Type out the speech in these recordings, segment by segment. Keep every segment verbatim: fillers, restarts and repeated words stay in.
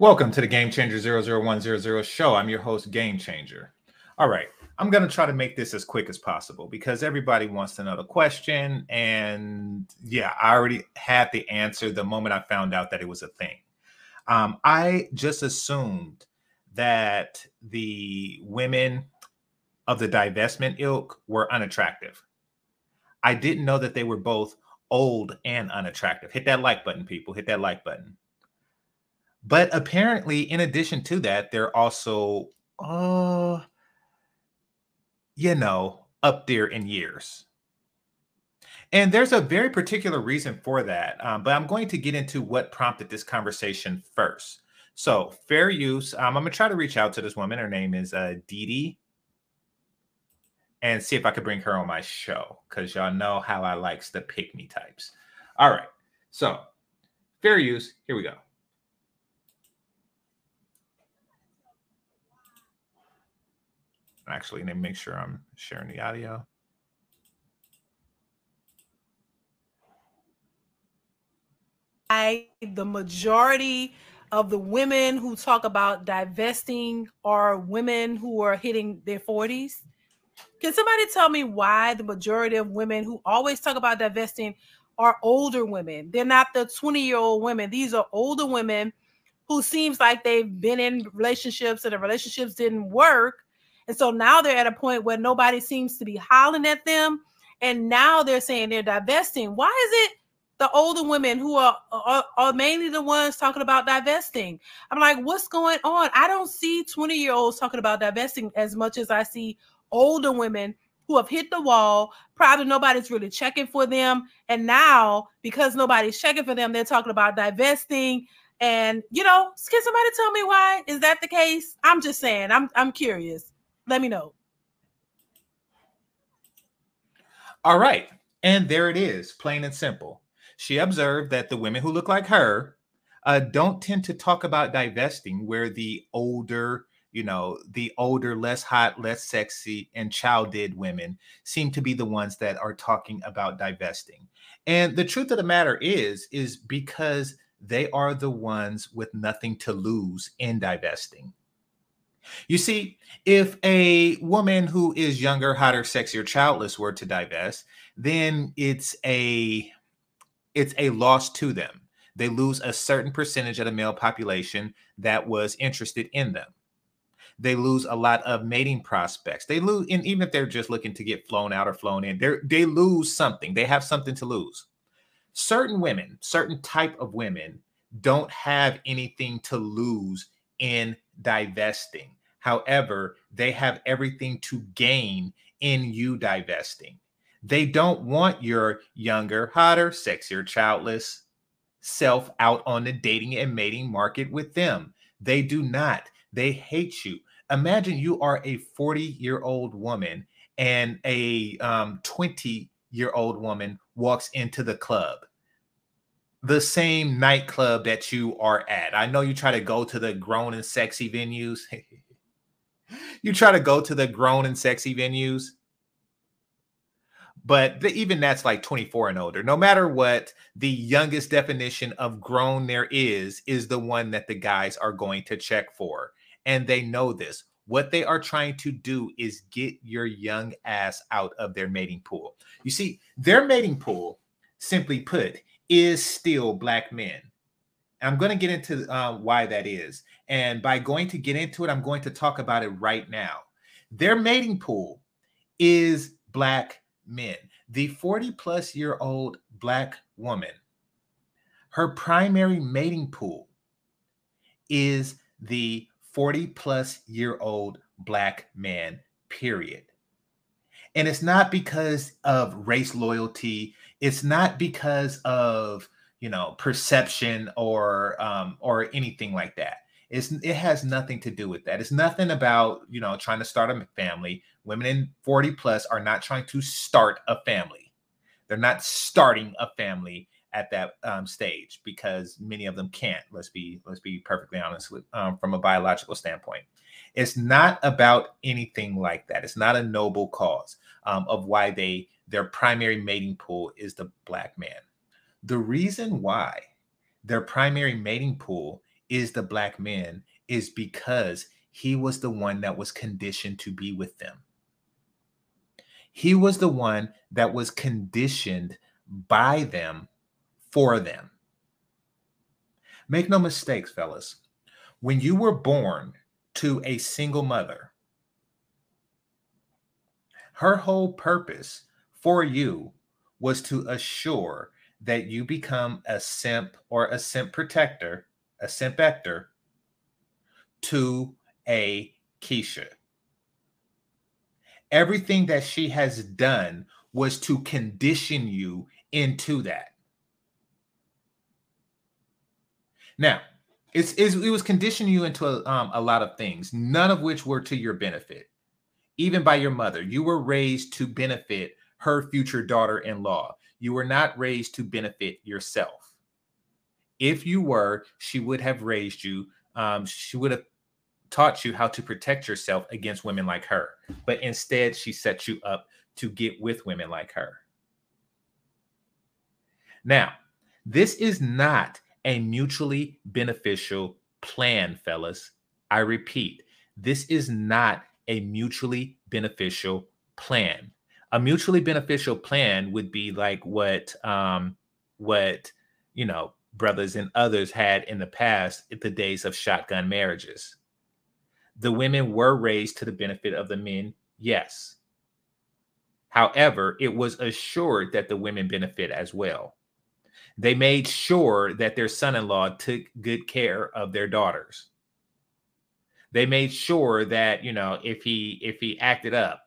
Welcome to the Game Changer zero zero one zero zero show. I'm your host, Game Changer. All right, I'm going to try to make this as quick as possible because everybody wants to know the question. And yeah, I already had the answer the moment I found out that it was a thing. Um, I just assumed that the women of the divestment ilk were unattractive. I didn't know that they were both old and unattractive. Hit that like button, people. Hit that like button. But apparently, in addition to that, they're also, uh, you know, up there in years. And there's a very particular reason for that. Um, but I'm going to get into what prompted this conversation first. So fair use. Um, I'm going to try to reach out to this woman. Her name is uh, Dee Dee. And see if I could bring her on my show. Because y'all know how I likes the pick-me types. All right. So fair use. Here we go. Actually, let me make sure I'm sharing the audio. I, the majority of the women who talk about divesting are women who are hitting their forties. Can somebody tell me why the majority of women who always talk about divesting are older women? They're not the twenty-year-old women. These are older women who seems like they've been in relationships and the relationships didn't work. And so now they're at a point where nobody seems to be hollering at them. And now they're saying they're divesting. Why is it the older women who are, are, are mainly the ones talking about divesting. I'm like, what's going on? I don't see twenty-year-olds talking about divesting as much as I see older women who have hit the wall. Probably nobody's really checking for them. And now, because nobody's checking for them, they're talking about divesting. And, you know, can somebody tell me why? Is that the case? I'm just saying. I'm I'm curious. Let me know. All right. And there it is, plain and simple. She observed that the women who look like her uh, don't tend to talk about divesting, where the older, you know, the older, less hot, less sexy, and childed women seem to be the ones that are talking about divesting. And the truth of the matter is, is because they are the ones with nothing to lose in divesting. You see, if a woman who is younger, hotter, sexier, childless were to divest, then it's a it's a loss to them. They lose a certain percentage of the male population that was interested in them. They lose a lot of mating prospects. They lose, and even if they're just looking to get flown out or flown in, they they lose something. They have something to lose. Certain women, certain type of women, don't have anything to lose in divesting. However, they have everything to gain in you divesting. They don't want your younger, hotter, sexier, childless self out on the dating and mating market with them. They do not. They hate you. Imagine you are a forty-year-old woman and a um, twenty-year-old woman walks into the club, the same nightclub that you are at. I know you try to go to the grown and sexy venues. You try to go to the grown and sexy venues. But the, even that's like twenty-four and older. No matter what, the youngest definition of grown there is, is the one that the guys are going to check for. And they know this. What they are trying to do is get your young ass out of their mating pool. You see, their mating pool, simply put, is still black men. I'm going to get into uh, why that is. And by going to get into it, I'm going to talk about it right now. Their mating pool is black men. The forty plus year old black woman, her primary mating pool is the forty plus year old black man, period. And it's not because of race loyalty. It's not because of, you know, perception or um, or anything like that. It's, it has nothing to do with that. It's nothing about, you know, trying to start a family. Women in forty plus are not trying to start a family. They're not starting a family at that um, stage because many of them can't. Let's be let's be perfectly honest with, um, from a biological standpoint. It's not about anything like that. It's not a noble cause um, of why they their primary mating pool is the black man. The reason why their primary mating pool is the black man is because he was the one that was conditioned to be with them. He was the one that was conditioned by them for them. Make no mistakes, fellas. When you were born to a single mother, her whole purpose for you was to assure that you become a simp or a simp protector, a simp actor to a Keisha. Everything that she has done was to condition you into that. Now, it's, it's, it was conditioning you into a, um, a lot of things, none of which were to your benefit. Even by your mother, you were raised to benefit her future daughter-in-law. You were not raised to benefit yourself. If you were, she would have raised you. Um, she would have taught you how to protect yourself against women like her. But instead, she set you up to get with women like her. Now, this is not a mutually beneficial plan, fellas. I repeat, this is not a mutually beneficial plan. A mutually beneficial plan would be like what, um, what, you know, brothers and others had in the past at the days of shotgun marriages. The women were raised to the benefit of the men, yes. However, it was assured that the women benefit as well. They made sure that their son-in-law took good care of their daughters. They made sure that, you know, if he if he acted up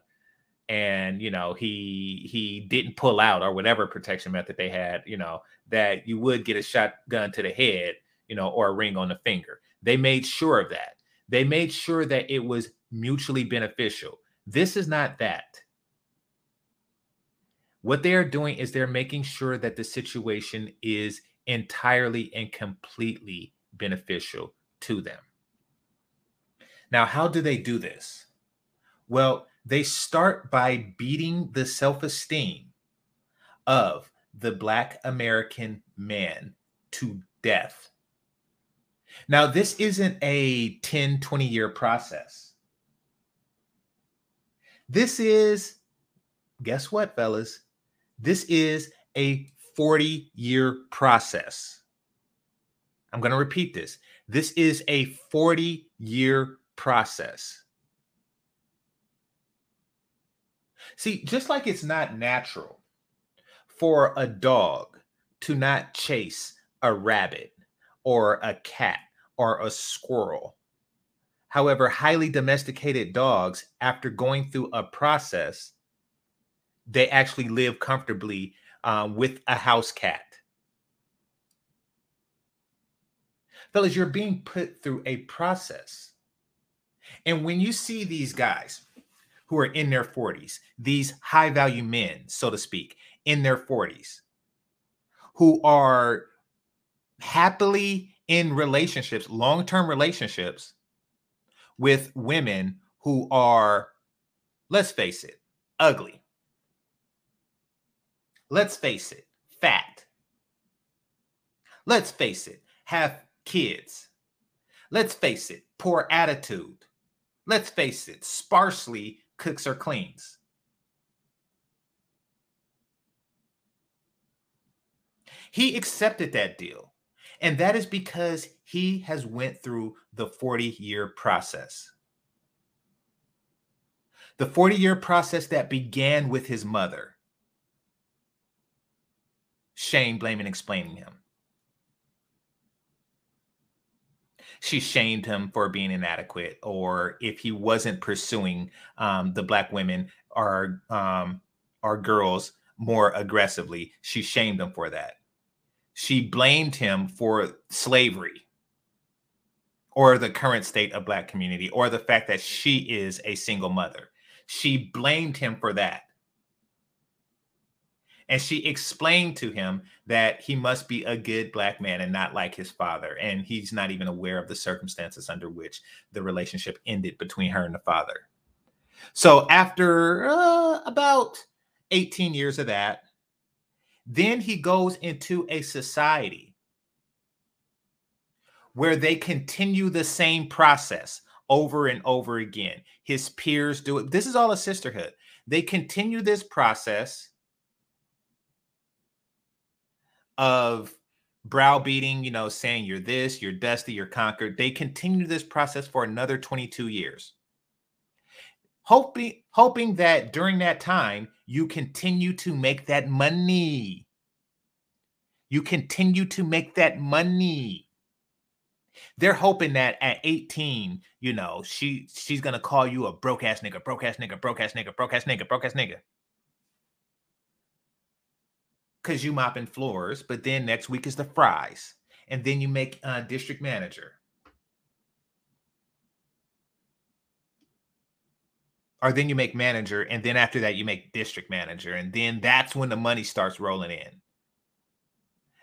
and, you know, he he didn't pull out or whatever protection method they had, you know, that you would get a shotgun to the head, you know, or a ring on the finger. They made sure of that. They made sure that it was mutually beneficial. This is not that. What they are doing is they're making sure that the situation is entirely and completely beneficial to them. Now, how do they do this? Well, they start by beating the self-esteem of the Black American man to death. Now, this isn't a ten, twenty-year process. This is, guess what, fellas? This is a forty-year process. I'm going to repeat this. This is a forty-year process. See, just like it's not natural for a dog to not chase a rabbit or a cat or a squirrel. However, highly domesticated dogs, after going through a process, they actually live comfortably um, with a house cat. Fellas, you're being put through a process. And when you see these guys who are in their forties, these high-value men, so to speak, in their forties, who are happily in relationships, long-term relationships with women who are, let's face it, ugly. Let's face it, fat. Let's face it, have kids. Let's face it, poor attitude. Let's face it, sparsely cooks or cleans. He accepted that deal, and that is because he has went through the forty-year process. The forty-year process that began with his mother. Shame, blaming, explaining him. She shamed him for being inadequate, or if he wasn't pursuing um, the Black women or, um, or girls more aggressively, she shamed him for that. She blamed him for slavery or the current state of Black community or the fact that she is a single mother. She blamed him for that. And she explained to him that he must be a good Black man and not like his father. And he's not even aware of the circumstances under which the relationship ended between her and the father. So after uh, about eighteen years of that, then he goes into a society where they continue the same process over and over again. His peers do it. This is all a sisterhood. They continue this process of browbeating, you know, saying you're this, you're dusty, you're conquered. They continue this process for another twenty-two years. Hoping, hoping that during that time, you continue to make that money. You continue to make that money. They're hoping that at eighteen, you know, she she's going to call you a broke ass nigga, broke ass nigga, broke ass nigga, broke ass nigga, broke ass nigga. Because you mopping floors, but then next week is the fries. And then you make uh, district manager. Or then you make manager, and then after that you make district manager. And then that's when the money starts rolling in.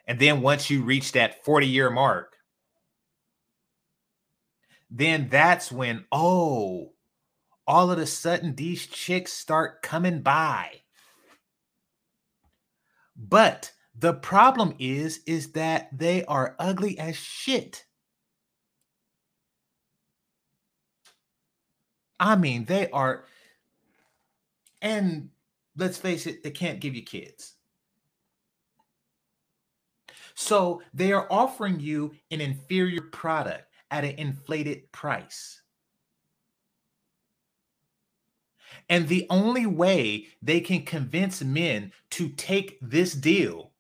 And then once you reach that forty-year mark, then that's when, oh, all of a sudden these chicks start coming by. But the problem is, is that they are ugly as shit. I mean, they are. And let's face it, they can't give you kids. So they are offering you an inferior product at an inflated price. And the only way they can convince men to take this deal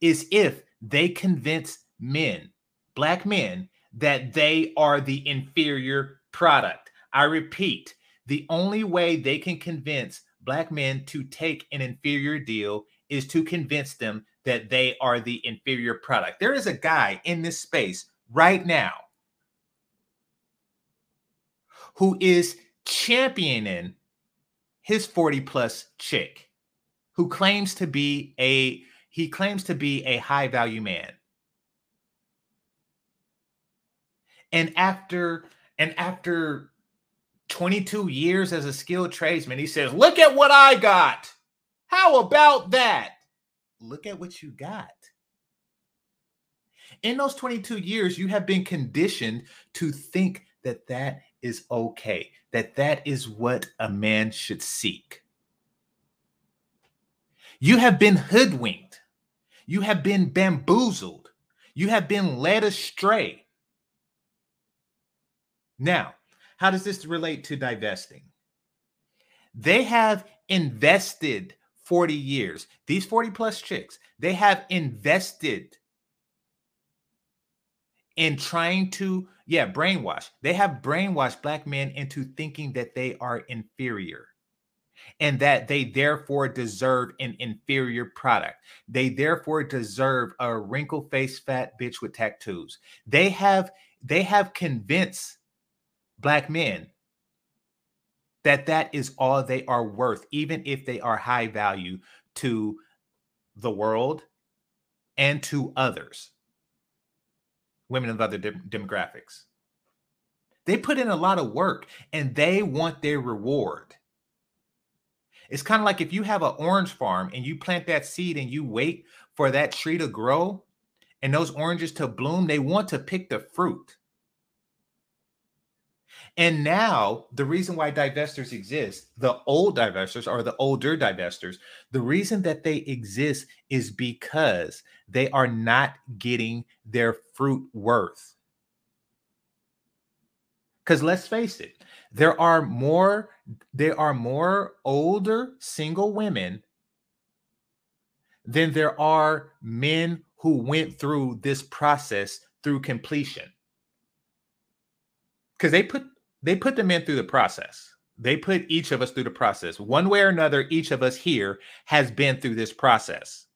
is if they convince men, black men, that they are the inferior product. I repeat, the only way they can convince black men to take an inferior deal is to convince them that they are the inferior product. There is a guy in this space right now who is championing his forty plus chick who claims to be a, he claims to be a high value man. And after, and after twenty-two years as a skilled tradesman, he says, look at what I got. How about that? Look at what you got. In those twenty-two years, you have been conditioned to think that that is okay, that that is what a man should seek. You have been hoodwinked. You have been bamboozled. You have been led astray. Now, how does this relate to divesting? They have invested forty years. These forty plus chicks, they have invested in trying to, yeah, brainwash. They have brainwashed black men into thinking that they are inferior and that they therefore deserve an inferior product. They therefore deserve a wrinkle-faced fat bitch with tattoos. They have, they have convinced black men that that is all they are worth, even if they are high value to the world and to others, women of other dem- demographics. They put in a lot of work and they want their reward. It's kind of like if you have an orange farm and you plant that seed and you wait for that tree to grow and those oranges to bloom, they want to pick the fruit. And now the reason why divestors exist, the old divestors or the older divestors, the reason that they exist is because they are not getting their fruit worth. Because let's face it, there are more, there are more older single women than there are men who went through this process through completion. Because they put, they put the men through the process. They put each of us through the process. One way or another, each of us here has been through this process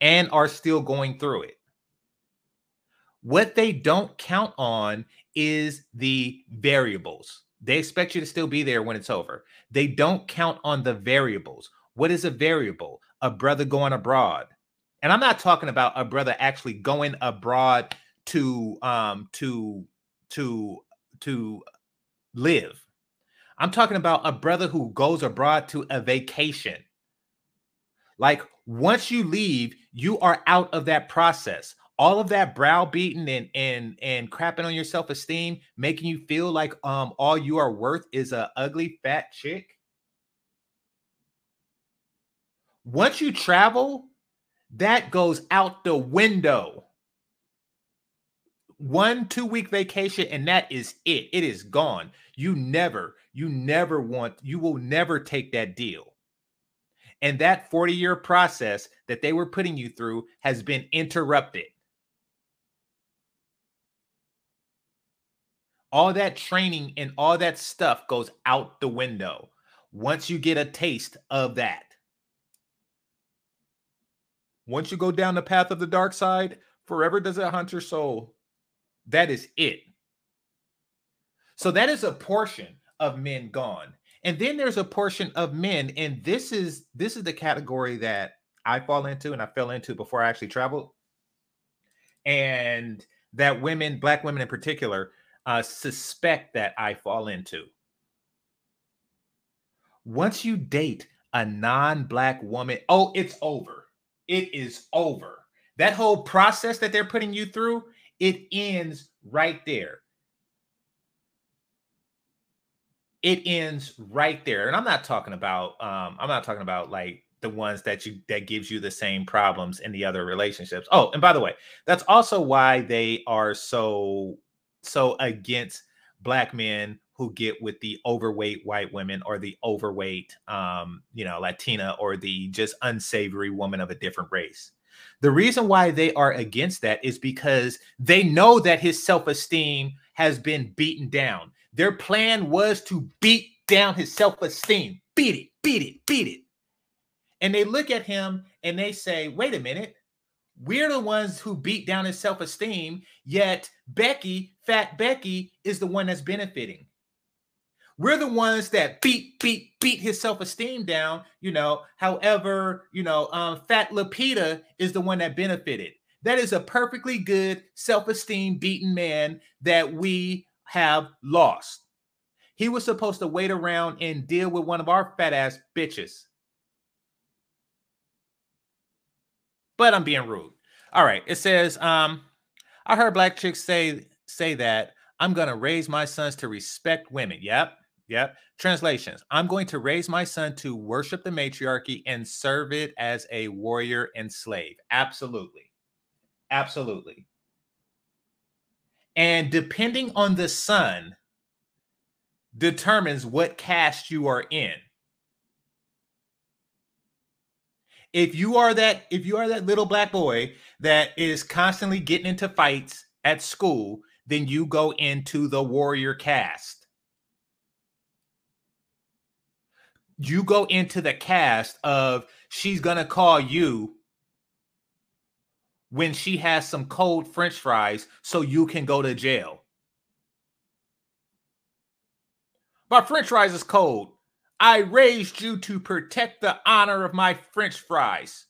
and are still going through it. What they don't count on is the variables. They expect you to still be there when it's over. They don't count on the variables. What is a variable? A brother going abroad. And I'm not talking about a brother actually going abroad to, um, to, to, to live. I'm talking about a brother who goes abroad to a vacation. Like once you leave, you are out of that process. All of that browbeating and and and crapping on your self-esteem, making you feel like um all you are worth is a ugly fat chick. Once you travel, that goes out the window. One, two week vacation, and that is it. It is gone. You never, you never want, you will never take that deal. And that forty year process that they were putting you through has been interrupted. All that training and all that stuff goes out the window once you get a taste of that. Once you go down the path of the dark side, forever does it haunt your soul. That is it. So that is a portion of men gone. And then there's a portion of men, and this is this is the category that I fall into and I fell into before I actually traveled. And that women, black women in particular, uh, suspect that I fall into. Once you date a non-black woman, oh, it's over. It is over. That whole process that they're putting you through, it ends right there. It ends right there. And I'm not talking about, um, I'm not talking about like the ones that you, that gives you the same problems in the other relationships. Oh, and by the way, that's also why they are so, so against black men who get with the overweight white women or the overweight, um, you know, Latina or the just unsavory woman of a different race. The reason why they are against that is because they know that his self-esteem has been beaten down. Their plan was to beat down his self-esteem. Beat it, beat it, beat it. And they look at him and they say, wait a minute, we're the ones who beat down his self-esteem, yet Becky, Fat Becky, is the one that's benefiting. We're the ones that beat, beat, beat his self-esteem down, you know. However, you know, um, Fat Lupita is the one that benefited. That is a perfectly good self-esteem beaten man that we have lost. He was supposed to wait around and deal with one of our fat ass bitches. But I'm being rude. All right. It says, um, I heard black chicks say, say that I'm going to raise my sons to respect women. Yep. Yep. Translations. I'm going to raise my son to worship the matriarchy and serve it as a warrior and slave. Absolutely. Absolutely. And depending on the son determines what caste you are in. If you are that, if you are that little black boy that is constantly getting into fights at school, then you go into the warrior caste. You go into the caste of she's gonna call you when she has some cold French fries so you can go to jail. My French fries is cold. I raised you to protect the honor of my French fries.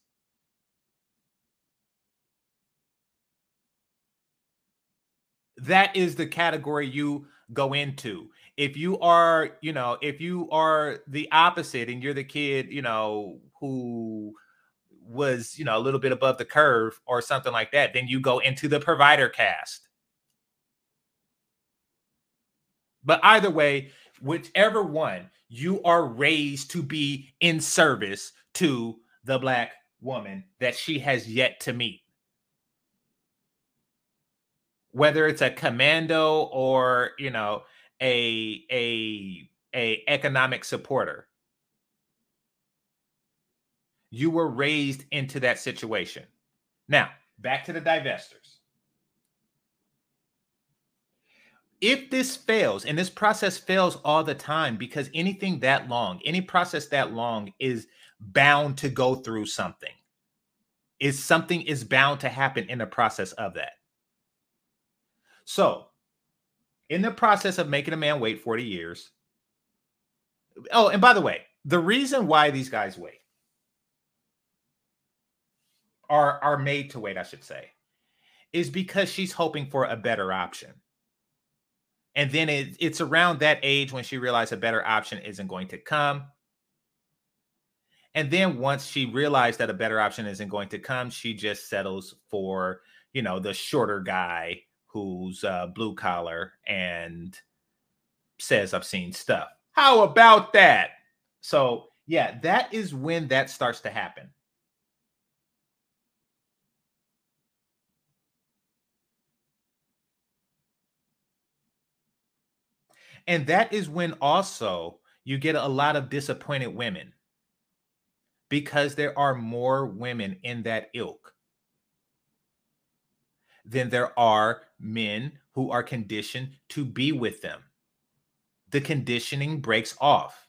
That is the category you go into. If you are, you know, if you are the opposite and you're the kid, you know, who was, you know, a little bit above the curve or something like that, then you go into the provider caste. But either way, whichever one, you are raised to be in service to the black woman that she has yet to meet. Whether it's a commando or, you know, a, a, a economic supporter. You were raised into that situation. Now, back to the divestors. If this fails, and this process fails all the time, because anything that long, any process that long is bound to go through something. Is something is bound to happen in the process of that. So, in the process of making a man wait forty years. Oh, and by the way, the reason why these guys wait, are, are made to wait, I should say, is because she's hoping for a better option. And then it, it's around that age when she realized a better option isn't going to come. And then once she realized that a better option isn't going to come, she just settles for, you know, the shorter guy who's uh, blue collar and says obscene stuff. How about that? So, yeah, that is when that starts to happen. And that is when also you get a lot of disappointed women because there are more women in that ilk than there are men who are conditioned to be with them. The conditioning breaks off.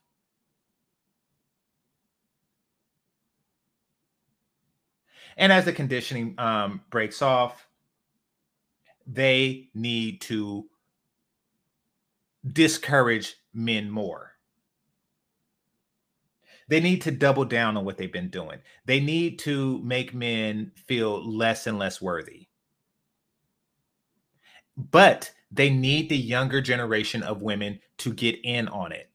And as the conditioning um, breaks off, they need to discourage men more. They need to double down on what they've been doing. They need to make men feel less and less worthy. But they need the younger generation of women to get in on it.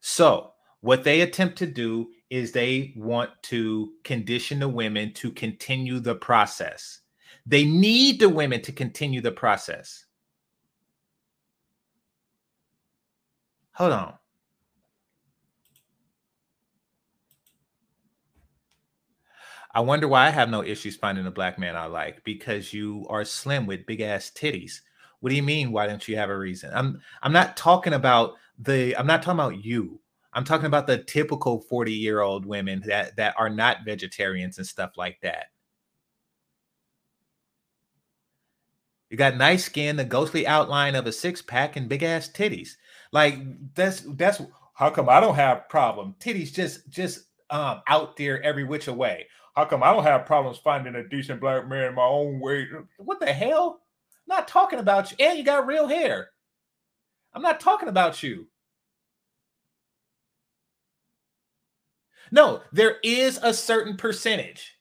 So what they attempt to do is they want to condition the women to continue the process. They need the women to continue the process. Hold on. I wonder why I have no issues finding a black man I like, because you are slim with big ass titties. What do you mean? Why don't you have a reason? I'm I'm not talking about the I'm not talking about you. I'm talking about the typical forty-year-old women that, that are not vegetarians and stuff like that. You got nice skin, the ghostly outline of a six-pack, and big-ass titties. Like, that's that's how come I don't have problem. Titties just, just um, out there every which way. How come I don't have problems finding a decent black man my own way? What the hell? I'm not talking about you. And you got real hair. I'm not talking about you. No, there is a certain percentage.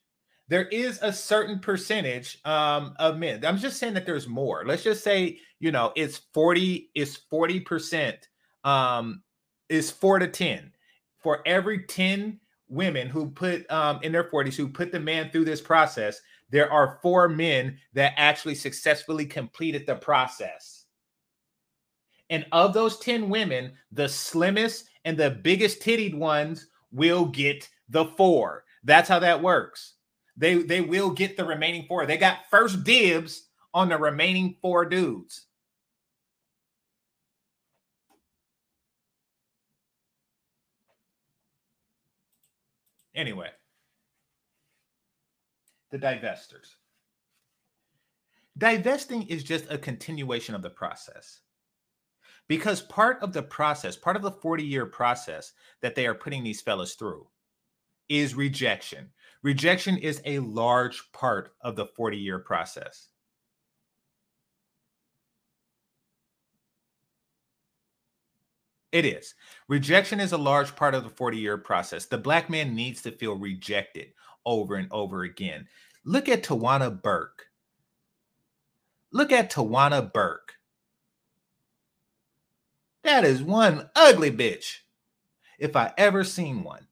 There is a certain percentage um, of men. I'm just saying that there's more. Let's just say, you know, it's forty, it's forty percent, um, is four to ten. For every ten women who put um, in their forties, who put the man through this process, there are four men that actually successfully completed the process. And of those ten women, the slimmest and the biggest tittied ones will get the four. That's how that works. They, they will get the remaining four. They got first dibs on the remaining four dudes. Anyway, the divestors. Divesting is just a continuation of the process. Because part of the process, part of the forty-year process that they are putting these fellas through is rejection. Rejection is a large part of the forty-year process. It is. Rejection is a large part of the forty-year process. The black man needs to feel rejected over and over again. Look at Tarana Burke. Look at Tarana Burke. That is one ugly bitch, if I ever seen one.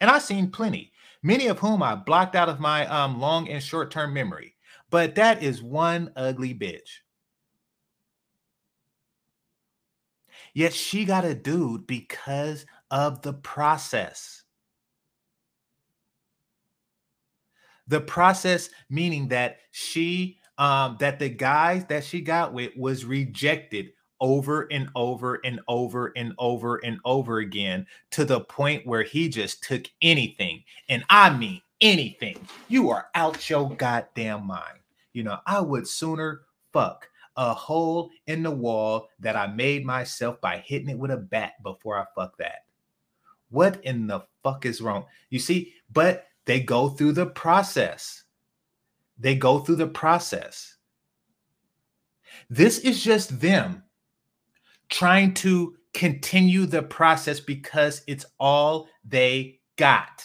And I've seen plenty, many of whom I blocked out of my um, long and short-term memory. But that is one ugly bitch. Yet she got a dude because of the process. The process meaning that she, um, that the guys that she got with was rejected over and over and over and over and over again to the point where he just took anything. And I mean anything. You are out your goddamn mind. You know, I would sooner fuck a hole in the wall that I made myself by hitting it with a bat before I fuck that. What in the fuck is wrong? You see, but they go through the process. They go through the process. This is just them trying to continue the process because it's all they got.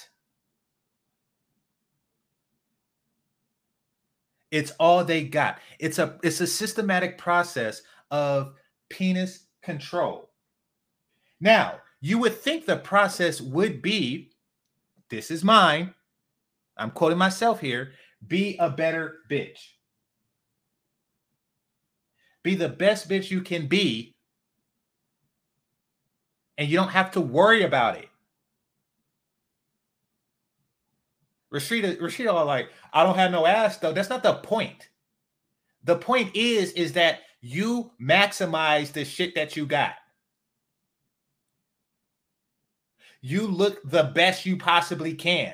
It's all they got. It's a, it's a systematic process of penis control. Now, you would think the process would be, this is mine, I'm quoting myself here, be a better bitch. Be the best bitch you can be. And you don't have to worry about it. Rashida, Rashida are like, I don't have no ass though. That's not the point. The point is, is that you maximize the shit that you got. You look the best you possibly can.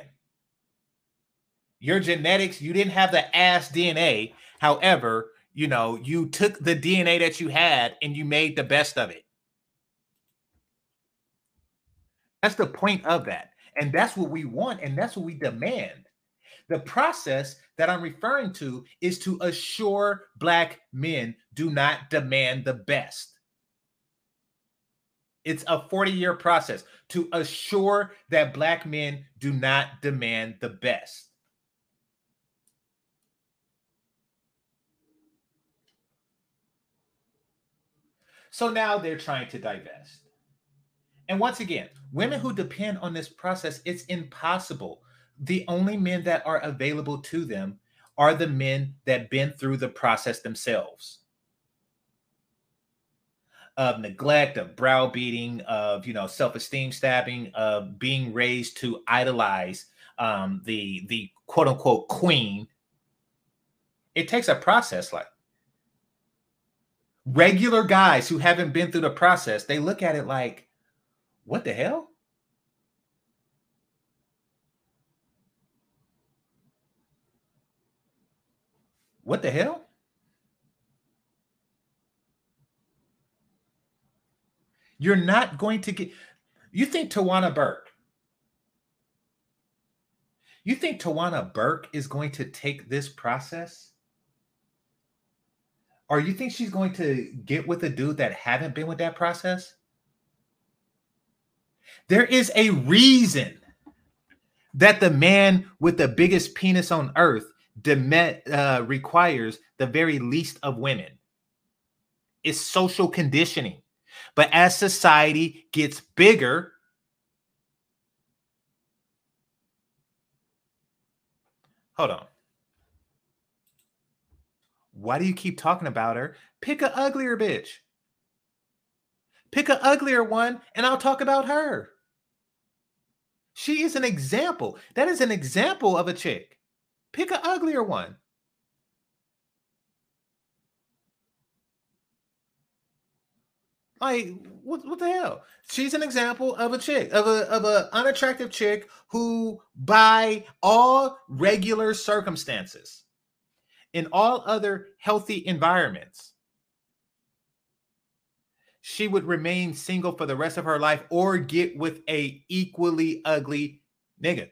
Your genetics, you didn't have the ass D N A. However, you know, you took the D N A that you had and you made the best of it. That's the point of that. And that's what we want. And that's what we demand. The process that I'm referring to is to assure black men do not demand the best. It's a forty-year process to assure that black men do not demand the best. So now they're trying to divest. And once again, women who depend on this process, it's impossible. The only men that are available to them are the men that been through the process themselves. Of neglect, of browbeating, of, you know, self-esteem stabbing, of being raised to idolize um, the, the quote-unquote queen. It takes a process like regular guys who haven't been through the process, they look at it like, What the hell? What the hell? You're not going to get... You think Tarana Burke. You think Tarana Burke is going to take this process? Or you think she's going to get with a dude that haven't been with that process? There is a reason that the man with the biggest penis on earth demet, uh, requires the very least of women. It's social conditioning. But as society gets bigger, hold on. Why do you keep talking about her? Pick an uglier bitch. Pick an uglier one and I'll talk about her. She is an example. That is an example of a chick. Pick an uglier one. Like, what, what the hell? She's an example of a chick, of a of a unattractive chick who, by all regular circumstances, in all other healthy environments, she would remain single for the rest of her life or get with a equally ugly nigga.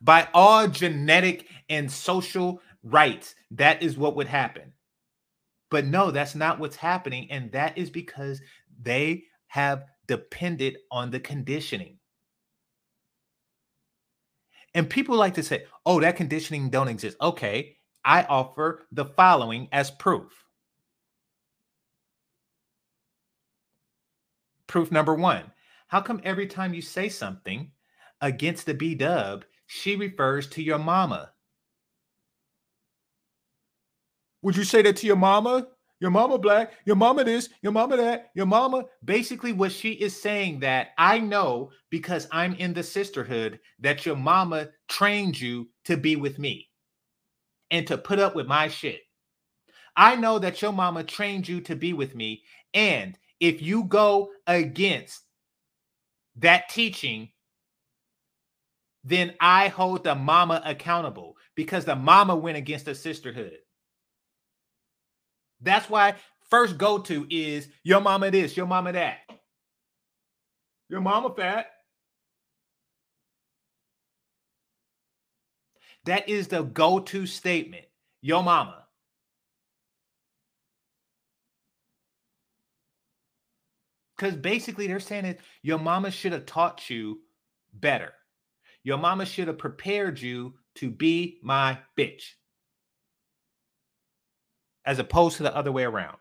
By all genetic and social rights, that is what would happen. But no, that's not what's happening. And that is because they have depended on the conditioning. And people like to say, oh, that conditioning don't exist. Okay, I offer the following as proof. Proof number one, how come every time you say something against the B-dub, she refers to your mama? Would you say that to your mama? Your mama black, your mama this, your mama that, your mama. Basically what she is saying that I know because I'm in the sisterhood that your mama trained you to be with me and to put up with my shit. I know that your mama trained you to be with me. And if you go against that teaching, then I hold the mama accountable because the mama went against the sisterhood. That's why first go-to is your mama this, your mama that. Your mama fat. That is the go-to statement. Your mama. Because basically they're saying that your mama should have taught you better. Your mama should have prepared you to be my bitch. As opposed to the other way around.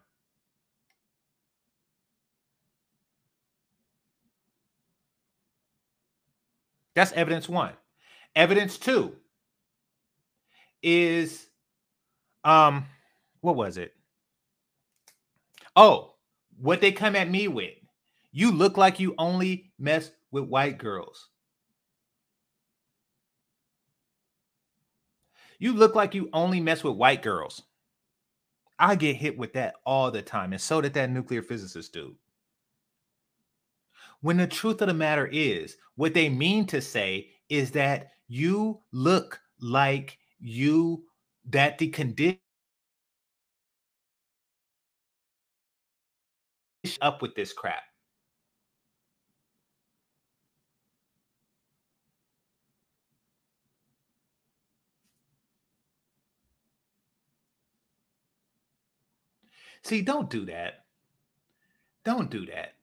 That's evidence one. Evidence two is, um, what was it? Oh, what they come at me with. You look like you only mess with white girls. You look like you only mess with white girls. I get hit with that all the time. And so did that nuclear physicist dude. When the truth of the matter is, what they mean to say is that you look like you, that the condition up with this crap. See, don't do that. Don't do that.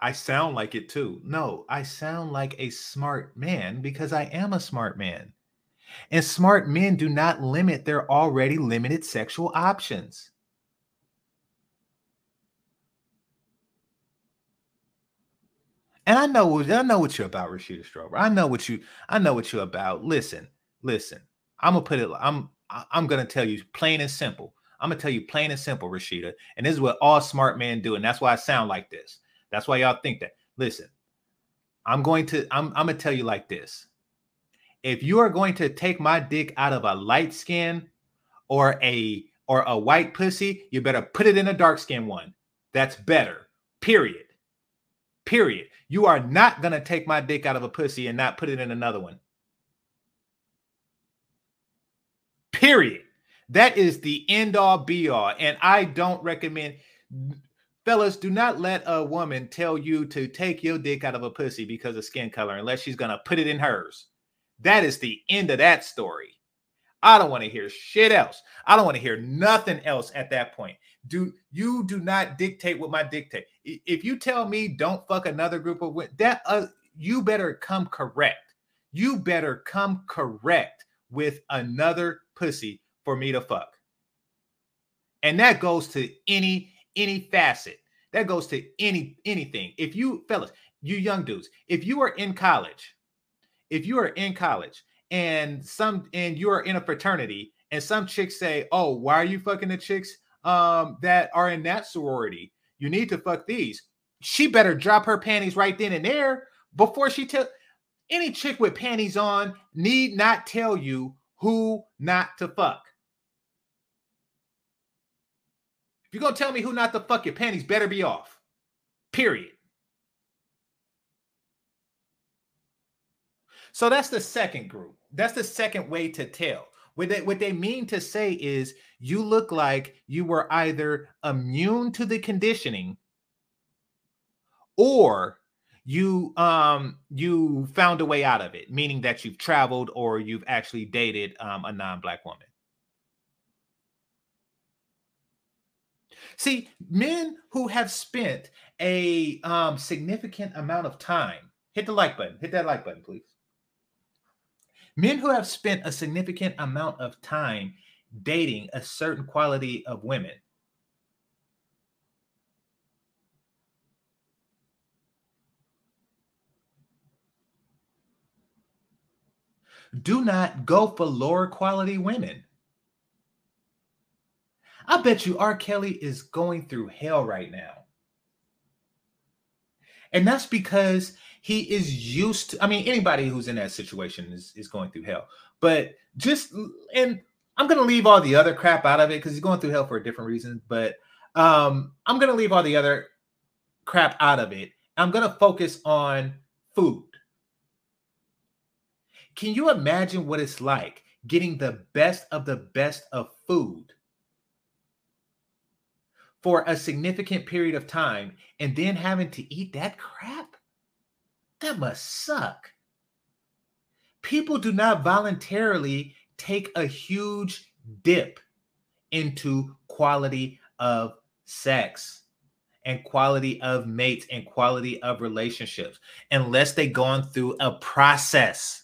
I sound like it too. No, I sound like a smart man because I am a smart man. And smart men do not limit their already limited sexual options. And I know, I know what you're about, Rashida Strober. I know what you, I know what you're about. Listen, listen. I'm gonna put it. I'm, I'm gonna tell you plain and simple. I'm going to tell you plain and simple, Rashida. And this is what all smart men do. And that's why I sound like this. That's why y'all think that. Listen, I'm going to, I'm, I'm going to tell you like this. If you are going to take my dick out of a light skin or a, or a white pussy, you better put it in a dark-skinned one. That's better. Period. Period. You are not going to take my dick out of a pussy and not put it in another one. Period. That is the end-all, be-all. And I don't recommend... Fellas, do not let a woman tell you to take your dick out of a pussy because of skin color unless she's going to put it in hers. That is the end of that story. I don't want to hear shit else. I don't want to hear nothing else at that point. Do you do not dictate what my dictate. If you tell me don't fuck another group of women, that uh, you better come correct. You better come correct with another pussy for me to fuck. And that goes to any any facet. That goes to any anything. If you fellas, you young dudes, if you are in college, if you are in college and some and you are in a fraternity and some chicks say, "Oh, why are you fucking the chicks um that are in that sorority? You need to fuck these." She better drop her panties right then and there before she tell any chick with panties on need not tell you who not to fuck. If you're going to tell me who not to fuck, your panties better be off. Period. So that's the second group. That's the second way to tell. What they, what they mean to say is you look like you were either immune to the conditioning or you um, you found a way out of it, meaning that you've traveled or you've actually dated um, a non-black woman. See, men who have spent a um, significant amount of time, hit the like button, hit that like button, please. Men who have spent a significant amount of time dating a certain quality of women do not go for lower quality women. I bet you R. Kelly is going through hell right now. And that's because he is used to, I mean, anybody who's in that situation is, is going through hell. But just, and I'm going to leave all the other crap out of it because he's going through hell for a different reason. But um, I'm going to leave all the other crap out of it. I'm going to focus on food. Can you imagine what it's like getting the best of the best of food for a significant period of time and then having to eat that crap? That must suck. People do not voluntarily take a huge dip into quality of sex and quality of mates and quality of relationships unless they've gone through a process,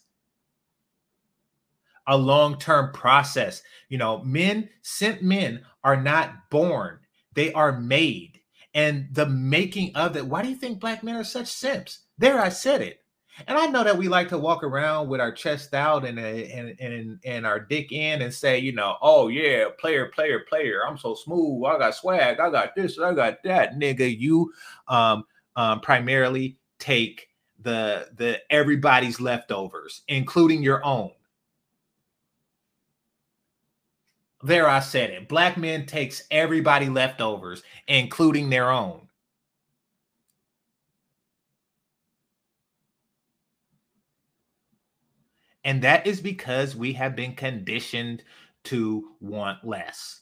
a long-term process. You know, men, simp men are not born. They are made, and the making of it. Why do you think black men are such simps? There, I said it. And I know that we like to walk around with our chest out and and and, and our dick in and say, you know, oh yeah, player, player, player. I'm so smooth. I got swag. I got this. I got that. Nigga, you um, um, primarily take the the everybody's leftovers, including your own. There, I said it. Black men takes everybody leftovers, including their own. And that is because we have been conditioned to want less.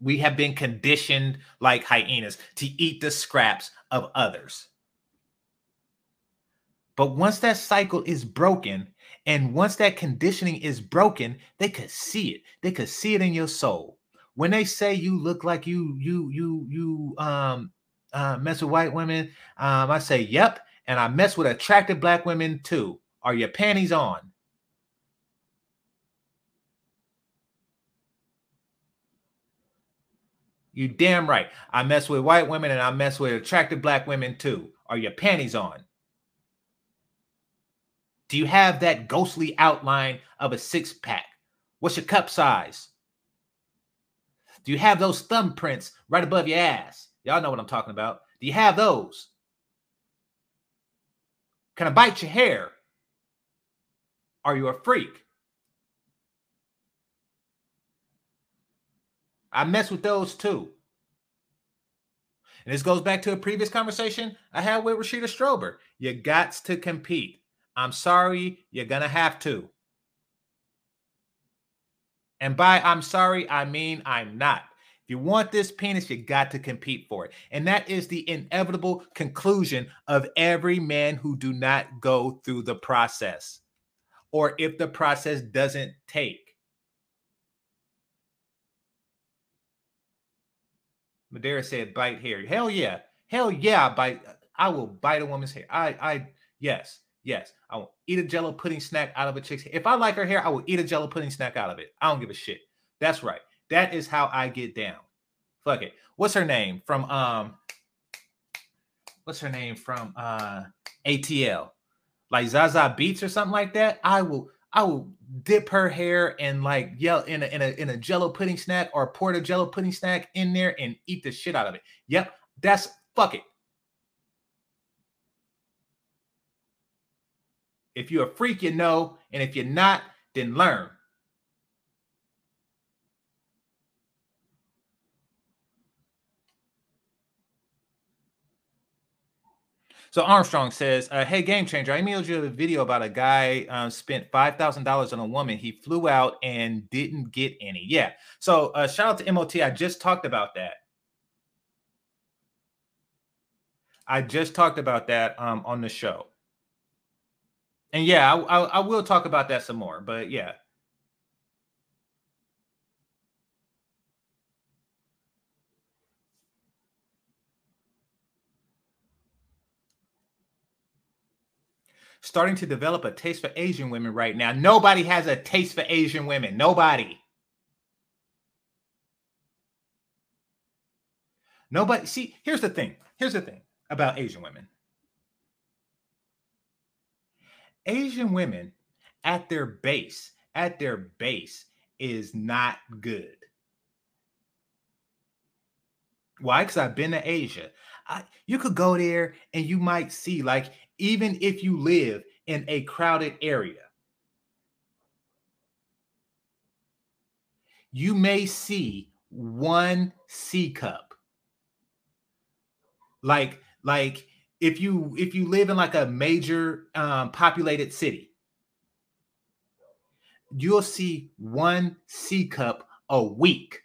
We have been conditioned like hyenas to eat the scraps of others. But once that cycle is broken, and once that conditioning is broken, they could see it. They could see it in your soul. When they say you look like you you you you um uh, mess with white women, um, I say yep, and I mess with attractive black women too. Are your panties on? You damn right. I mess with white women and I mess with attractive black women too. Are your panties on? Do you have that ghostly outline of a six-pack? What's your cup size? Do you have those thumbprints right above your ass? Y'all know what I'm talking about. Do you have those? Can I bite your hair? Are you a freak? I mess with those too. And this goes back to a previous conversation I had with Rashida Strober. You got to compete. I'm sorry, you're going to have to. And by I'm sorry, I mean I'm not. If you want this penis, you got to compete for it. And that is the inevitable conclusion of every man who do not go through the process. Or if the process doesn't take. Madeira said, bite hair. Hell yeah. Hell yeah, I bite. I will bite a woman's hair. I, I, yes, yes. I will eat a Jell-O pudding snack out of a chick's hair. If I like her hair, I will eat a Jell-O pudding snack out of it. I don't give a shit. That's right. That is how I get down. Fuck it. What's her name from um? What's her name from uh A T L? Like Zaza Beetz or something like that. I will I will dip her hair and like yell in a in a in a Jell-O pudding snack or pour the Jell-O pudding snack in there and eat the shit out of it. Yep, that's fuck it. If you're a freak, you know, and if you're not, then learn. So Armstrong says, uh, hey, Game Changer, I emailed you a video about a guy um, spent five thousand dollars on a woman. He flew out and didn't get any. Yeah. So uh, shout out to M O T. I just talked about that. I just talked about that um, on the show. And yeah, I, I, I will talk about that some more, but yeah. Starting to develop a taste for Asian women right now. Nobody has a taste for Asian women. Nobody. Nobody. See, here's the thing. Here's the thing about Asian women. Asian women at their base, at their base is not good. Why? Because I've been to Asia. I, you could go there and you might see like, even if you live in a crowded area, you may see one C cup. Like, like if you if you live in like a major um, populated city, you'll see one C cup a week,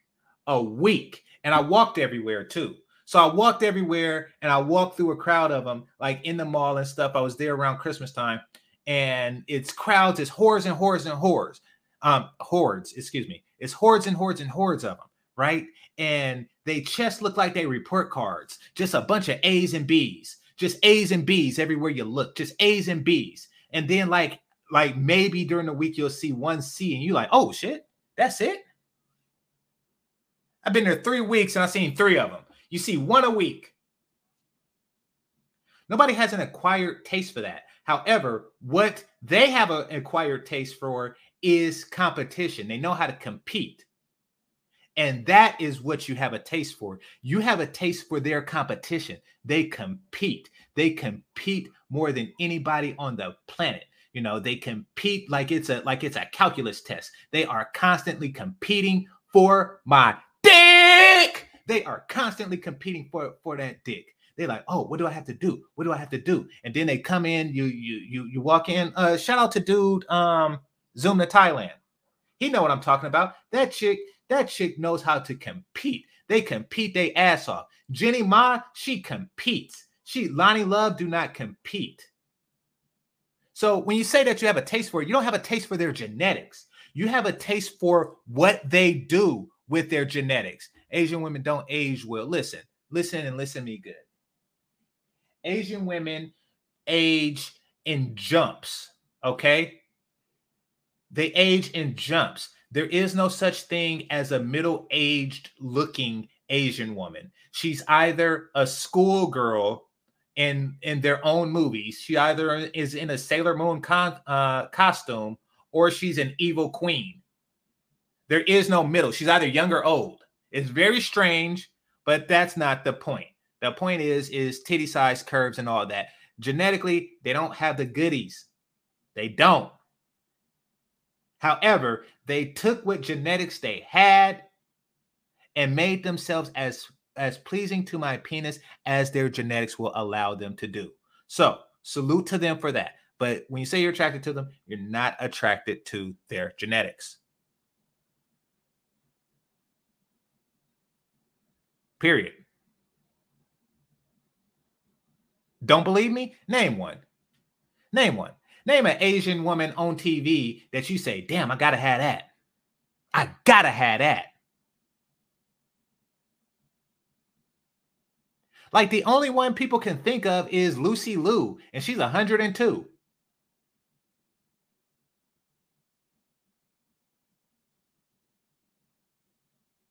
a week. And I walked everywhere too. So I walked everywhere and I walked through a crowd of them, like in the mall and stuff. I was there around Christmas time and it's crowds, it's hordes and hordes and hordes, um, hordes, excuse me. It's hordes and hordes and hordes of them, right? And they just look like they report cards, just a bunch of A's and B's, just A's and B's everywhere you look, just A's and B's. And then like, like maybe during the week, you'll see one C and you're like, oh shit, that's it. I've been there three weeks and I've seen three of them. You see one a week. Nobody has an acquired taste for that. However, what they have an acquired taste for is competition. They know how to compete. And that is what you have a taste for. You have a taste for their competition. They compete. They compete more than anybody on the planet. You know, they compete like it's a like it's a calculus test. They are constantly competing for my dick. They are constantly competing for, for that dick. They're like, oh, what do I have to do? What do I have to do? And then they come in, you you you you walk in. Uh, shout out to dude, um, Zoom to Thailand. He know what I'm talking about. That chick, that chick knows how to compete. They compete their ass off. Jenny Ma, she competes. She, Lonnie Love, do not compete. So when you say that you have a taste for it, you don't have a taste for their genetics. You have a taste for what they do with their genetics. Asian women don't age well. Listen, listen and listen to me good. Asian women age in jumps, okay? They age in jumps. There is no such thing as a middle-aged looking Asian woman. She's either a schoolgirl in, in their own movies. She either is in a Sailor Moon con, uh, costume or she's an evil queen. There is no middle. She's either young or old. It's very strange, but that's not the point. The point is, is titty size, curves, and all that. Genetically, they don't have the goodies. They don't. However, they took what genetics they had and made themselves as as pleasing to my penis as their genetics will allow them to do. So salute to them for that. But when you say you're attracted to them, you're not attracted to their genetics. Period. Don't believe me? Name one. Name one. Name an Asian woman on T V that you say, damn, I gotta have that. I gotta have that. Like, the only one people can think of is Lucy Liu, and she's one hundred and two.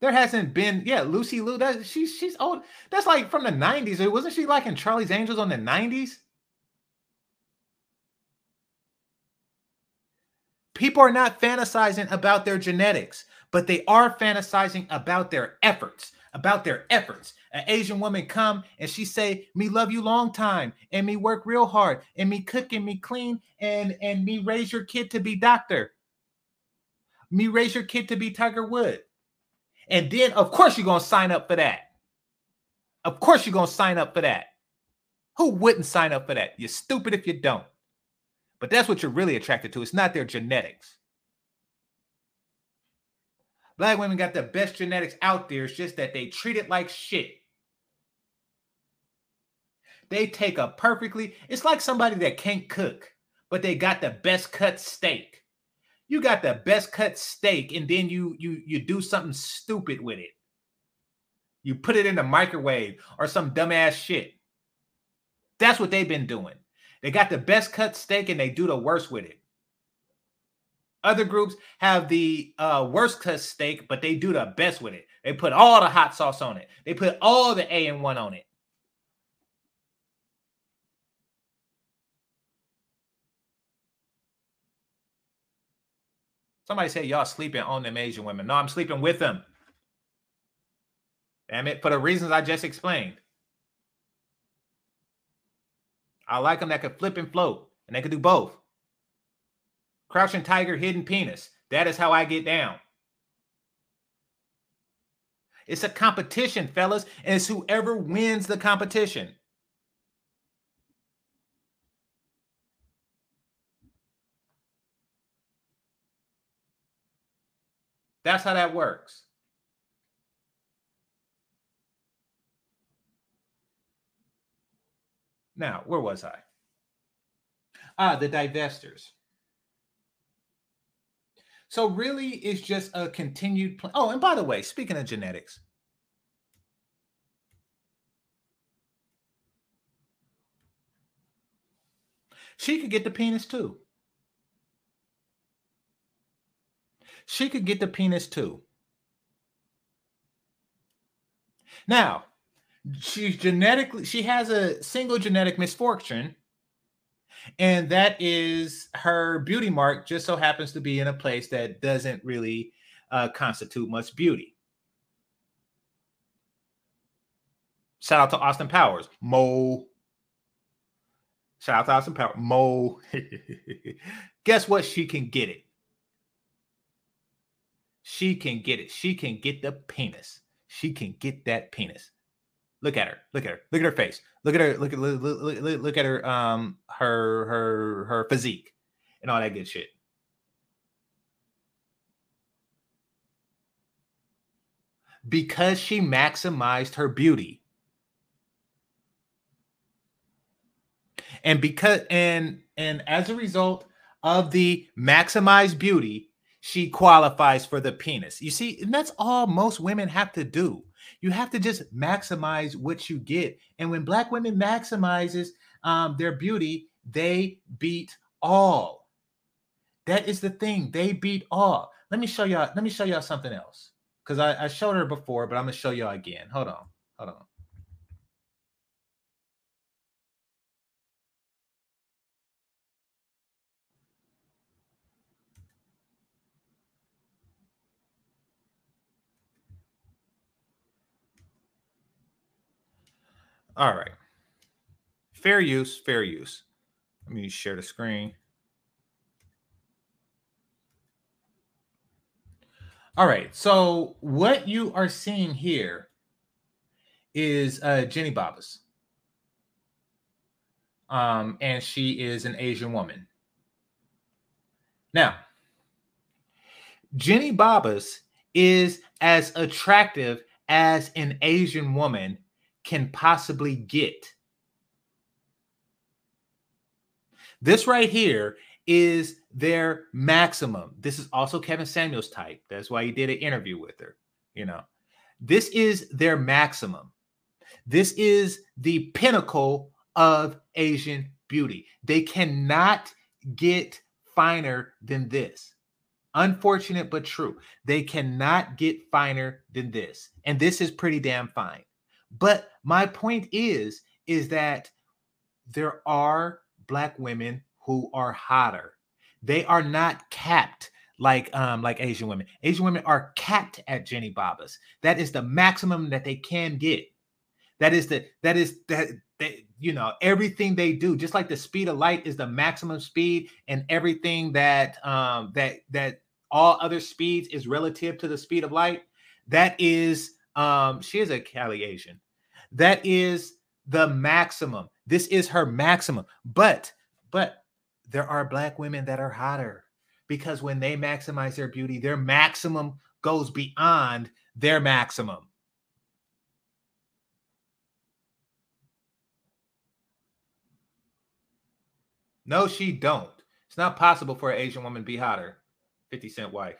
There hasn't been, yeah, Lucy Liu, that, she, she's old. That's like from the nineties. Wasn't she like in Charlie's Angels on the nineties? People are not fantasizing about their genetics, but they are fantasizing about their efforts, about their efforts. An Asian woman come and she say, me love you long time, and me work real hard, and me cook and me clean, and, and me raise your kid to be doctor. Me raise your kid to be Tiger Woods. And then, of course, you're going to sign up for that. Of course, you're going to sign up for that. Who wouldn't sign up for that? You're stupid if you don't. But that's what you're really attracted to. It's not their genetics. Black women got the best genetics out there. It's just that they treat it like shit. They take a perfectly, it's like somebody that can't cook, but they got the best cut steak. You got the best cut steak, and then you you you do something stupid with it. You put it in the microwave or some dumbass shit. That's what they've been doing. They got the best cut steak and they do the worst with it. Other groups have the uh, worst cut steak, but they do the best with it. They put all the hot sauce on it. They put all the A and one on it. Somebody said, y'all sleeping on them Asian women. No, I'm sleeping with them. Damn it, for the reasons I just explained. I like them that can flip and float, and they can do both. Crouching tiger, hidden penis. That is how I get down. It's a competition, fellas, and it's whoever wins the competition. That's how that works. Now, where was I? Ah, the divestors. So really, it's just a continued plan. Oh, and by the way, speaking of genetics, she could get the penis too. She could get the penis too. Now, she's genetically, she has a single genetic misfortune, and that is her beauty mark just so happens to be in a place that doesn't really uh, constitute much beauty. Shout out to Austin Powers. Mo. Shout out to Austin Powers. Mo. Guess what? She can get it. She can get it. She can get the penis. She can get that penis. Look at her. Look at her. Look at her face. Look at her. Look at look, look, look, look at her. Um, her her her physique and all that good shit. Because she maximized her beauty, and because and and as a result of the maximized beauty, she qualifies for the penis. You see, and that's all most women have to do. You have to just maximize what you get. And when Black women maximizes um, their beauty, they beat all. That is the thing. They beat all. Let me show y'all. Let me show y'all something else. Because I, I showed her before, but I'm going to show y'all again. Hold on. Hold on. All right. Fair use, fair use. Let me share the screen. All right. So what you are seeing here is uh, Jenny Babas. Um, and she is an Asian woman. Now, Jenny Babas is as attractive as an Asian woman can possibly get. This right here is their maximum. This is also Kevin Samuels' type. That's why he did an interview with her. You know, this is their maximum. This is the pinnacle of Asian beauty. They cannot get finer than this. Unfortunate, but true. They cannot get finer than this. And this is pretty damn fine. But my point is, is that there are Black women who are hotter. They are not capped like, um, like Asian women. Asian women are capped at Jenny Babas. That is the maximum that they can get. That is the, that is that, they, you know, everything they do, just like the speed of light is the maximum speed, and everything that, um, that, that all other speeds is relative to the speed of light. That is, um, she is a Cali Asian. That is the maximum. This is her maximum. But, but there are Black women that are hotter, because when they maximize their beauty, their maximum goes beyond their maximum. No, she don't. It's not possible for an Asian woman to be hotter. fifty cent wife.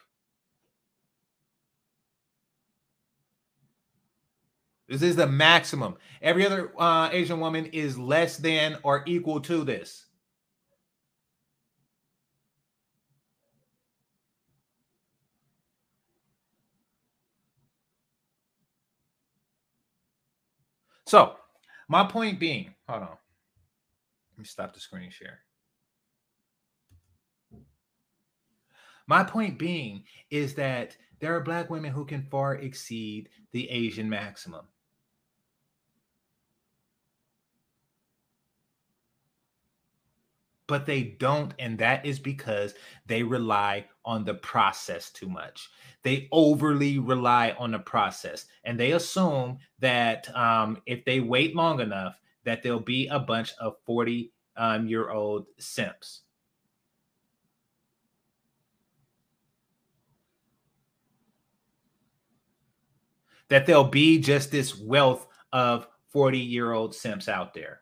This is the maximum. Every other uh, Asian woman is less than or equal to this. So my point being, hold on. Let me stop the screen share. My point being is that there are Black women who can far exceed the Asian maximum. But they don't, and that is because they rely on the process too much. They overly rely on the process, and they assume that um, if they wait long enough, that there'll be a bunch of forty-year-old um, simps. That there'll be just this wealth of forty-year-old simps out there.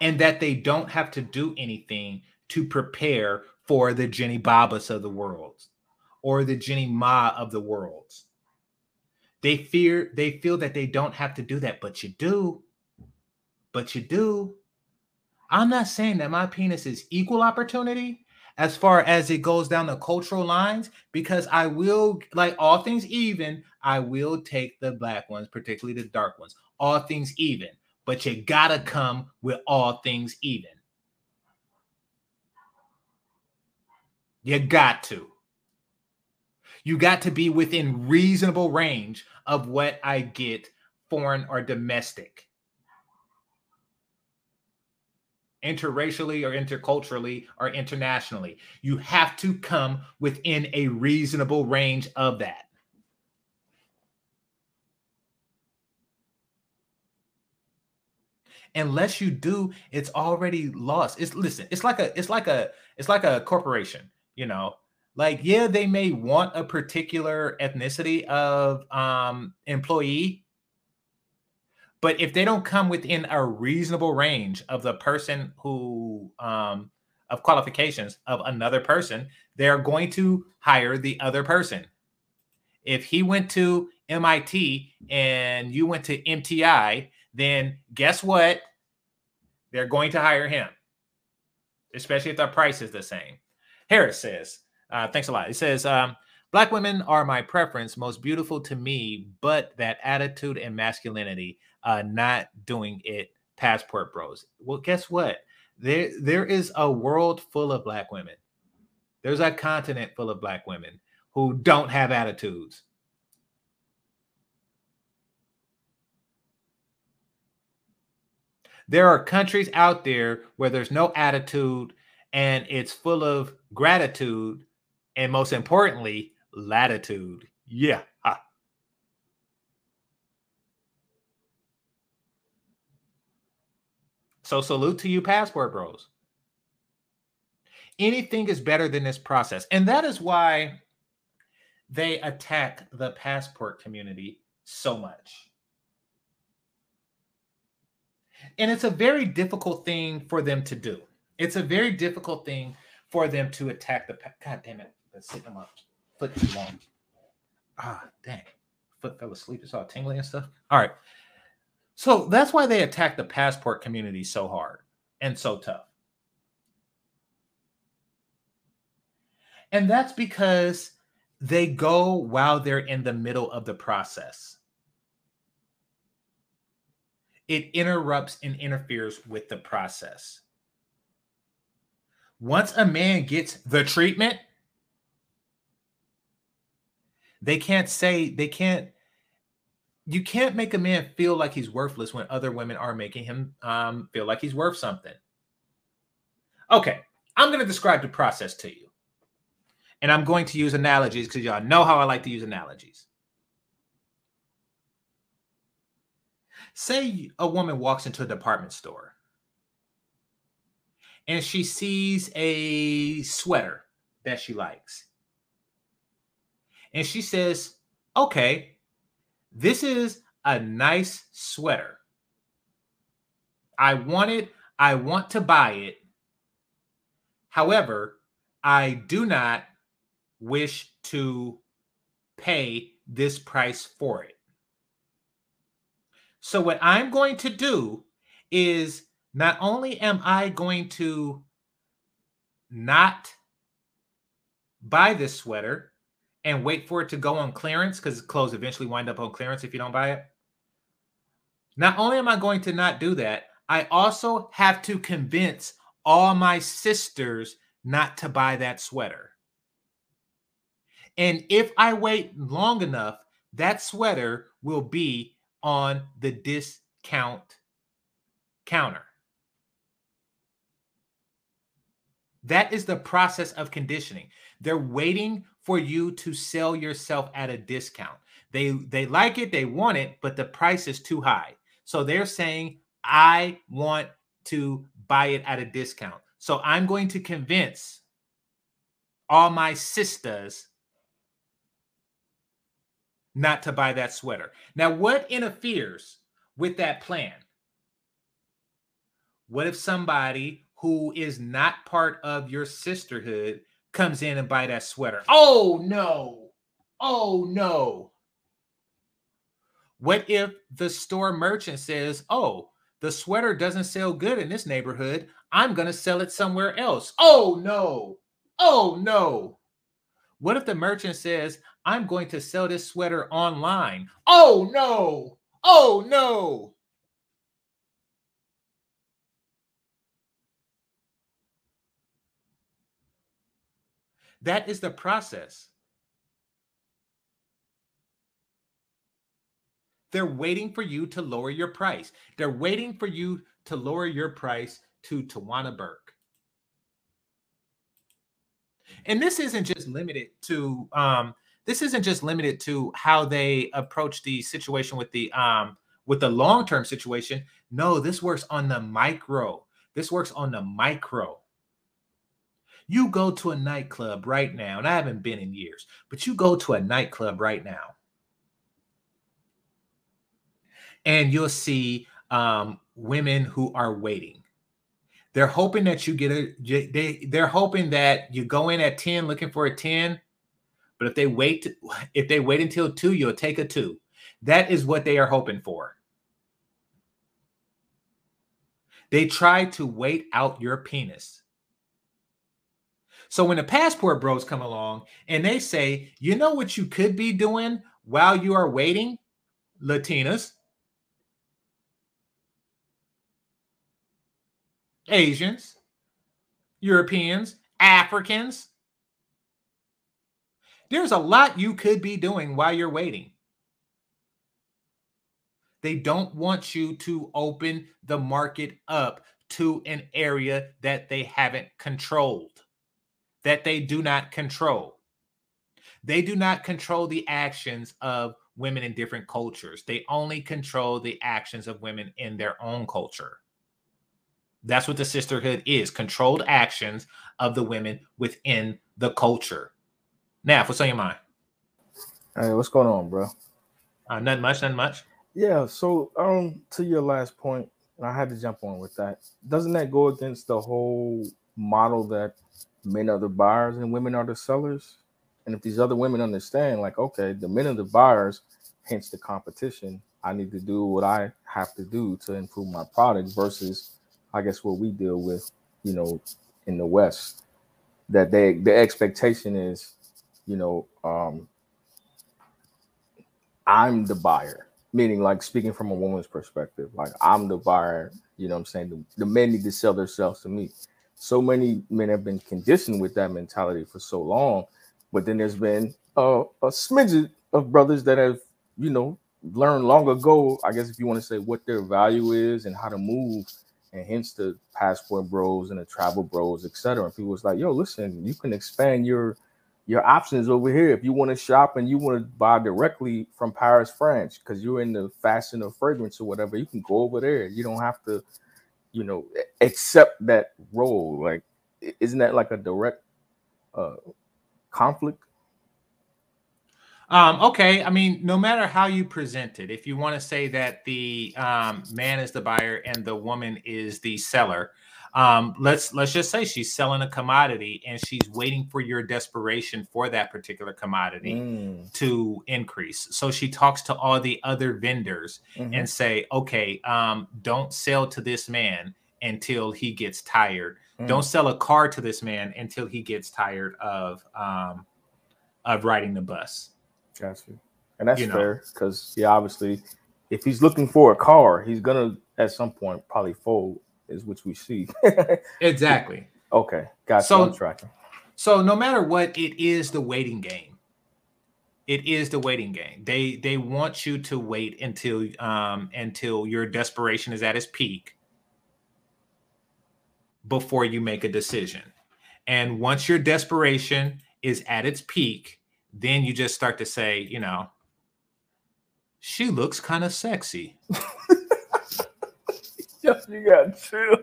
And that they don't have to do anything to prepare for the Jenny Babas of the world or the Jenny Ma of the world. They fear, they feel that they don't have to do that, but you do. But you do. I'm not saying that my penis is equal opportunity as far as it goes down the cultural lines, because I will, like all things even, I will take the Black ones, particularly the dark ones, all things even. But you gotta come with all things even. You got to. You got to be within reasonable range of what I get, foreign or domestic. Interracially or interculturally or internationally. You have to come within a reasonable range of that. Unless you do, it's already lost. It's listen, it's like a it's like a it's like a corporation, you know. Like, yeah, they may want a particular ethnicity of um, employee, but if they don't come within a reasonable range of the person who, um, of qualifications of another person, they're going to hire the other person. If he went to M I T and you went to M T I, then guess what? They're going to hire him, especially if the price is the same. Harris says, Uh, thanks a lot. It says, um, Black women are my preference, most beautiful to me, but that attitude and masculinity, uh, not doing it, passport bros. Well, guess what? There, there is a world full of Black women. There's a continent full of Black women who don't have attitudes. There are countries out there where there's no attitude and it's full of gratitude and, most importantly, latitude. Yeah. Ha. So salute to you, Passport Bros. Anything is better than this process. And that is why they attack the passport community so much. And it's a very difficult thing for them to do. It's a very difficult thing for them to attack the... Pa- God damn it. That's sitting on my foot too long. Ah, dang. Foot fell asleep. It's all tingling and stuff. All right. So that's why they attack the passport community so hard and so tough. And that's because they go while they're in the middle of the process. It interrupts and interferes with the process. Once a man gets the treatment, they can't say, they can't, you can't make a man feel like he's worthless when other women are making him um, feel like he's worth something. Okay, I'm going to describe the process to you. And I'm going to use analogies because y'all know how I like to use analogies. Say a woman walks into a department store and she sees a sweater that she likes. And she says, okay, this is a nice sweater. I want it. I want to buy it. However, I do not wish to pay this price for it. So what I'm going to do is not only am I going to not buy this sweater and wait for it to go on clearance, because clothes eventually wind up on clearance if you don't buy it. Not only am I going to not do that, I also have to convince all my sisters not to buy that sweater. And if I wait long enough, that sweater will be on the discount counter. That is the process of conditioning. They're waiting for you to sell yourself at a discount. They they like it, they want it, but the price is too high. So they're saying, I want to buy it at a discount. So I'm going to convince all my sisters not to buy that sweater. Now, what interferes with that plan? What if somebody who is not part of your sisterhood comes in and buy that sweater? Oh, no. Oh, no. What if the store merchant says, oh, the sweater doesn't sell good in this neighborhood. I'm going to sell it somewhere else. Oh, no. Oh, no. What if the merchant says, I'm going to sell this sweater online? Oh, no. Oh, no. That is the process. They're waiting for you to lower your price. They're waiting for you to lower your price to Tarana Burke. And this isn't just limited to... Um, This isn't just limited to how they approach the situation with the um, with the long-term situation. No, this works on the micro. This works on the micro. You go to a nightclub right now, and I haven't been in years, but you go to a nightclub right now, and you'll see um, women who are waiting. They're hoping that you get a. They they're hoping that you go in at ten looking for a ten. But if they wait, if they wait until two, you'll take a two. That is what they are hoping for. They try to wait out your penis. So when the passport bros come along and they say, you know what you could be doing while you are waiting, Latinas, Asians, Europeans, Africans. There's a lot you could be doing while you're waiting. They don't want you to open the market up to an area that they haven't controlled, that they do not control. They do not control the actions of women in different cultures. They only control the actions of women in their own culture. That's what the sisterhood is, controlled actions of the women within the culture. Nav, what's on your mind? Hey, what's going on, bro? Uh, nothing much, nothing much. Yeah, so um, to your last point, and I had to jump on with that, doesn't that go against the whole model that men are the buyers and women are the sellers? And if these other women understand, like, okay, the men are the buyers, hence the competition, I need to do what I have to do to improve my product versus, I guess, what we deal with, you know, in the West, that they, the expectation is, you know, um, I'm the buyer, meaning like speaking from a woman's perspective, like I'm the buyer, you know what I'm saying? The, the men need to sell themselves to me. So many men have been conditioned with that mentality for so long. But then there's been a, a smidget of brothers that have, you know, learned long ago, I guess, if you want to say what their value is and how to move, and hence the passport bros and the travel bros, et cetera. And people was like, yo, listen, you can expand your your options over here. If you want to shop and you want to buy directly from Paris, France, because you're in the fashion or fragrance or whatever, you can go over there. You don't have to, you know, accept that role. Like, isn't that like a direct uh conflict? Um, okay. I mean, no matter how you present it, if you want to say that the um, man is the buyer and the woman is the seller, um, let's let's just say she's selling a commodity and she's waiting for your desperation for that particular commodity mm. to increase. So she talks to all the other vendors mm-hmm. and say, okay, um, don't sell to this man until he gets tired. Mm. Don't sell a car to this man until he gets tired of um, of riding the bus. Gotcha. And that's you know. fair, because yeah, obviously, if he's looking for a car, he's gonna at some point probably fold, is which we see. Exactly. Okay, gotcha. So, I'm tracking. So no matter what, it is the waiting game. It is the waiting game. They they want you to wait until um until your desperation is at its peak before you make a decision. And once your desperation is at its peak, then you just start to say, you know, she looks kind of sexy. You got chill.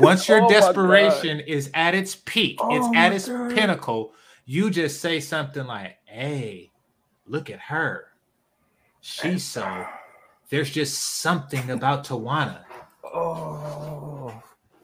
Once your oh desperation is at its peak, oh it's at its God. pinnacle, you just say something like, hey, look at her. She's so, there's just something about Tawana. Oh,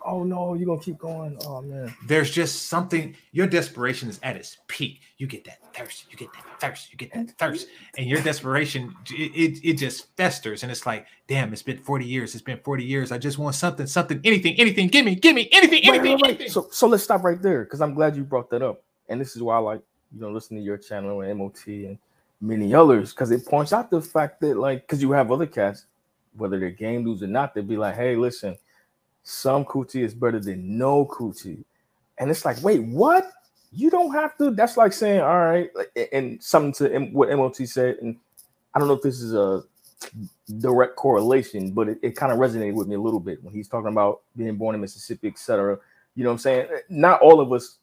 oh no, you're gonna keep going. Oh man. There's just something, your desperation is at its peak. You get that thirst, you get that thirst, you get that thirst. And your desperation, it, it, it just festers. And it's like, damn, it's been forty years. It's been forty years. I just want something, something, anything, anything. Give me, give me, anything, anything, right, right, right. anything. So, so let's stop right there, because I'm glad you brought that up. And this is why I like, you know, listening to your channel and M O T and many others, because it points out the fact that, like, because you have other cats, whether they're game dudes or not, they'd be like, hey, listen, some coochie is better than no coochie. And it's like, wait, what? You don't have to. That's like saying, all right, and something to what M O T said. And I don't know if this is a direct correlation, but it, it kind of resonated with me a little bit when he's talking about being born in Mississippi, et cetera. You know what I'm saying? Not all of us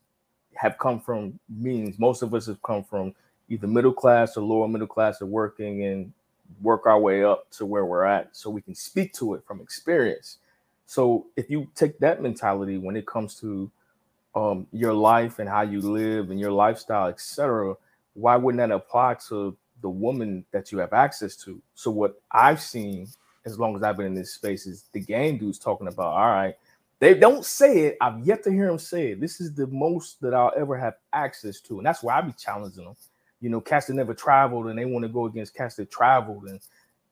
have come from means. Most of us have come from either middle class or lower middle class or working, and work our way up to where we're at so we can speak to it from experience. So if you take that mentality when it comes to um, your life and how you live and your lifestyle, et cetera, why wouldn't that apply to the woman that you have access to? So what I've seen, as long as I've been in this space, is the game dudes talking about, all right, they don't say it. I've yet to hear them say it. This is the most that I'll ever have access to. And that's why I be challenging them. You know, cats that never traveled and they want to go against cats that traveled and,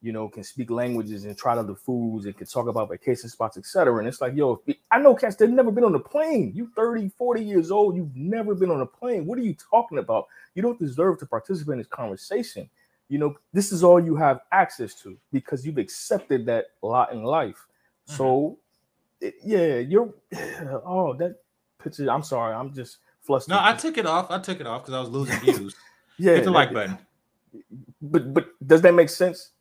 you know, can speak languages and try other foods and can talk about vacation spots, et cetera. And it's like, yo, I know cats, they've never been on a plane. You thirty, forty years old, you've never been on a plane. What are you talking about? You don't deserve to participate in this conversation. You know, this is all you have access to because you've accepted that a lot in life. Mm-hmm. So, it, yeah, you're, oh, that picture, I'm sorry. I'm just flustered. No, I took it off. I took it off because I was losing views. Yeah. Hit the like button. But, but does that make sense?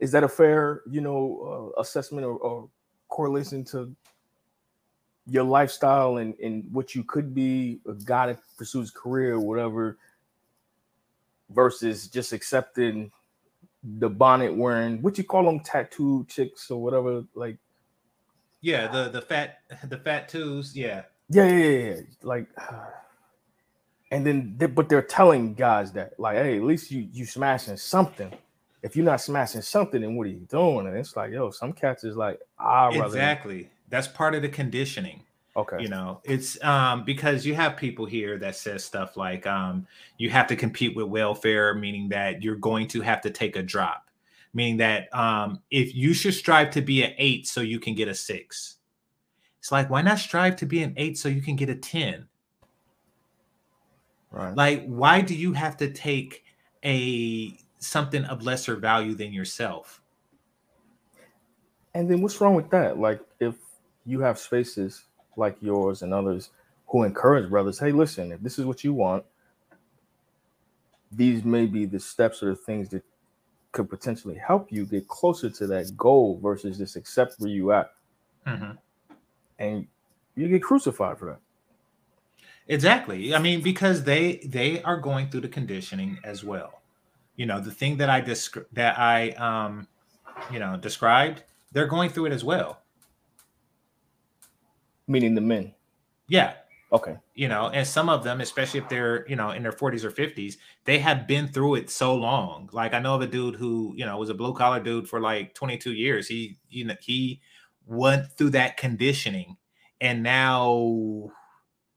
Is that a fair, you know, uh, assessment or, or correlation to your lifestyle and, and what you could be, a guy that pursues career or whatever, versus just accepting the bonnet wearing, what you call them, tattoo chicks or whatever, like, yeah, the the fat the fat twos, yeah, yeah, yeah, yeah, like. And then, they, but they're telling guys that, like, hey, at least you you smashing something. If you're not smashing something, then what are you doing? And it's like, yo, some cats is like, ah, exactly. That's part of the conditioning. Okay, you know, it's um because you have people here that says stuff like, um you have to compete with welfare, meaning that you're going to have to take a drop, meaning that um if you should strive to be an eight so you can get a six. It's like, why not strive to be an eight so you can get a ten? Right. Like, why do you have to take a something of lesser value than yourself? And then what's wrong with that? Like, if you have spaces like yours and others who encourage brothers, hey, listen, if this is what you want, these may be the steps or the things that could potentially help you get closer to that goal versus just accept where you at. Mm-hmm. And you get crucified for that. Exactly. I mean, because they they are going through the conditioning as well. You know, the thing that I descri- that I um, you know, described, they're going through it as well. Meaning the men. Yeah. Okay. You know, and some of them, especially if they're, you know, in their forties or fifties, they have been through it so long. Like, I know of a dude who, you know, was a blue collar dude for like twenty-two years. He, you know, he went through that conditioning, and now,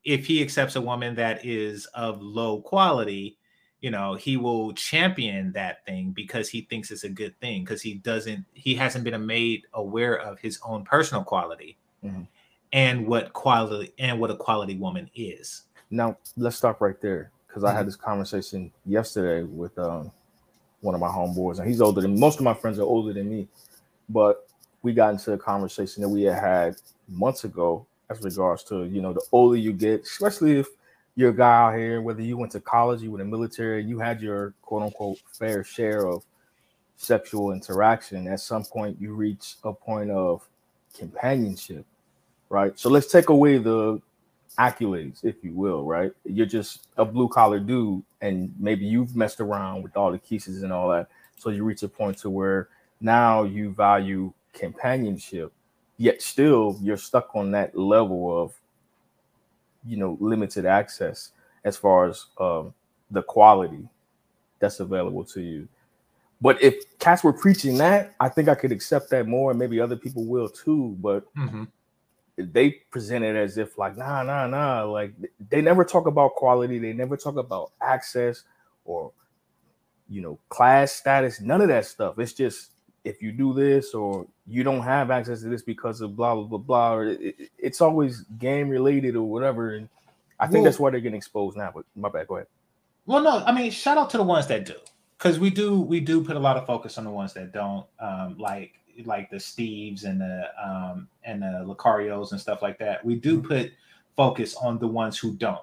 if he accepts a woman that is of low quality, you know, he will champion that thing because he thinks it's a good thing, because he doesn't, he hasn't been made aware of his own personal quality, mm-hmm. and what quality and what a quality woman is. Now, let's stop right there, because mm-hmm. I had this conversation yesterday with um, one of my homeboys, and he's older than most of my friends are older than me, but we got into a conversation that we had had months ago. As regards to, you know, the older you get, especially if you're a guy out here, whether you went to college, you were in the military, you had your quote unquote fair share of sexual interaction. At some point, you reach a point of companionship, right? So let's take away the accolades, if you will, right? You're just a blue collar dude, and maybe you've messed around with all the kisses and all that. So you reach a point to where now you value companionship. Yet still, you're stuck on that level of, you know, limited access as far as um, the quality that's available to you. But if cats were preaching that, I think I could accept that more, and maybe other people will too. But mm-hmm. they present it as if like, nah, nah, nah. Like, they never talk about quality. They never talk about access or, you know, class status. None of that stuff. It's just, if you do this, or you don't have access to this because of blah, blah, blah, blah, or it, it, it's always game related or whatever. And I think well, that's why they're getting exposed now, but my bad, go ahead. Well, no, I mean, shout out to the ones that do. Cause we do, we do put a lot of focus on the ones that don't, um, like, like the Steves and the, um, and the Licarios and stuff like that. We do put focus on the ones who don't.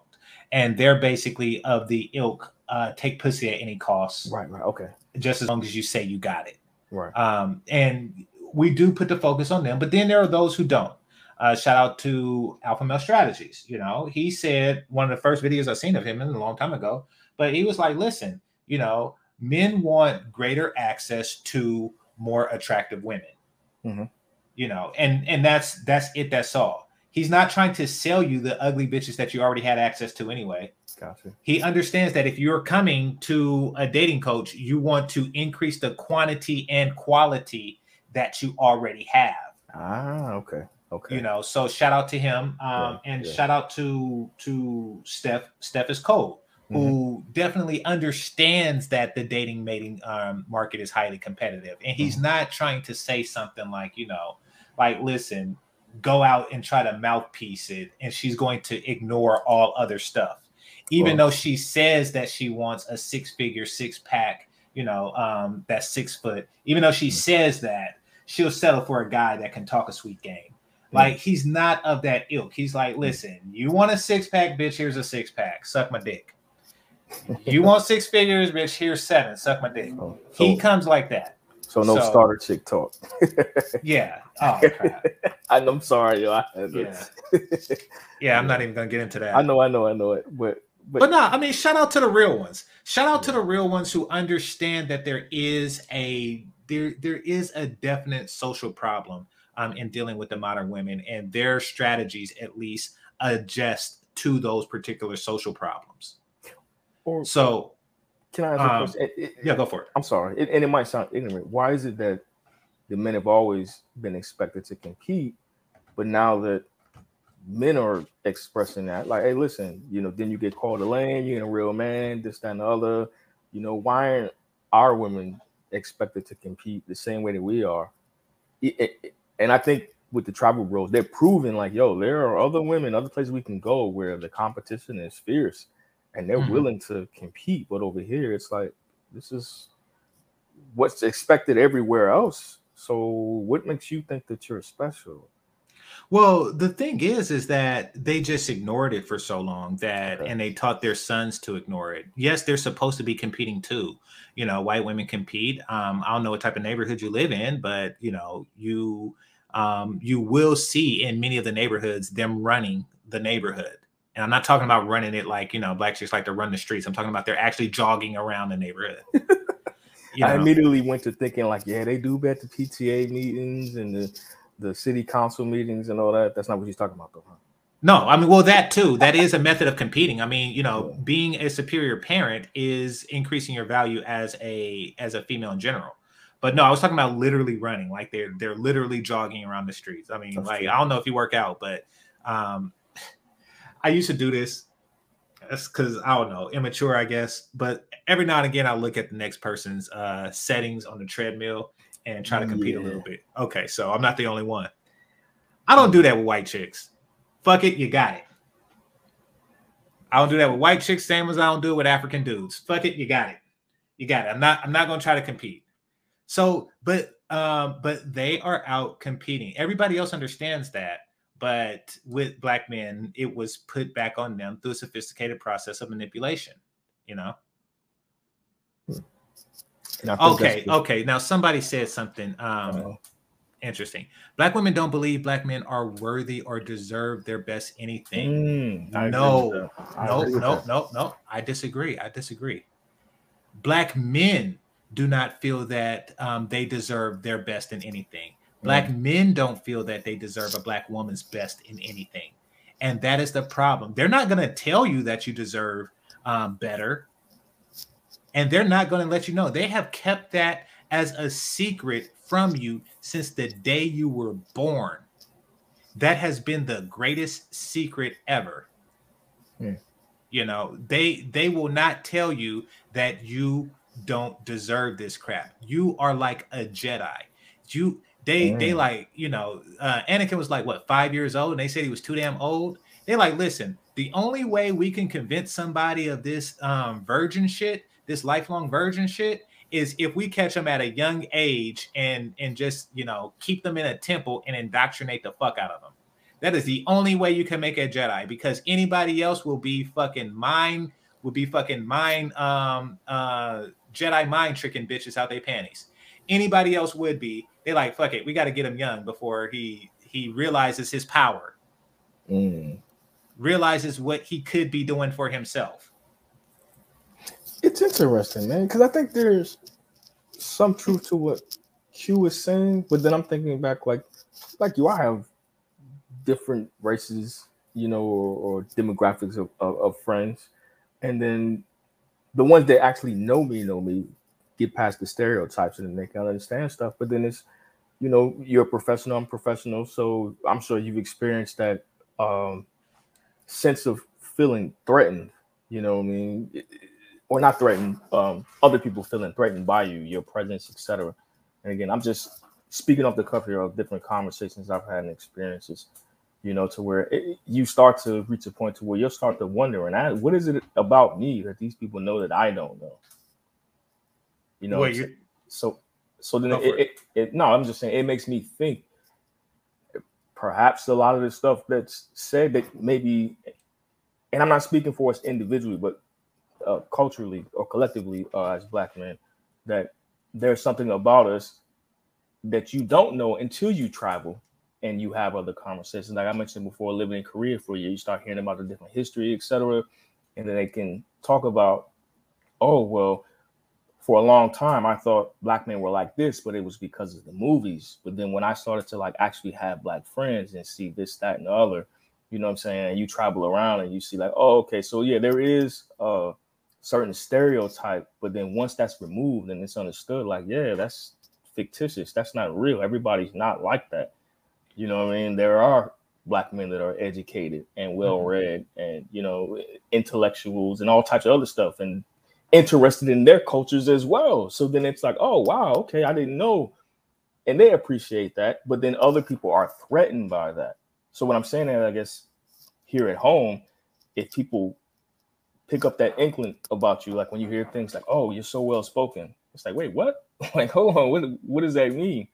And they're basically of the ilk, uh, take pussy at any cost. Right, right. Okay. Just as long as you say you got it. Right. Um, and we do put the focus on them, but then there are those who don't. Uh, shout out to Alpha Male Strategies. You know, he said, one of the first videos I've seen of him in a long time ago, but he was like, listen, you know, men want greater access to more attractive women, mm-hmm. you know, and, and that's, that's it. That's all. He's not trying to sell you the ugly bitches that you already had access to anyway. Gotcha. He understands that if you're coming to a dating coach, you want to increase the quantity and quality that you already have. Ah, okay. Okay. You know, so shout out to him. Um, yeah, and yeah. shout out to to Steph, Steffis Cole, who mm-hmm. definitely understands that the dating mating um, market is highly competitive. And he's mm-hmm. not trying to say something like, you know, like, listen, go out and try to mouthpiece it, and she's going to ignore all other stuff. Even well, though she says that she wants a six-figure, six-pack, you know, um, that's six foot. Even though she mm-hmm. says that, she'll settle for a guy that can talk a sweet game. Mm-hmm. Like, he's not of that ilk. He's like, listen, you want a six-pack, bitch, here's a six-pack. Suck my dick. You want six figures, bitch, here's seven. Suck my dick. Oh, so he comes like that. So no so, starter chick talk. Yeah. Oh, crap. I'm sorry, yo. I, yeah. yeah, I'm not even going to get into that. I know, I know, I know it. But, but, but no, I mean, shout out to the real ones. Shout out to the real ones who understand that there is a there there is a definite social problem um, in dealing with the modern women, and their strategies at least adjust to those particular social problems. Or, so can I ask um, a question? It, it, yeah, go for it. I'm sorry. It, and it might sound ignorant. Why is it that the men have always been expected to compete, but now that men are expressing that, like, hey, listen, you know, then you get called a lame, you ain't a real man, this, that, and the other. You know, why aren't our women expected to compete the same way that we are? It, it, and I think with the tribal roles, they're proving like, yo, there are other women, other places we can go where the competition is fierce and they're mm-hmm. willing to compete. But over here, it's like, this is what's expected everywhere else. So what makes you think that you're special? Well, the thing is, is that they just ignored it for so long that, okay. and they taught their sons to ignore it. Yes, they're supposed to be competing too. You know, white women compete. Um, I don't know what type of neighborhood you live in, but you know, you, um, you will see in many of the neighborhoods them running the neighborhood. And I'm not talking about running it like, you know, black chicks like to run the streets. I'm talking about they're actually jogging around the neighborhood. You know? I immediately went to thinking like, yeah, they do bet the P T A meetings and the, the city council meetings and all that. That's not what he's talking about, though, huh? No, I mean, well, that too. That is a method of competing. I mean, you know, yeah. being a superior parent is increasing your value as a as a female in general. But no, I was talking about literally running, like they're they're literally jogging around the streets. I mean, that's like true. I don't know if you work out, but um, I used to do this. That's because I don't know, immature, I guess. But every now and again, I look at the next person's uh, settings on the treadmill and try to compete yeah. a little bit. Okay, so I'm not the only one. I don't do that with white chicks. Fuck it, you got it. I don't do that with white chicks, same as I don't do it with African dudes. Fuck it, you got it. You got it. I'm not I'm not gonna try to compete. So, but um, but they are out competing. Everybody else understands that, but with black men, it was put back on them through a sophisticated process of manipulation, you know. Hmm. Okay, okay. Now somebody said something um, oh. interesting. Black women don't believe black men are worthy or deserve their best anything. Mm, no, no, no, no, no. I disagree. I disagree. Black men do not feel that um, they deserve their best in anything. Black mm. men don't feel that they deserve a black woman's best in anything. And that is the problem. They're not going to tell you that you deserve um, better. And they're not going to let you know. They have kept that as a secret from you since the day you were born. That has been the greatest secret ever. Yeah. You know, they they will not tell you that you don't deserve this crap. You are like a Jedi. You they mm. they like, you know, uh, Anakin was like, what, five years old? And they said he was too damn old. They're like, listen, the only way we can convince somebody of this um, virgin shit, this lifelong virgin shit, is if we catch them at a young age and, and just, you know, keep them in a temple and indoctrinate the fuck out of them. That is the only way you can make a Jedi, because anybody else will be fucking mind, will be fucking mind, um, uh, Jedi mind tricking bitches out their panties. Anybody else would be. They like, fuck it, we got to get him young before he, he realizes his power, mm. realizes what he could be doing for himself. It's interesting, man, because I think there's some truth to what Q is saying, but then I'm thinking back, like, like you, I have different races, you know, or, or demographics of, of, of friends, and then the ones that actually know me, know me, get past the stereotypes and they can understand stuff. But then it's, you know, you're a professional, I'm professional, so I'm sure you've experienced that um, sense of feeling threatened, you know what I mean? It, it, Or not threatened, um, other people feeling threatened by you, your presence, et cetera. And again, I'm just speaking off the cuff here of different conversations I've had and experiences, you know, to where it, you start to reach a point to where you'll start to wonder, and I, what is it about me that these people know that I don't know? You know, well, so, so so then it, it. It, it no, I'm just saying it makes me think. Perhaps a lot of the stuff that's said that maybe, and I'm not speaking for us individually, but. Uh, culturally or collectively uh, as black men, that there's something about us that you don't know until you travel and you have other conversations. Like I mentioned before, living in Korea for a year, you start hearing about the different history, et cetera. And then they can talk about, oh, well, for a long time, I thought black men were like this, but it was because of the movies. But then when I started to like actually have black friends and see this, that, and the other, you know what I'm saying? And you travel around and you see like, oh, okay, so yeah, there is a certain stereotype. But then once that's removed and it's understood, like, yeah, that's fictitious. That's not real. Everybody's not like that. You know what I mean? There are black men that are educated and well-read and, you know, intellectuals and all types of other stuff and interested in their cultures as well. So then it's like, oh, wow, okay, I didn't know. And they appreciate that. But then other people are threatened by that. So what I'm saying is, I guess here at home, if people pick up that inkling about you, like when you hear things like, oh, you're so well-spoken, it's like, wait, what? Like, hold on, what, what does that mean?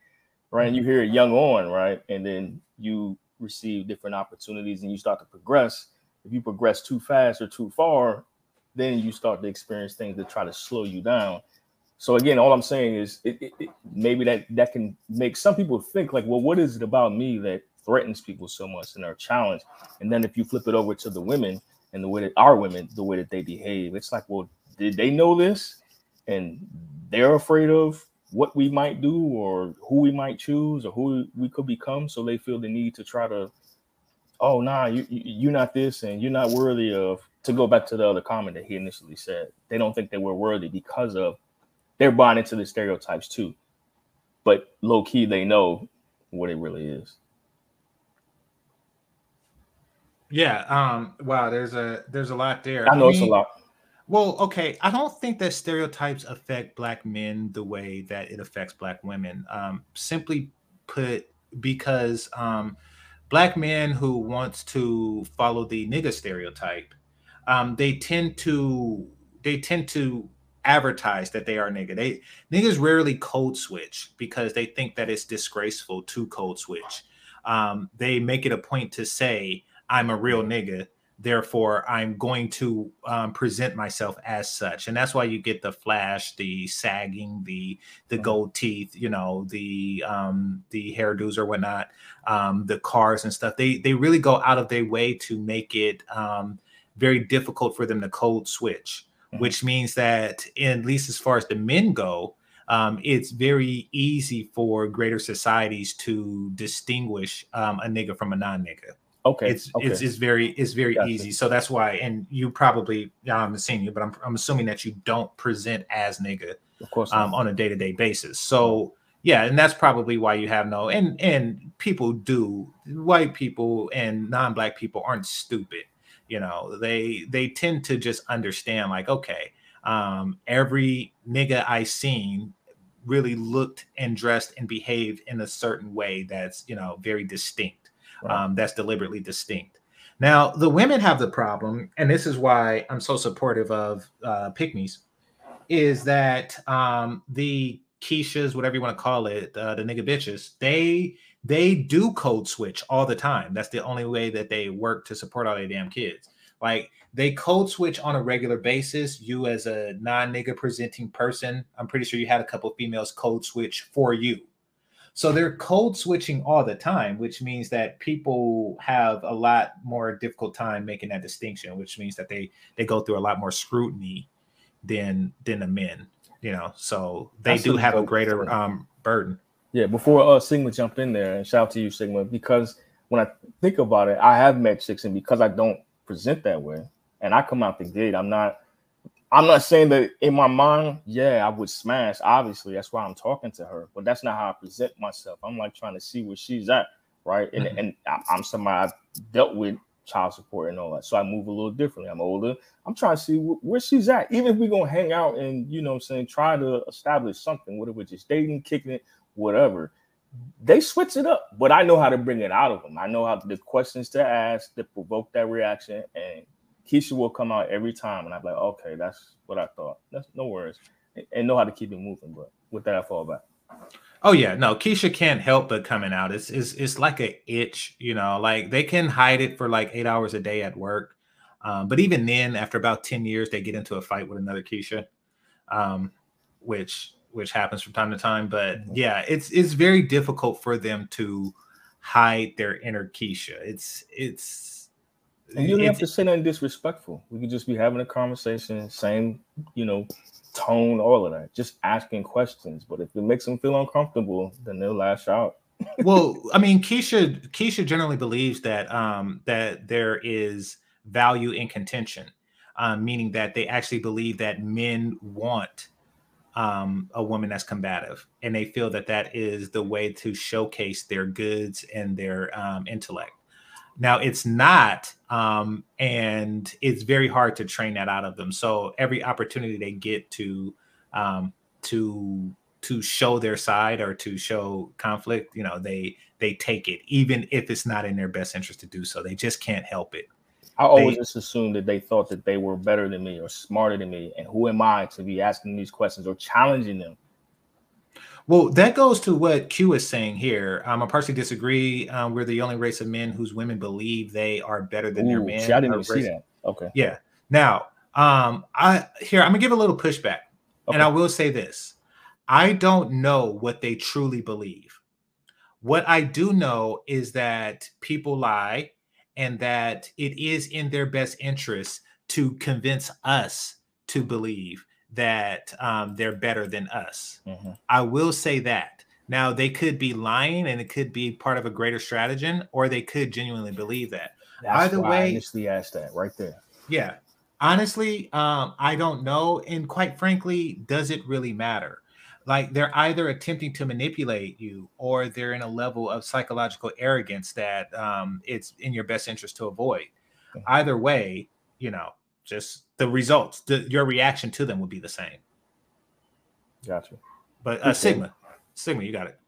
Right. And you hear it young on. Right. And then you receive different opportunities and you start to progress. If you progress too fast or too far, then you start to experience things that try to slow you down. So, again, all I'm saying is it, it, it, maybe that that can make some people think like, well, what is it about me that threatens people so much and are challenged? And then if you flip it over to the women and the way that our women, the way that they behave, it's like, well, did they know this? And they're afraid of what we might do or who we might choose or who we could become. So they feel the need to try to, oh, nah, you, you, you're not this and you're not worthy of, to go back to the other comment that he initially said. They don't think they were worthy because of they're buying into the stereotypes too. But low key, they know what it really is. Yeah. Um, wow. There's a, there's a lot there. I know I mean, it's a lot. Well, okay, I don't think that stereotypes affect black men the way that it affects black women. Um, simply put, because um, black men who wants to follow the nigga stereotype, um, they tend to they tend to advertise that they are nigga. They niggas rarely code switch because they think that it's disgraceful to code switch. Um, they make it a point to say, "I'm a real nigga." Therefore, I'm going to um, present myself as such. And that's why you get the flash, the sagging, the the gold teeth, you know, the um, the hairdos or whatnot, um, the cars and stuff. They they really go out of their way to make it um, very difficult for them to code switch, mm-hmm. which means that, in, at least as far as the men go, um, it's very easy for greater societies to distinguish um, a nigga from a non-nigga. Okay. It's, okay. it's it's very it's very gotcha. easy. So that's why, and you probably I haven't seen you, but I'm I'm assuming that you don't present as nigga, of course, um, on a day to day basis. So yeah, and that's probably why you have no and and people do white people and non black people aren't stupid. You know, they they tend to just understand like, okay, um, every nigga I seen really looked and dressed and behaved in a certain way that's, you know, very distinct. Um, that's deliberately distinct. Now, the women have the problem, and this is why I'm so supportive of uh, pygmies, is that um, the Keishas, whatever you want to call it, uh, the nigga bitches, they they do code switch all the time. That's the only way that they work to support all their damn kids. Like, they code switch on a regular basis. You as a non-nigga presenting person, I'm pretty sure you had a couple of females code switch for you. So they're code switching all the time, which means that people have a lot more difficult time making that distinction, which means that they they go through a lot more scrutiny than than the men, you know. So they That's do a have a greater um, burden. Yeah. Before uh, Sigma jumped in there, and shout out to you, Sigma, because when I think about it, I have met chicks, and because I don't present that way, and I come out the gate, I'm not. I'm not saying that in my mind, yeah, I would smash. Obviously, that's why I'm talking to her. But that's not how I present myself. I'm like trying to see where she's at, right? And mm-hmm. and I'm somebody I've dealt with child support and all that. So I move a little differently. I'm older. I'm trying to see wh- where she's at. Even if we're going to hang out and, you know what I'm saying, try to establish something, whether we're just dating, kicking it, whatever. They switch it up. But I know how to bring it out of them. I know how the questions to ask that provoke that reaction and Keisha will come out every time, and I'm like, okay, that's what I thought. That's no worries, and know how to keep it moving. But with that, I fall back. Oh yeah, no, Keisha can't help but coming out. It's it's it's like an itch, you know. Like they can hide it for like eight hours a day at work, um, but even then, after about ten years, they get into a fight with another Keisha, um, which which happens from time to time. But yeah, it's it's very difficult for them to hide their inner Keisha. It's it's and you don't have to say nothing disrespectful. We could just be having a conversation, same, you know, tone, all of that, just asking questions. But if it makes them feel uncomfortable, then they'll lash out. Well, I mean, Keisha Keisha generally believes that um that there is value in contention, uh, meaning that they actually believe that men want um a woman that's combative, and they feel that that is the way to showcase their goods and their um intellect. Now, it's not, um, and it's very hard to train that out of them. So every opportunity they get to um, to to show their side or to show conflict, you know, they they take it, even if it's not in their best interest to do so. They just can't help it. I always they, just assumed that they thought that they were better than me or smarter than me, and who am I to be asking these questions or challenging them? Well, that goes to what Q is saying here. Um, I partially disagree. Um, we're the only race of men whose women believe they are better than Ooh, their men. See, I didn't see that. Okay. Yeah. Now, um, I here I'm gonna give a little pushback, okay. And I will say this: I don't know what they truly believe. What I do know is that people lie, and that it is in their best interest to convince us to believe that um, they're better than us. Mm-hmm. I will say that. Now, they could be lying, and it could be part of a greater stratagem, or they could genuinely believe that. That's Either why way, I initially asked that right there. Yeah. Honestly, um, I don't know. And quite frankly, does it really matter? Like, they're either attempting to manipulate you, or they're in a level of psychological arrogance that um, it's in your best interest to avoid. Mm-hmm. Either way, you know, just the results, the, your reaction to them would be the same. Gotcha. But uh, Sigma, Sigma, you got it.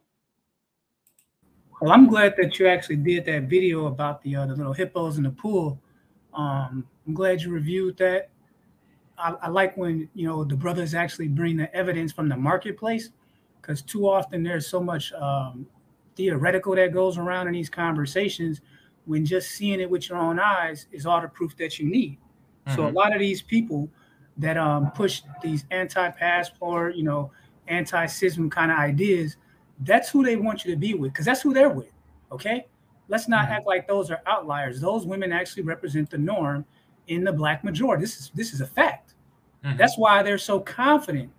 Well, I'm glad that you actually did that video about the, uh, the little hippos in the pool. Um, I'm glad you reviewed that. I, I like when, you know, the brothers actually bring the evidence from the marketplace, because too often there's so much um, theoretical that goes around in these conversations, when just seeing it with your own eyes is all the proof that you need. So a lot of these people that um, push these anti-passport, you know, anti-system kind of ideas, that's who they want you to be with, because that's who they're with, okay? Let's not mm-hmm. act like those are outliers. Those women actually represent the norm in the black majority. This is this is a fact. Mm-hmm. That's why they're so confident,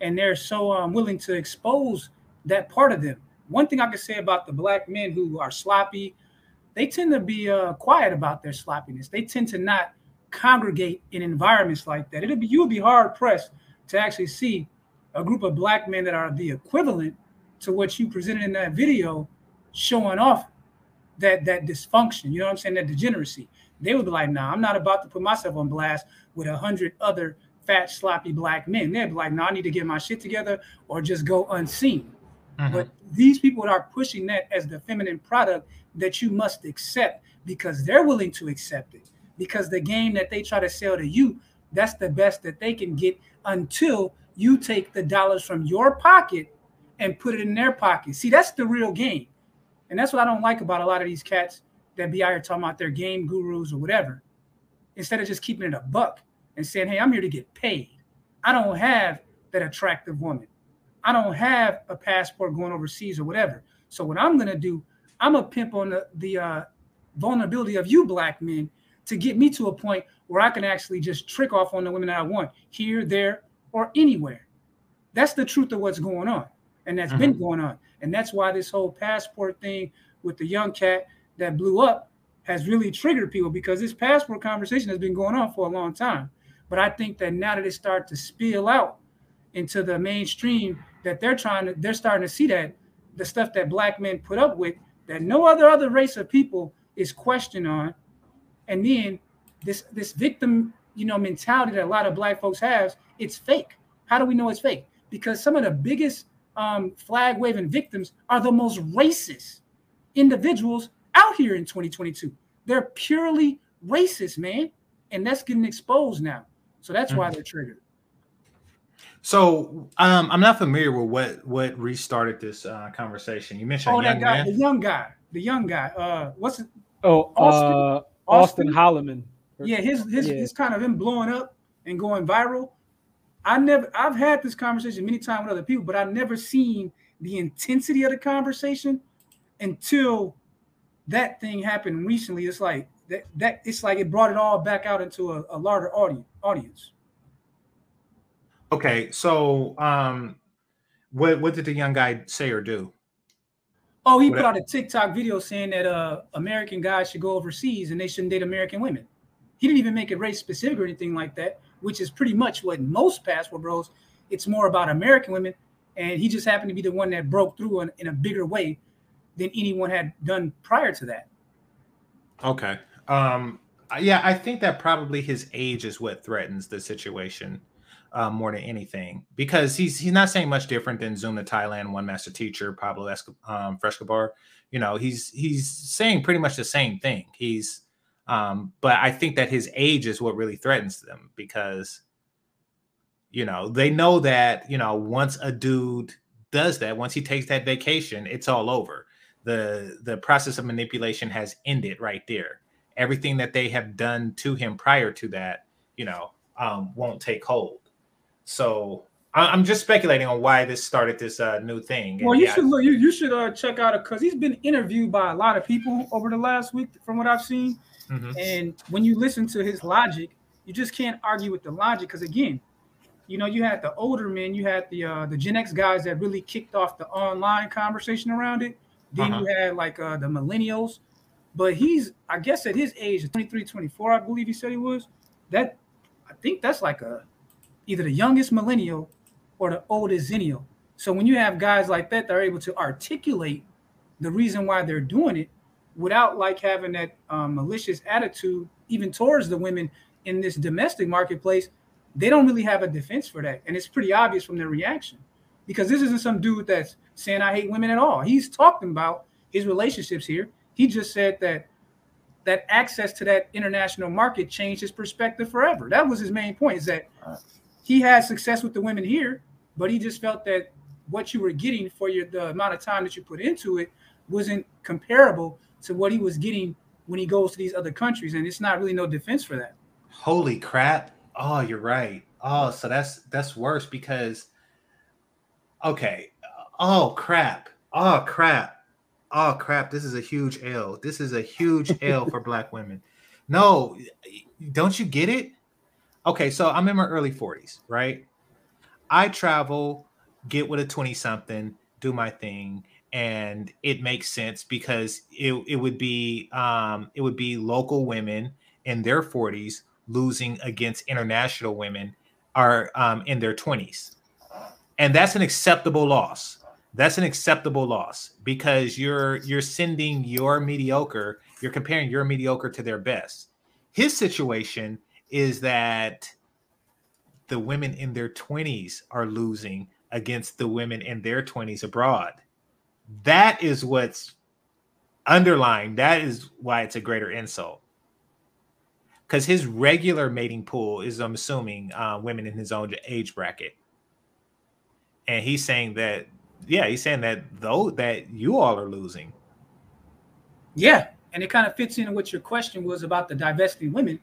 and they're so um, willing to expose that part of them. One thing I can say about the black men who are sloppy, they tend to be uh, quiet about their sloppiness. They tend to not congregate in environments like that. It'll be, you'll be hard pressed to actually see a group of black men that are the equivalent to what you presented in that video, showing off that that dysfunction, you know what I'm saying, that degeneracy. They would be like, nah, I'm not about to put myself on blast with a hundred other fat, sloppy black men. They'd be like, no, nah, I need to get my shit together or just go unseen. Mm-hmm. But these people are pushing that as the feminine product that you must accept, because they're willing to accept it. Because the game that they try to sell to you, that's the best that they can get, until you take the dollars from your pocket and put it in their pocket. See, that's the real game. And that's what I don't like about a lot of these cats that be out here talking about their game gurus or whatever. Instead of just keeping it a buck and saying, hey, I'm here to get paid. I don't have that attractive woman. I don't have a passport going overseas or whatever. So what I'm going to do, I'm a pimp on the, the uh, vulnerability of you black men, to get me to a point where I can actually just trick off on the women that I want, here, there, or anywhere. That's the truth of what's going on. And that's mm-hmm. been going on. And that's why this whole passport thing with the young cat that blew up has really triggered people, because this passport conversation has been going on for a long time. But I think that now that it starts to spill out into the mainstream, that they're trying to, they're starting to see that the stuff that black men put up with, that no other other race of people is questioned on. And then this this victim, you know, mentality that a lot of black folks have, it's fake. How do we know it's fake? Because some of the biggest um, flag waving victims are the most racist individuals out here in twenty twenty-two. They're purely racist, man. And that's getting exposed now. So that's mm-hmm. why they're triggered. So um, I'm not familiar with what, what restarted this uh, conversation. You mentioned oh, a young that guy, man. the young guy, the young guy. Uh, what's it? Oh, Austin. Uh... Austin Holleman. Yeah, his his, yeah. his kind of him blowing up and going viral. I never, I've had this conversation many times with other people, but I've never seen the intensity of the conversation until that thing happened recently. It's like that, that it's like it brought it all back out into a, a larger audience. Okay, so um, what what did the young guy say or do? Oh, he what put I- out a TikTok video saying that uh, American guys should go overseas and they shouldn't date American women. He didn't even make it race specific or anything like that, which is pretty much what most Passport Bros. It's more about American women, and he just happened to be the one that broke through in, in a bigger way than anyone had done prior to that. Okay. Um, yeah, I think that probably his age is what threatens the situation uh, more than anything, because he's he's not saying much different than Zoom to Thailand, One Master Teacher, Pablo Escobar, um, Frescobar. You know, he's he's saying pretty much the same thing. He's um, but I think that his age is what really threatens them, because, you know, they know that, you know, once a dude does that, once he takes that vacation, it's all over. The the process of manipulation has ended right there. Everything that they have done to him prior to that, you know, um, won't take hold. So I, I'm just speculating on why this started this uh, new thing. Well, and you yeah, should look, you, you should uh, check out it, because he's been interviewed by a lot of people over the last week from what I've seen. Mm-hmm. And when you listen to his logic, you just can't argue with the logic, because, again, you know, you had the older men, you had the uh, the Gen X guys that really kicked off the online conversation around it. Then uh-huh. you had like uh, the millennials, but he's, I guess at his age, twenty-three, twenty-four, I believe he said he was. That, I think that's like a, either the youngest millennial or the oldest zennial. So when you have guys like that, they're able to articulate the reason why they're doing it without like having that um, malicious attitude, even towards the women in this domestic marketplace. They don't really have a defense for that. And it's pretty obvious from their reaction, because this isn't some dude that's saying I hate women at all. He's talking about his relationships here. He just said that that access to that international market changed his perspective forever. That was his main point, is that he had success with the women here, but he just felt that what you were getting for your the amount of time that you put into it wasn't comparable to what he was getting when he goes to these other countries. And it's not really no defense for that. Holy crap. Oh, you're right. Oh, so that's that's worse, because okay. Oh, crap. Oh, crap. Oh, crap. This is a huge L. This is a huge L for Black women. No, don't you get it? Okay, so I'm in my early forties, right? I travel, get with a twenty-something, do my thing, and it makes sense, because it, it would be um, it would be local women in their forties losing against international women are um, in their twenties. And that's an acceptable loss. That's an acceptable loss, because you're you're sending your mediocre, you're comparing your mediocre to their best. His situation is that the women in their twenties are losing against the women in their twenties abroad. That is what's underlying. That is why it's a greater insult. Because his regular mating pool is, I'm assuming, uh, women in his own age bracket. And he's saying that, yeah, he's saying that though that you all are losing. Yeah, and it kind of fits into what your question was about the divesting women,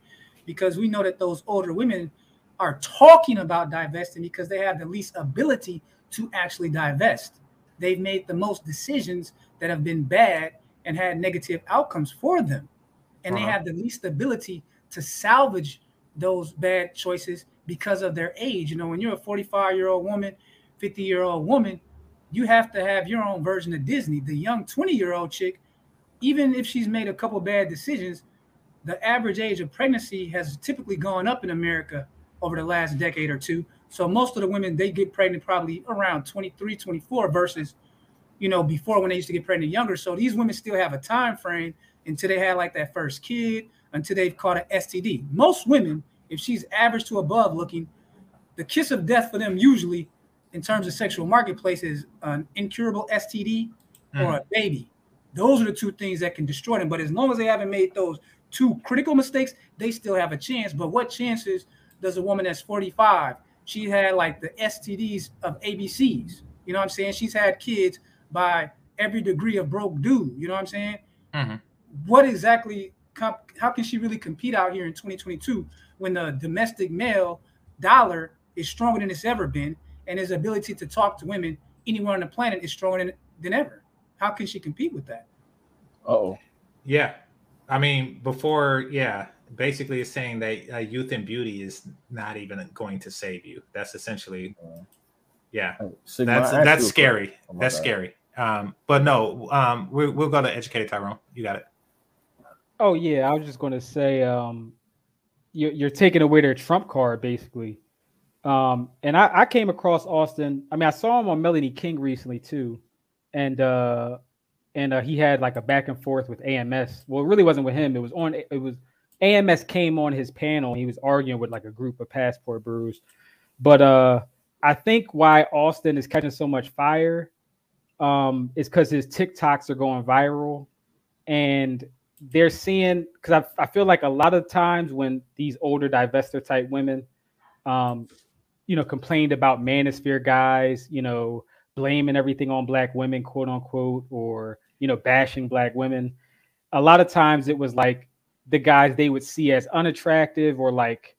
because we know that those older women are talking about divesting because they have the least ability to actually divest. They've made the most decisions that have been bad and had negative outcomes for them. And uh-huh. they have the least ability to salvage those bad choices because of their age. You know, when you're a forty-five-year-old woman, fifty-year-old woman, you have to have your own version of Disney. The young twenty-year-old chick, even if she's made a couple bad decisions, the average age of pregnancy has typically gone up in America over the last decade or two. So most of the women, they get pregnant probably around twenty-three, twenty-four versus, you know, before when they used to get pregnant younger. So these women still have a time frame until they had like that first kid, until they've caught an S T D. Most women, if she's average to above looking, the kiss of death for them usually in terms of sexual marketplace is an incurable S T D mm. or a baby. Those are the two things that can destroy them. But as long as they haven't made those two critical mistakes, they still have a chance. But what chances does a woman that's forty-five? She had like the S T Ds of A B Cs. You know what I'm saying? She's had kids by every degree of broke dude. You know what I'm saying? Mm-hmm. What exactly, comp- how can she really compete out here in twenty twenty-two when the domestic male dollar is stronger than it's ever been, and his ability to talk to women anywhere on the planet is stronger than, than ever. How can she compete with that? Uh-oh. Yeah. I mean, before, yeah, basically it's saying that uh, youth and beauty is not even going to save you. That's essentially, yeah, so that's that's scary. Oh, that's God. Scary. Um, but no, um, we, we'll go to Educated Tyrone. You got it. Oh, yeah. I was just going to say um, you, you're taking away their trump card, basically. Um, and I, I came across Austin. I mean, I saw him on Melanie King recently, too. And uh, and uh, he had like a back and forth with A M S. Well, it really wasn't with him. It was on it was A M S came on his panel. And he was arguing with like a group of passport brewers. But uh, I think why Austin is catching so much fire um, is because his TikToks are going viral. And they're seeing, because I, I feel like a lot of times when these older divester type women, um, you know, complained about manosphere guys, you know, blaming everything on black women, quote unquote, or, you know, bashing black women. A lot of times it was like the guys they would see as unattractive, or like,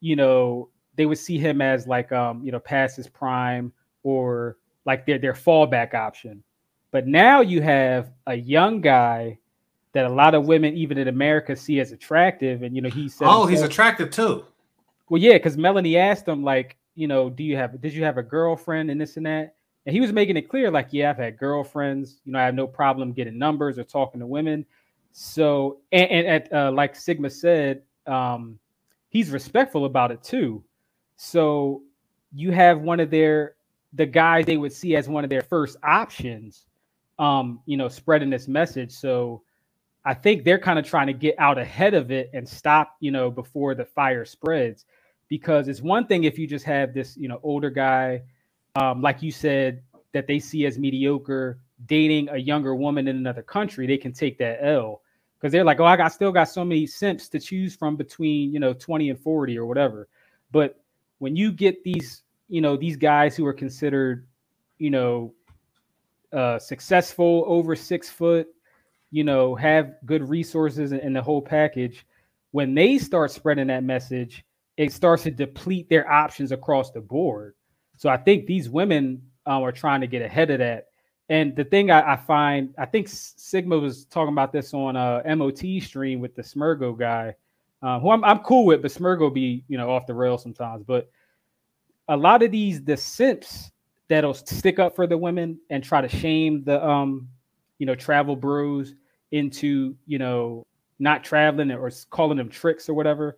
you know, they would see him as like, um, you know, past his prime, or like their, their fallback option. But now you have a young guy that a lot of women, even in America, see as attractive. And, you know, he said, oh, he's attractive too. Well, yeah. Cause Melanie asked him like, you know, do you have, did you have a girlfriend and this and that? And he was making it clear, like, yeah, I've had girlfriends. You know, I have no problem getting numbers or talking to women. So, and, and at, uh, like Sigma said, um, he's respectful about it too. So you have one of their, the guy they would see as one of their first options, um, you know, spreading this message. So I think they're kind of trying to get out ahead of it and stop, you know, before the fire spreads. Because it's one thing if you just have this, you know, older guy, Um, like you said, that they see as mediocre, dating a younger woman in another country, they can take that L, because they're like, oh, I got still got so many simps to choose from between, you know, twenty and forty or whatever. But when you get these, you know, these guys who are considered, you know, uh, successful, over six foot, you know, have good resources and the whole package, when they start spreading that message, it starts to deplete their options across the board. So I think these women uh, are trying to get ahead of that. And the thing I, I find, I think Sigma was talking about this on a M O T stream with the Smurgo guy, uh, who I'm, I'm cool with, but Smurgo be, you know, off the rails sometimes. But a lot of these, the simps that'll stick up for the women and try to shame the, um, you know, travel bros into, you know, not traveling or calling them tricks or whatever.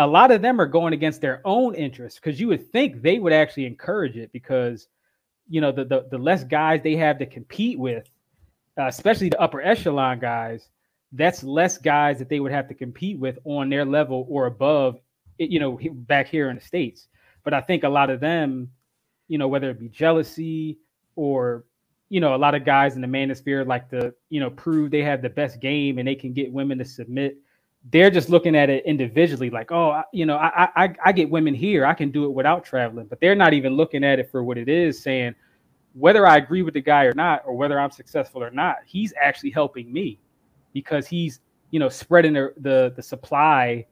A lot of them are going against their own interests, because you would think they would actually encourage it, because, you know, the the, the less guys they have to compete with, uh, especially the upper echelon guys, that's less guys that they would have to compete with on their level or above, you know, back here in the States. But I think a lot of them, you know, whether it be jealousy or, you know, a lot of guys in the manosphere like to, you know, prove they have the best game and they can get women to submit. They're just looking at it individually, like, oh, you know, I, I I get women here. I can do it without traveling. But they're not even looking at it for what it is, saying whether I agree with the guy or not, or whether I'm successful or not, he's actually helping me, because he's, you know, spreading the the, the supply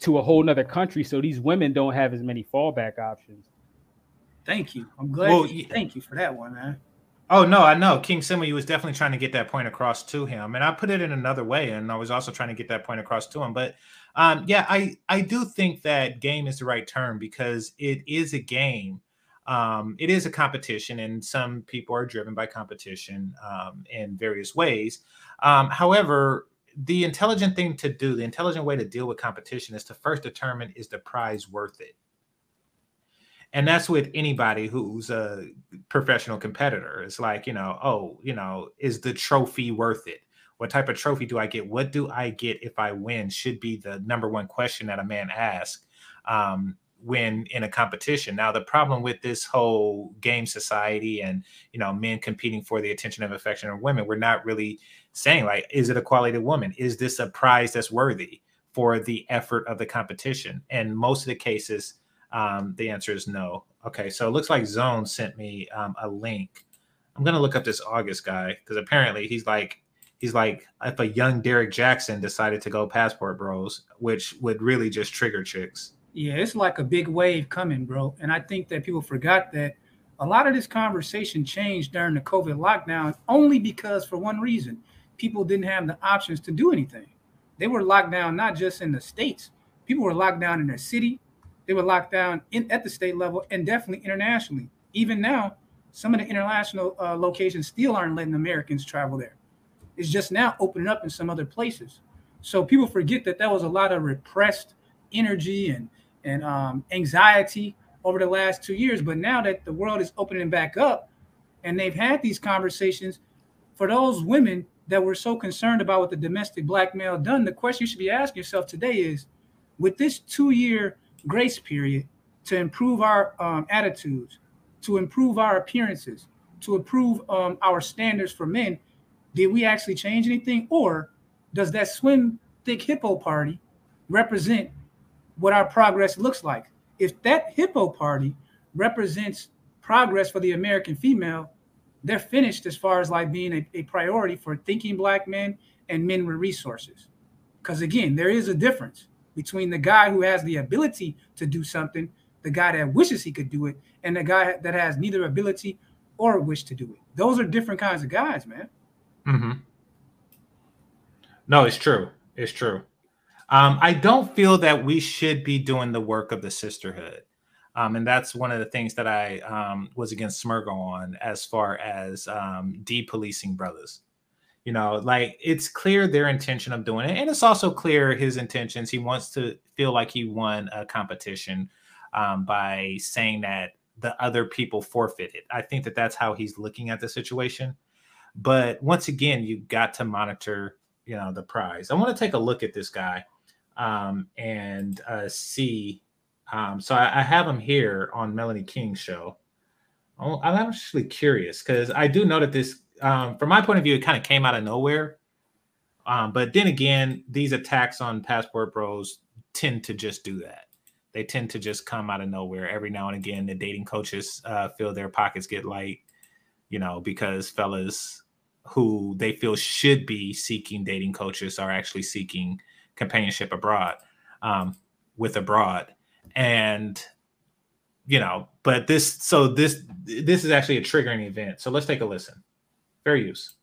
to a whole nother country. So these women don't have as many fallback options. Thank you. I'm glad. Well, you, thank you for that one, man. Oh, no, I know. King Simo, you was definitely trying to get that point across to him. And I put it in another way, and I was also trying to get that point across to him. But, um, yeah, I, I do think that game is the right term, because it is a game. Um, it is a competition, and some people are driven by competition um, in various ways. Um, however, the intelligent thing to do, the intelligent way to deal with competition, is to first determine, is the prize worth it? And that's with anybody who's a professional competitor. It's like, you know, oh, you know, is the trophy worth it? What type of trophy do I get? What do I get if I win? Should be the number one question that a man asks um, when in a competition. Now, the problem with this whole game society and, you know, men competing for the attention and affection of women, we're not really saying, like, is it a quality of woman? Is this a prize that's worthy for the effort of the competition? And most of the cases, Um, the answer is no. Okay, so it looks like Zone sent me um, a link. I'm gonna look up this August guy, because apparently he's like, he's like, if a young Derek Jackson decided to go passport bros, which would really just trigger chicks. Yeah, it's like a big wave coming, bro. And I think that people forgot that a lot of this conversation changed during the COVID lockdown only because, for one reason, people didn't have the options to do anything. They were locked down not just in the states. People were locked down in their city. They were locked down in, at the state level and definitely internationally. Even now, some of the international uh, locations still aren't letting Americans travel there. It's just now opening up in some other places. So people forget that that was a lot of repressed energy and and um, anxiety over the last two years. But now that the world is opening back up and they've had these conversations, for those women that were so concerned about what the domestic black male done, the question you should be asking yourself today is, with this two-year grace period to improve our um, attitudes, to improve our appearances, to improve um, our standards for men, did we actually change anything? Or does that swim thick hippo party represent what our progress looks like? If that hippo party represents progress for the American female, they're finished as far as like being a, a priority for thinking black men and men with resources. Because again, there is a difference between the guy who has the ability to do something, the guy that wishes he could do it, and the guy that has neither ability or wish to do it. Those are different kinds of guys, man. Mm-hmm. No, it's true. It's true. Um, I don't feel that we should be doing the work of the sisterhood. Um, and that's one of the things that I um, was against Smirgo on, as far as um, depolicing brothers. You know, like, it's clear their intention of doing it. And it's also clear his intentions. He wants to feel like he won a competition um, by saying that the other people forfeited. I think that that's how he's looking at the situation. But once again, you got to monitor, you know, the prize. I want to take a look at this guy um, and uh, see. Um, so I, I have him here on Melanie King's show. I'm actually curious because I do know that this, um, from my point of view, it kind of came out of nowhere. Um, but then again, these attacks on Passport Bros tend to just do that. They tend to just come out of nowhere. Every now and again, the dating coaches uh, feel their pockets get light, you know, because fellas who they feel should be seeking dating coaches are actually seeking companionship abroad um, with abroad. And, you know, but this, so this, this is actually a triggering event. So let's take a listen. Fair use.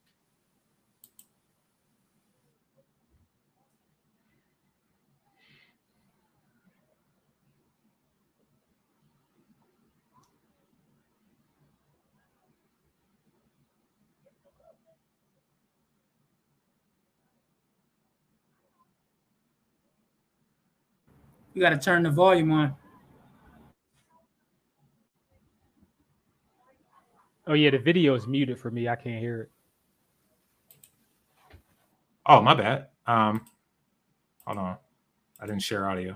You got to turn the volume on. Oh, yeah, the video is muted for me. I can't hear it. Oh, my bad. Um, hold on. I didn't share audio.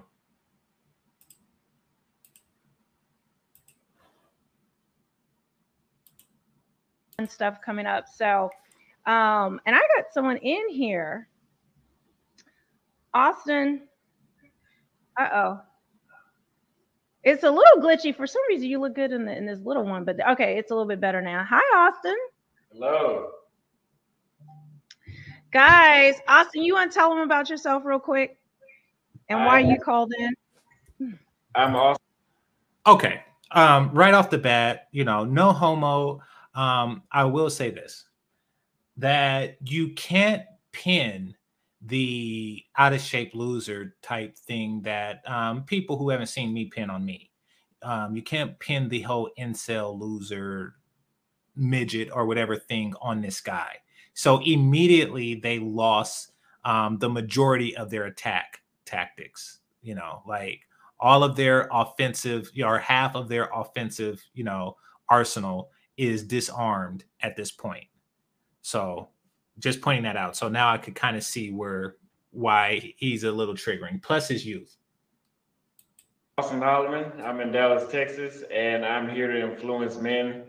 And stuff coming up. So, um, and I got someone in here. Austin. Uh-oh. It's a little glitchy. For some reason, you look good in, the, in this little one, but okay, it's a little bit better now. Hi, Austin. Hello. Guys, Austin, you want to tell them about yourself real quick and why I'm, you called in? I'm Austin. Okay. Um, right off the bat, you know, no homo. Um, I will say this, that you can't pin the out of shape loser type thing that um, people who haven't seen me pin on me. Um, you can't pin the whole incel loser midget or whatever thing on this guy. So immediately they lost um, the majority of their attack tactics, you know, like all of their offensive, you know, or half of their offensive, you know, arsenal is disarmed at this point. So just pointing that out. So now I could kind of see where, why he's a little triggering, plus his youth. Austin Holleman. I'm in Dallas, Texas, and I'm here to influence men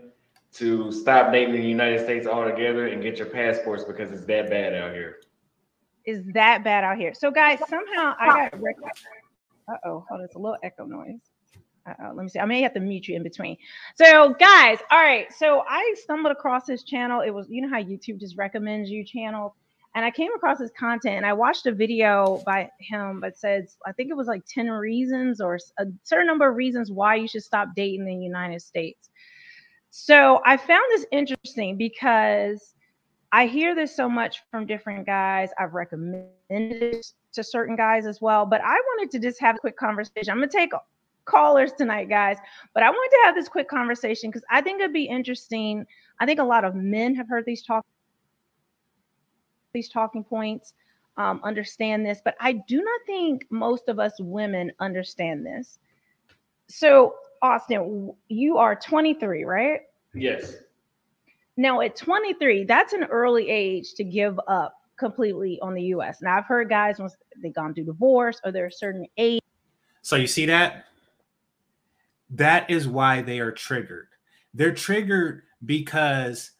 to stop dating in the United States altogether and get your passports because it's that bad out here. Is that bad out here? So guys, somehow I got rec- Uh-oh, hold on, it's a little echo noise. Uh-oh, let me see. I may have to mute you in between. So, guys, all right. So I stumbled across this channel. It was, you know how YouTube just recommends you channels. And I came across his content and I watched a video by him that says, I think it was like ten reasons or a certain number of reasons why you should stop dating in the United States. So I found this interesting because I hear this so much from different guys. I've recommended it to certain guys as well, but I wanted to just have a quick conversation. I'm going to take callers tonight, guys, but I wanted to have this quick conversation because I think it'd be interesting. I think a lot of men have heard these talk these talking points, um, understand this, but I do not think most of us women understand this. So Austin, you are twenty-three, right? Yes. Now at twenty-three, that's an early age to give up completely on the U S. Now I've heard guys once they've gone through divorce or they're a certain age. So you see that? That is why they are triggered. They're triggered because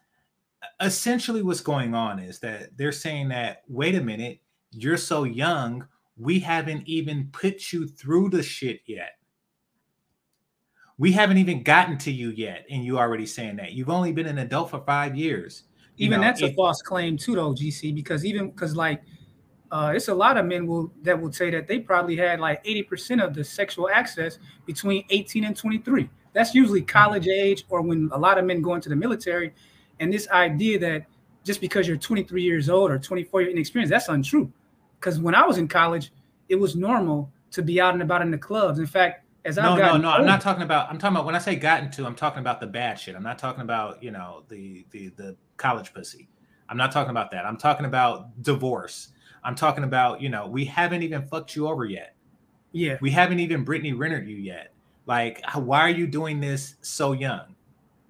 essentially what's going on is that they're saying that, wait a minute, you're so young. We haven't even put you through the shit yet. We haven't even gotten to you yet. And you already saying that. You've only been an adult for five years. You even know, that's a false claim too, though, G C, because even because like uh, it's a lot of men will that will say that they probably had like eighty percent of the sexual access between eighteen and twenty-three. That's usually college age or when a lot of men go into the military. And this idea that just because you're twenty-three years old or twenty-four years inexperienced, that's untrue. Because when I was in college, it was normal to be out and about in the clubs. In fact, as I've no, gotten no, no, older, I'm not talking about. I'm talking about when I say gotten to, I'm talking about the bad shit. I'm not talking about you know the the the college pussy. I'm not talking about that. I'm talking about divorce. I'm talking about you know we haven't even fucked you over yet. Yeah, we haven't even Brittany Rennered you yet. Like, why are you doing this so young?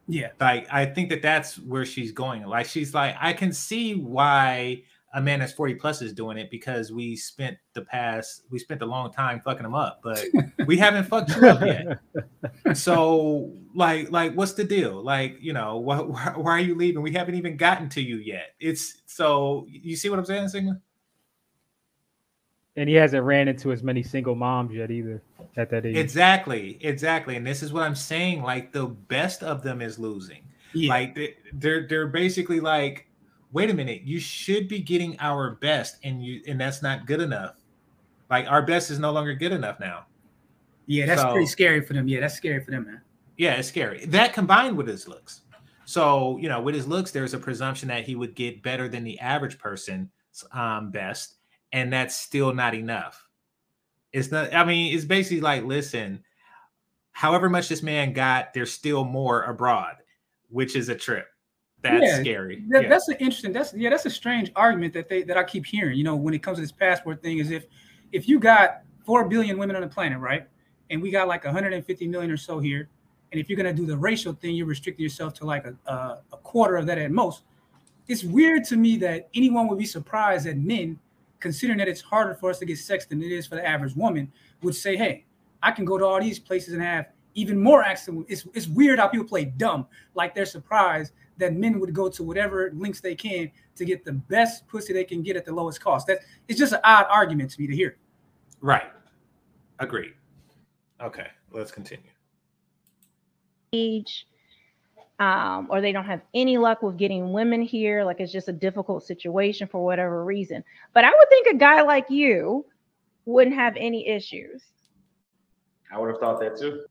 Yeah, like I think that that's where she's going. Like she's like, I can see why a man that's forty plus is doing it because we spent the past we spent a long time fucking them up, but we haven't fucked you up yet. So like, like what's the deal? Like you know, why, why why are you leaving? We haven't even gotten to you yet. It's so you see what I'm saying, Sigma? And he hasn't ran into as many single moms yet either at that age. Exactly, exactly. And this is what I'm saying. Like the best of them is losing. Yeah. Like they're they're basically like, wait a minute, you should be getting our best, and you and that's not good enough. Like our best is no longer good enough now. Yeah, that's so, pretty scary for them. Yeah, that's scary for them, man. Yeah, it's scary. That combined with his looks. So you know, with his looks, there's a presumption that he would get better than the average person's um, best. And that's still not enough. It's not, I mean, it's basically like, listen, however much this man got, there's still more abroad, which is a trip. That's yeah, scary. That, yeah. That's an interesting, that's, yeah, that's a strange argument that they, that I keep hearing, you know, when it comes to this passport thing is if, if you got four billion women on the planet, right? And we got like one hundred fifty million or so here. And if you're going to do the racial thing, you restrict yourself to like a, a, a quarter of that at most. It's weird to me that anyone would be surprised that men, considering that it's harder for us to get sex than it is for the average woman, would say, hey, I can go to all these places and have even more access. It's, it's weird how people play dumb, like they're surprised that men would go to whatever links they can to get the best pussy they can get at the lowest cost. That, it's just an odd argument to me to hear. Right. Agreed. Okay, let's continue. Age, um, or they don't have any luck with getting women here. Like it's just a difficult situation for whatever reason. But I would think a guy like you wouldn't have any issues. I would have thought that too.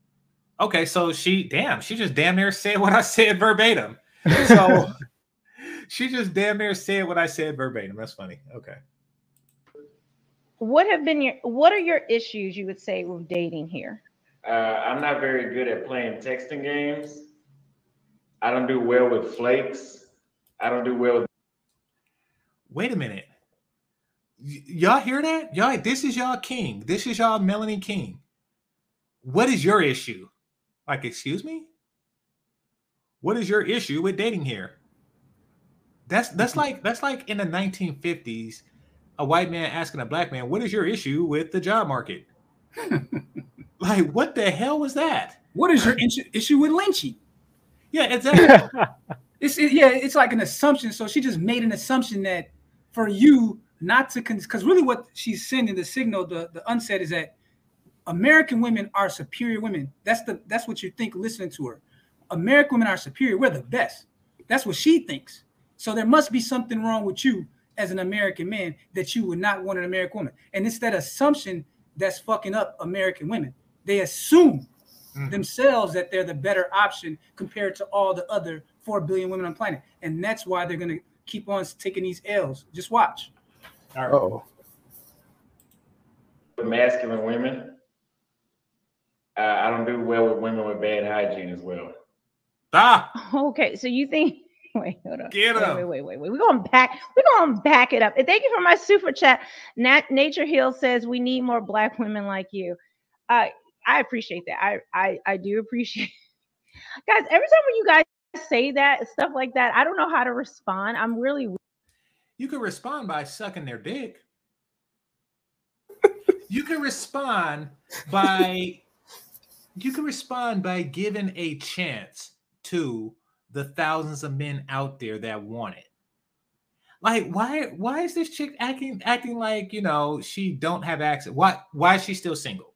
Okay, so she, damn, she just damn near said what I said verbatim. So she just damn near said what I said verbatim. That's funny. Okay. What have been your, what are your issues you would say with dating here? Uh, I'm not very good at playing texting games. I don't do well with flakes. I don't do well. With Wait a minute. Y- y'all hear that? Y'all, this is y'all King. This is y'all Melanie King. What is your issue? Like, excuse me? What is your issue with dating here? That's that's like that's like in the nineteen fifties, a white man asking a black man, what is your issue with the job market? Like, what the hell was that? What is your issue issue with lynchy? Yeah, exactly. it's it, yeah, it's like an assumption. So she just made an assumption that for you not to, because con- really what she's sending the signal, the, the unsaid is that American women are superior women. That's the that's what you think listening to her. American women are superior. We're the best. That's what she thinks. So there must be something wrong with you as an American man that you would not want an American woman. And it's that assumption that's fucking up American women. They assume mm. themselves that they're the better option compared to all the other four billion women on the planet. And that's why they're going to keep on taking these L's. Just watch. All right. Uh-oh. With masculine women, uh, I don't do well with women with bad hygiene as well. Ah. Okay, so you think... Wait, hold on. Get up. Wait, wait, wait, wait. We're going back. We're going to back it up. And thank you for my super chat. Nat- Nature Hill says, we need more black women like you. Uh, I appreciate that. I, I, I do appreciate it. Guys, every time when you guys say that, stuff like that, I don't know how to respond. I'm really... You can respond by sucking their dick. You can respond by... You can respond by giving a chance to... the thousands of men out there that want it. Like, why why is this chick acting acting like, you know, she don't have access? Why why is she still single?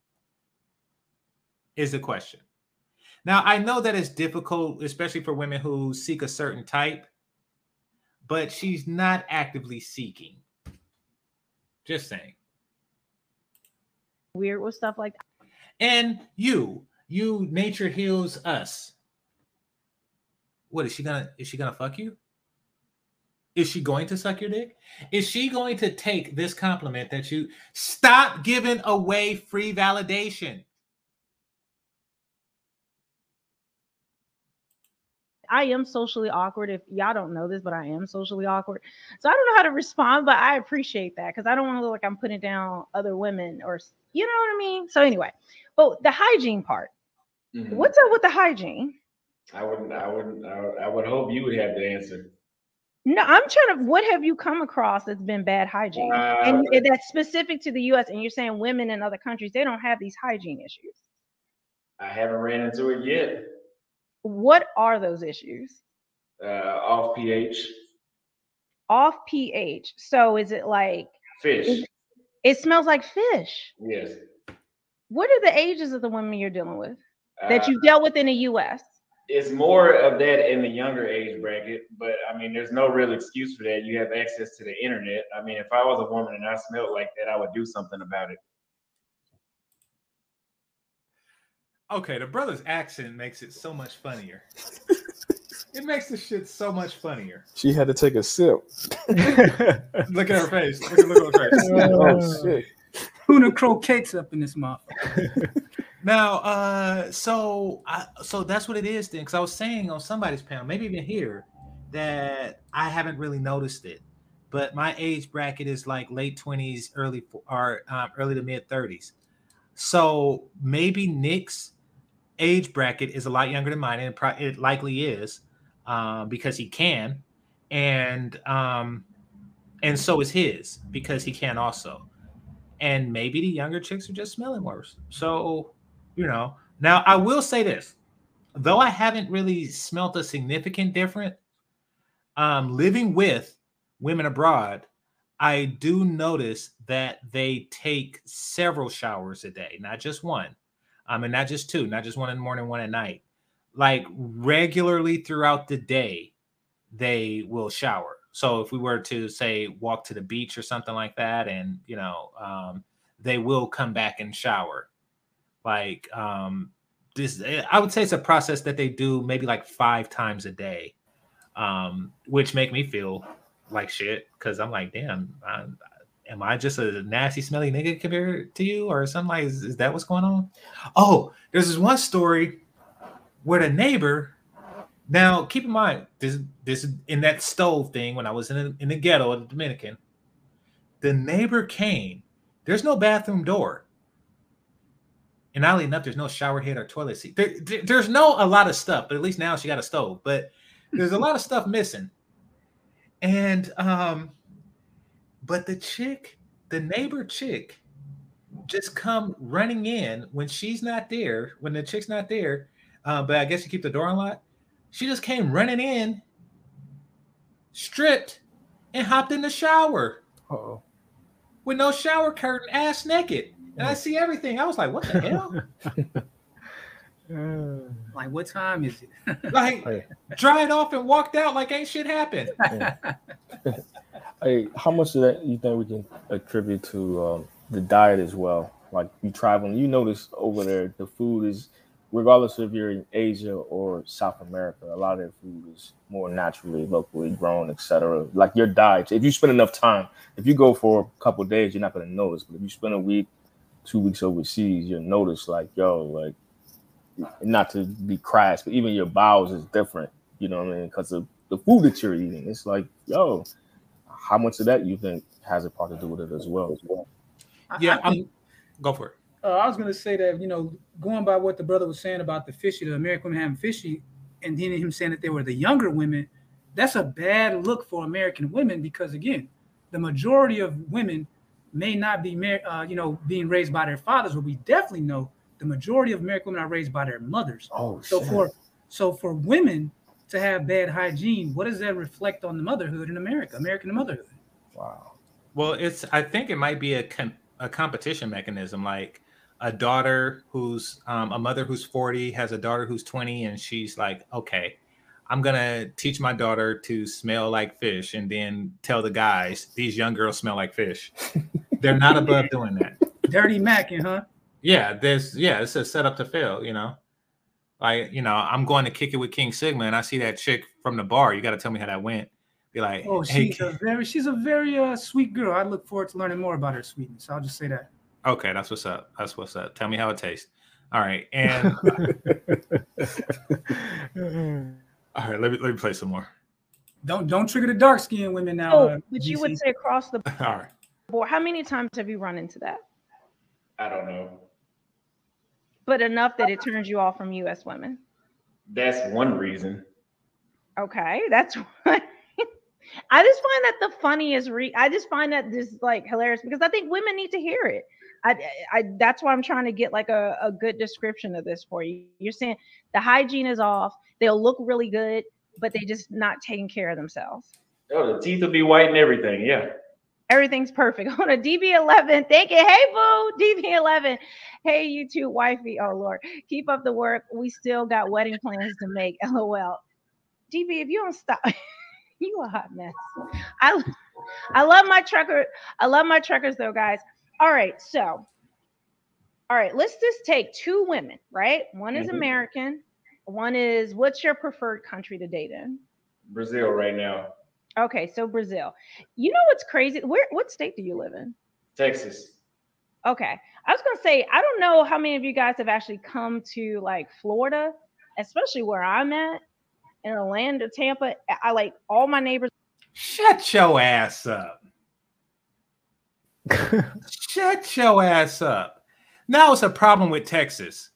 Is the question. Now, I know that it's difficult, especially for women who seek a certain type, but she's not actively seeking. Just saying. Weird with stuff like that. And you, you nature heals us. What is she gonna? Is she gonna fuck you? Is she going to suck your dick? Is she going to take this compliment that you stop giving away free validation? I am socially awkward. If y'all don't know this, but I am socially awkward. So I don't know how to respond, but I appreciate that because I don't want to look like I'm putting down other women or you know what I mean. So anyway, but the hygiene part. Mm-hmm. What's up with the hygiene? I wouldn't, I wouldn't, I would hope you would have the answer. No, I'm trying to, what have you come across that's been bad hygiene? Uh, and that's specific to the U S and you're saying women in other countries, they don't have these hygiene issues. I haven't ran into it yet. What are those issues? Uh, off pH. Off pH. So is it like? Fish. It, it smells like fish. Yes. What are the ages of the women you're dealing with that uh, you've dealt with in the U S? It's more of that in the younger age bracket, but I mean, there's no real excuse for that. You have access to the internet. I mean, if I was a woman and I smelled like that, I would do something about it. Okay, the brother's accent makes it so much funnier. It makes the shit so much funnier. She had to take a sip. Look at her face. Look at, look at her face. Oh, shit. Tuna croquettes up in this motherfucker. Now, uh, so I, so that's what it is then, because I was saying on somebody's panel, maybe even here, that I haven't really noticed it, but my age bracket is like late twenties, early or um, early to mid thirties. So maybe Nick's age bracket is a lot younger than mine, and it, pro- it likely is uh, because he can, and um, and so is his because he can also, and maybe the younger chicks are just smelling worse. So. You know, now I will say this, though I haven't really smelt a significant difference, um, living with women abroad, I do notice that they take several showers a day, not just one, um, and not just two, not just one in the morning, one at night. Like regularly throughout the day, they will shower. So if we were to say walk to the beach or something like that, and you know, um, they will come back and shower. Like um, this, I would say it's a process that they do maybe like five times a day, um, which make me feel like shit because I'm like, damn, I'm, am I just a nasty, smelly nigga compared to you or something? Like, is, is that what's going on? Oh, there's this one story where the neighbor. Now, keep in mind, this this in that stove thing when I was in the, in the ghetto of the Dominican, the neighbor came. There's no bathroom door. And oddly enough, there's no shower head or toilet seat. There, there, there's no a lot of stuff, but at least now she got a stove. But there's a lot of stuff missing. And um, but the chick, the neighbor chick, just come running in when she's not there, when the chick's not there. Uh, but I guess you keep the door unlocked. She just came running in, stripped, and hopped in the shower. Uh-oh. With no shower curtain, ass naked. And I see everything. I was like, what the hell? Like, what time is it? Like, dried off and walked out like ain't shit happened. Hey, how much of that you think we can attribute to um, the diet as well? Like you traveling, you notice over there, the food is, regardless if you're in Asia or South America, a lot of their food is more naturally, locally grown, et cetera. Like your diet, if you spend enough time, if you go for a couple of days, you're not going to notice. But if you spend a week, two weeks overseas, you'll notice like, yo, like, not to be crass, but even your bowels is different. You know what I mean? Because of the food that you're eating, it's like, yo, how much of that you think has a part to do with it as well? As well? Yeah, I'm, go for it. Uh, I was going to say that, you know, going by what the brother was saying about the fishy, the American women having fishy, and then him saying that they were the younger women, that's a bad look for American women because, again, the majority of women may not be, uh, you know, being raised by their fathers, but we definitely know the majority of American women are raised by their mothers. Oh, so shit. for So for women to have bad hygiene, what does that reflect on the motherhood in America, American motherhood? Wow. Well, it's, I think it might be a com a competition mechanism, like a daughter who's um, a mother who's forty has a daughter who's twenty, and she's like, okay, I'm gonna teach my daughter to smell like fish, and then tell the guys these young girls smell like fish. They're not above doing that. Dirty macking, huh? Yeah, there's yeah, it's a setup to fail, you know. Like, you know, I'm going to Kick It with King Sigma, and I see that chick from the bar. You got to tell me how that went. Be like, oh, hey, she's, a very, she's a very uh, sweet girl. I look forward to learning more about her sweetness. I'll just say that. Okay, that's what's up. That's what's up. Tell me how it tastes. All right, and all right, let me let me play some more. Don't don't trigger the dark skinned women now. Oh, uh, but you would say across the board. All right. Board. How many times have you run into that? I don't know. But enough that it turns you off from U S women. That's one reason. Okay, that's one. I just find that the funniest. Re I just find that this like hilarious because I think women need to hear it. I, I that's why I'm trying to get like a, a good description of this for you. You're saying the hygiene is off. They'll look really good, but they just not taking care of themselves. Oh, the teeth will be white and everything. Yeah. Everything's perfect on a D B eleven. Thank you. Hey, boo, D B eleven. Hey, you two, wifey. Oh, Lord. Keep up the work. We still got wedding plans to make. L O L. D B, if you don't stop, you a hot mess. I, I love my trucker. I love my truckers, though, guys. All right. So, all right. Let's just take two women, right? One is mm-hmm. American. One is, what's your preferred country to date in? Brazil right now. Okay, so Brazil. You know what's crazy? Where? What state do you live in? Texas. Okay. I was going to say, I don't know how many of you guys have actually come to, like, Florida, especially where I'm at, in Orlando, Tampa. I, like, all my neighbors. Shut your ass up. Shut your ass up. Now it's a problem with Texas.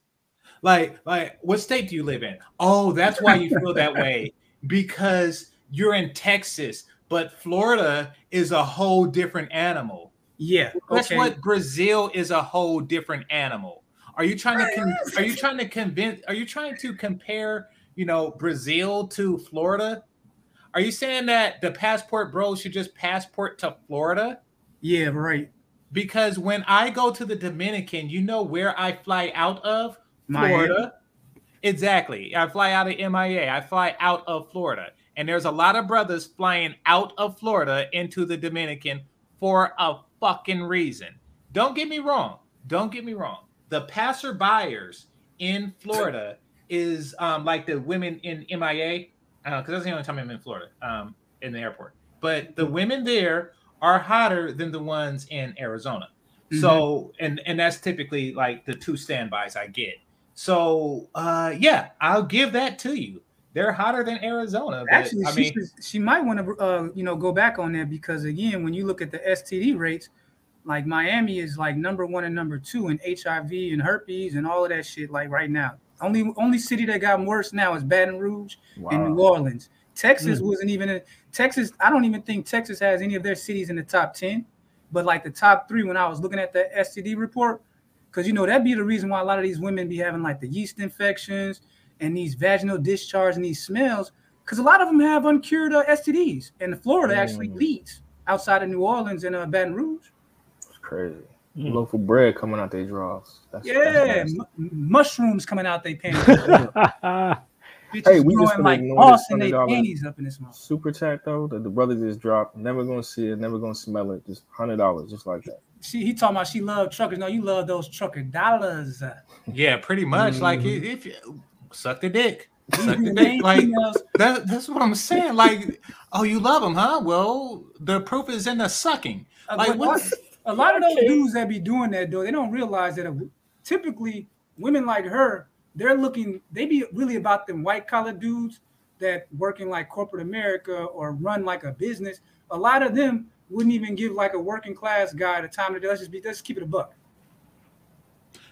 Like, like, what state do you live in? Oh, that's why you feel that way. Because you're in Texas, but Florida is a whole different animal. Yeah. Okay. That's what Brazil is, a whole different animal. Are you trying to con are you trying to convince are you trying to compare, you know, Brazil to Florida? Are you saying that the passport bros should just passport to Florida? Yeah, right. Because when I go to the Dominican, you know where I fly out of? Florida. Miami. Exactly. I fly out of M I A. I fly out of Florida. And there's a lot of brothers flying out of Florida into the Dominican for a fucking reason. Don't get me wrong. Don't get me wrong. The passerbyers in Florida is um, like the women in M I A, because uh, that's the only time I'm in Florida, um, in the airport. But the women there are hotter than the ones in Arizona. Mm-hmm. So, and, and that's typically like the two standbys I get. So, uh, yeah, I'll give that to you. They're hotter than Arizona. But, Actually, I mean, she, she might want to, uh, you know, go back on that because, again, when you look at the S T D rates, like Miami is like number one and number two in H I V and herpes and all of that shit. Like right now, only only city that got worse now is Baton Rouge wow. and New Orleans. Texas mm-hmm. wasn't even in Texas. I don't even think Texas has any of their cities in the top ten, but like the top three when I was looking at the S T D report, because, you know, that'd be the reason why a lot of these women be having like the yeast infections and these vaginal discharge and these smells, because a lot of them have uncured uh, S T Ds. And Florida mm. actually leads outside of New Orleans and uh, Baton Rouge. That's crazy. Mm. Local bread coming out their drawers. That's, yeah, that's mushrooms coming out their pants. Bitches hey, we just like Austin, they panties up in this month. Super chat though that the brother just dropped. Never gonna see it, never gonna smell it. Just hundred dollars, just like that. She he talking about she loved truckers. No, you love those trucker dollars. Yeah, pretty much. Mm-hmm. Like if you suck the dick. Suck the dick. Like that, that's what I'm saying. Like, oh, you love them, huh? Well, the proof is in the sucking. Like what? A lot of those dudes that be doing that though, they don't realize that a, typically women like her, they're looking, they be really about them white collar dudes that work in like corporate America or run like a business. A lot of them wouldn't even give like a working class guy the time to do. Let's just be, let's keep it a buck.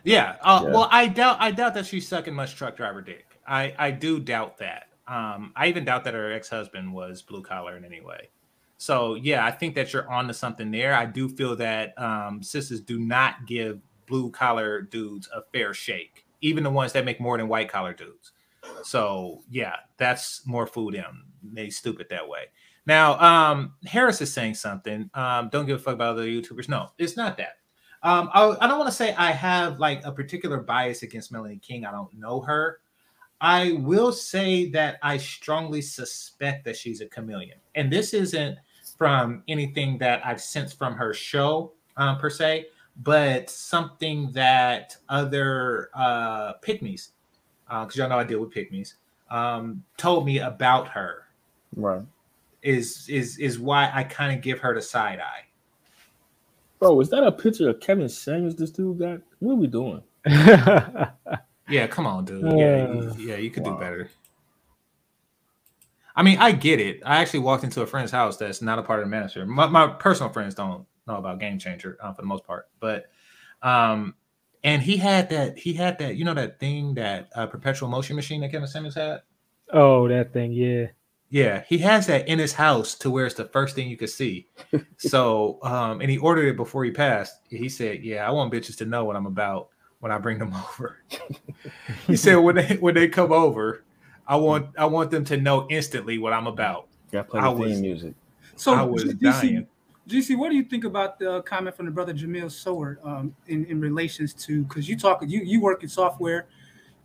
Yeah. Uh, yeah. Well, I doubt, I doubt that she's sucking much truck driver dick. I, I do doubt that. Um, I even doubt that her ex-husband was blue collar in any way. So yeah, I think that you're onto something there. I do feel that um, sisters do not give blue collar dudes a fair shake, even the ones that make more than white collar dudes. So yeah, that's more food them. They stupid that way. Now, um, Harris is saying something. Um, don't give a fuck about other YouTubers. No, it's not that. Um, I, I don't want to say I have like a particular bias against Melanie King. I don't know her. I will say that I strongly suspect that she's a chameleon, and this isn't from anything that I've sensed from her show um, per se, but something that other uh, pygmies, because uh, y'all know I deal with pygmies, um, told me about her. Right. Is is is why I kind of give her the side eye. Bro, is that a picture of Kevin Samuels? This dude got. What are we doing? Yeah, come on, dude. Yeah, yeah, yeah you could wow. do better. I mean, I get it. I actually walked into a friend's house that's not a part of the manager. My, my personal friends don't know about Game Changer um, for the most part, but um, and he had that. He had that. You know that thing that uh, perpetual motion machine that Kevin Samuels had. Oh, that thing, yeah, yeah. He has that in his house to where it's the first thing you could see. So, um, and he ordered it before he passed. He said, "Yeah, I want bitches to know what I'm about when I bring them over." He said, when they when they come over, I want I want them to know instantly what I'm about. Got to play the theme music. So I was dying. G C, what do you think about the comment from the brother Jamil Soward um, in in relations to, because you talk you you work in software?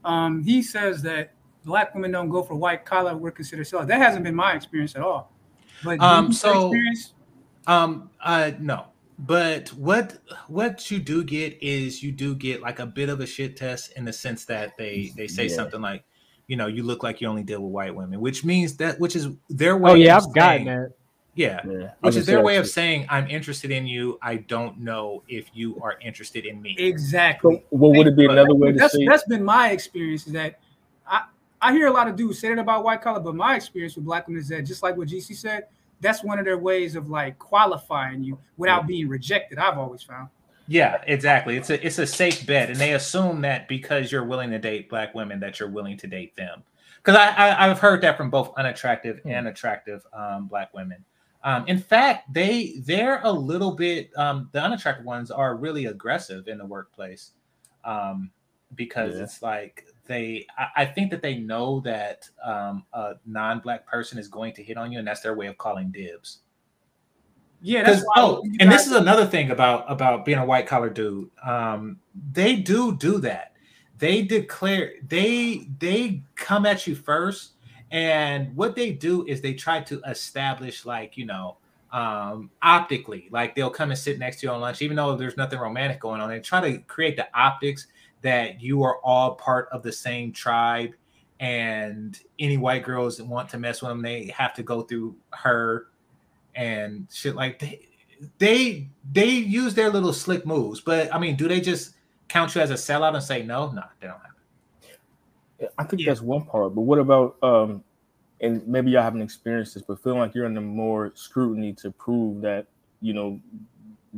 Um, he says that black women don't go for white collar. We're considered sellers. That hasn't been my experience at all. But um, so experience? um, uh, no. But what what you do get is you do get like a bit of a shit test in the sense that they they say yeah. something like, you know, you look like you only deal with white women, which means that which is their way. Oh yeah, of I've saying, gotten that. Yeah, yeah which is their way of saying I'm interested in you. I don't know if you are interested in me. Exactly. So, well, would it be another way to that's, say? That's been my experience. Is that I I hear a lot of dudes say that about white collar, but my experience with black women is that just like what G C said, that's one of their ways of like qualifying you without yeah. being rejected. I've always found. Yeah, exactly. It's a it's a safe bet, and they assume that because you're willing to date black women, that you're willing to date them. Because I, I I've heard that from both unattractive mm. and attractive um, black women. Um, in fact, they they're a little bit um, the unattractive ones are really aggressive in the workplace um, because yeah. it's like they I, I think that they know that um, a non-black person is going to hit on you, and that's their way of calling dibs. Yeah, that's why oh, and this is another thing about about being a white collar dude. Um, they do do that. They declare they they come at you first, and what they do is they try to establish like you know um, optically, like they'll come and sit next to you on lunch, even though there's nothing romantic going on. They try to create the optics that you are all part of the same tribe, and any white girls that want to mess with them, they have to go through her and shit. Like they, they, they use their little slick moves, but I mean, do they just count you as a sellout and say no? No, they don't have it. I think yeah. that's one part, but what about, um, and maybe y'all haven't experienced this, but feeling like you're under more scrutiny to prove that, you know,